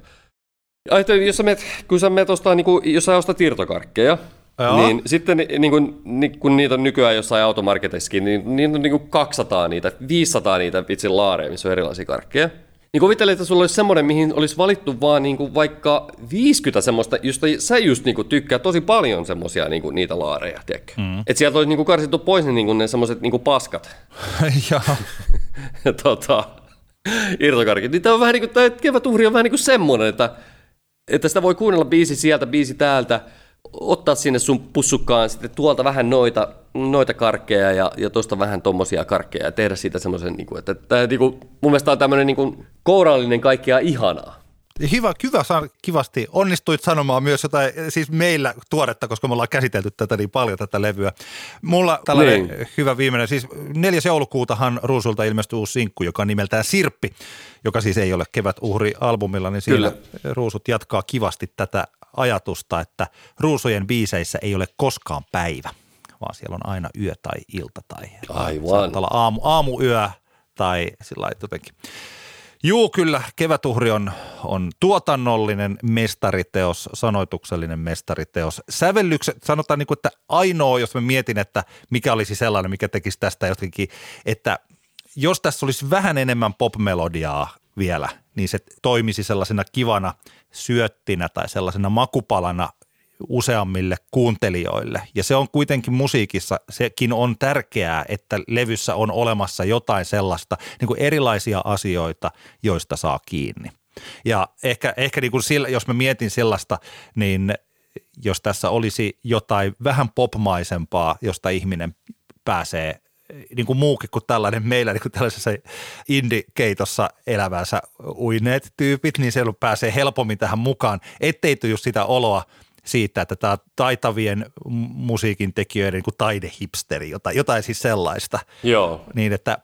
Ai, että jos sä menet, kun sä menet ostaa, niin kuin, jos sä ostat irtokarkkeja, joo, niin sitten niin kun, niin kun niitä on nykyään jossain automarketissakin, niin niitä on niin kaksisataa niitä, viisisataa niitä itse laareja, missä on erilaisia karkkeja. Niin kuvittele, että sulla olisi semmoinen, mihin olisi valittu vaan niin vaikka viisikymmentä semmoista, josta sä just niin tykkää tosi paljon semmoisia niin niitä laareja, tiedätkö? Mm. Että sieltä olisi niin karsittu pois ne, niin ne semmoiset niin paskat. Joo. tota, irtokarkit. Niin tämä on vähän niin kuin, tämä kevätuhri on vähän niin kuin semmoinen, että, että sitä voi kuunnella biisi sieltä, biisi täältä, ottaa sinne sun pussukkaan sitten tuolta vähän noita, noita karkkeja ja, ja tuosta vähän tommosia karkkeja ja tehdä siitä semmoisen, niin että, että, että mun mielestä tämä on tämmöinen niin kourallinen kaikkea ihanaa. Hyvä, hyvä, kivasti. Onnistuit sanomaan myös jotain, siis meillä tuoretta, koska me ollaan käsitelty tätä niin paljon, tätä levyä. Mulla tällainen niin hyvä viimeinen, siis neljäs joulukuutahan Ruusulta ilmestyy uusi sinkku, joka on nimeltään Sirppi, joka siis ei ole kevätuhri-albumilla, niin siellä kyllä Ruusut jatkaa kivasti tätä ajatusta, että Ruusujen biiseissä ei ole koskaan päivä, vaan siellä on aina yö tai ilta tai saattaa olla aamu, aamuyö tai sillä lailla jotenkin. Juu, kyllä. Kevätuhri on, on tuotannollinen mestariteos, sanoituksellinen mestariteos. Sävellykset, sanotaan niin kuin, että ainoa, jos mä mietin, että mikä olisi sellainen, mikä tekisi tästä jotenkin, että jos tässä olisi vähän enemmän popmelodiaa vielä, niin se toimisi sellaisena kivana syöttinä tai sellaisena makupalana useammille kuuntelijoille. Ja se on kuitenkin musiikissa, sekin on tärkeää, että levyssä on olemassa jotain sellaista, niin kuin erilaisia asioita, joista saa kiinni. Ja ehkä, ehkä niin kuin sillä, jos mä mietin sellaista, niin jos tässä olisi jotain vähän popmaisempaa, josta ihminen pääsee niin kuin muukin kuin tällainen meillä, niin kuin tällaisessa indie-keitossa elävänsä uineet tyypit, niin se pääsee helpommin tähän mukaan, ettei tule just sitä oloa siitä, että tämä taitavien musiikin tekijöiden niin taidehipsteri, jotain, jotain siis sellaista. Joo. Niin, että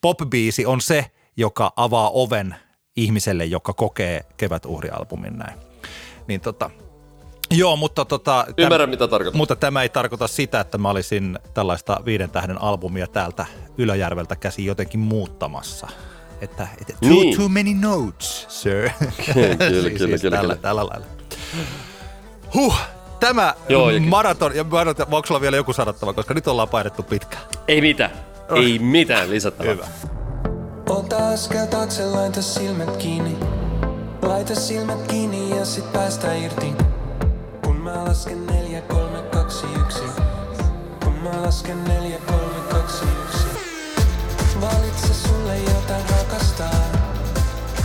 pop-biisi on se, joka avaa oven ihmiselle, joka kokee kevätuhri-albumin näin. Niin tota, Joo, mutta, tota, Ymmärrän, täm, mitä tarkoitan. Mutta tämä ei tarkoita sitä, että mä olisin tällaista viiden tähden albumia täältä Ylöjärveltä käsin jotenkin muuttamassa. Että, että too, niin. too many notes, sir. Kyllä, kyllä, siis, kyllä, tällä, kyllä. Tällä lailla. Huh, tämä Joo, maraton, ja maraton, onko sulla vielä joku sanottava, koska nyt ollaan painettu pitkään. Ei mitään, oh. ei mitään lisättävää. Hyvä. Ota askel taakse, laita silmät kiinni. Laita silmät kiinni ja sit päästä irti. Kun mä lasken neljä, kolme, kaksi, yksi. Kun mä lasken neljä, kolme, kaksi, yksi. Valitse sulle jotain rakastaa.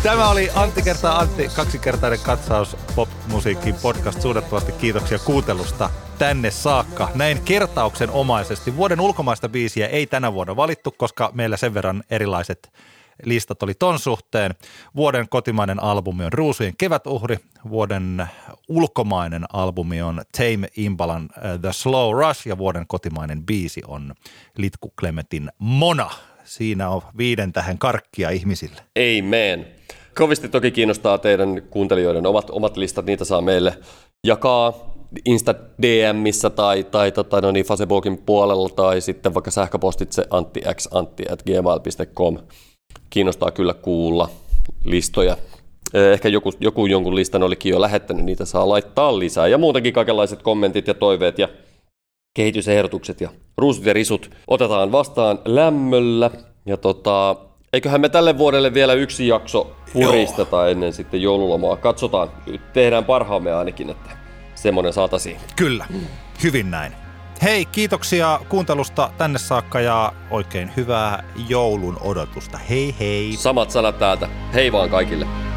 Tämä oli Antti kertaa Antti, kaksikertainen katsaus popmusiikkiin podcast. Suunnattomasti kiitoksia kuuntelusta tänne saakka. Näin kertauksen omaisesti. Vuoden ulkomaista biisiä ei tänä vuonna valittu, koska meillä sen verran erilaiset listat oli ton suhteen. Vuoden kotimainen albumi on Ruusujen kevätuhri. Vuoden ulkomainen albumi on Tame Impalan The Slow Rush ja vuoden kotimainen biisi on Litku Klemetin Mona. Siinä on viiden tähän karkkia ihmisille. Amen. Kovasti toki kiinnostaa teidän kuuntelijoiden omat, omat listat. Niitä saa meille jakaa Insta-D M:issä tai, tai tota, no niin, Facebookin puolella tai sitten vaikka sähköpostitse antti x antti at gmail piste com. Kiinnostaa kyllä kuulla listoja. Ehkä joku, joku jonkun listan olikin jo lähettänyt, niitä saa laittaa lisää. Ja muutenkin kaikenlaiset kommentit ja toiveet ja kehitysehdotukset ja ruusut ja risut otetaan vastaan lämmöllä. Ja tota, eiköhän me tälle vuodelle vielä yksi jakso puristeta Joo. ennen sitten joululomaa. Katsotaan, tehdään parhaamme ainakin, että semmoinen saataisiin. Kyllä, mm. hyvin näin. Hei, kiitoksia kuuntelusta tänne saakka ja oikein hyvää joulun odotusta. Hei hei. Samat sanat täältä. Hei vaan kaikille.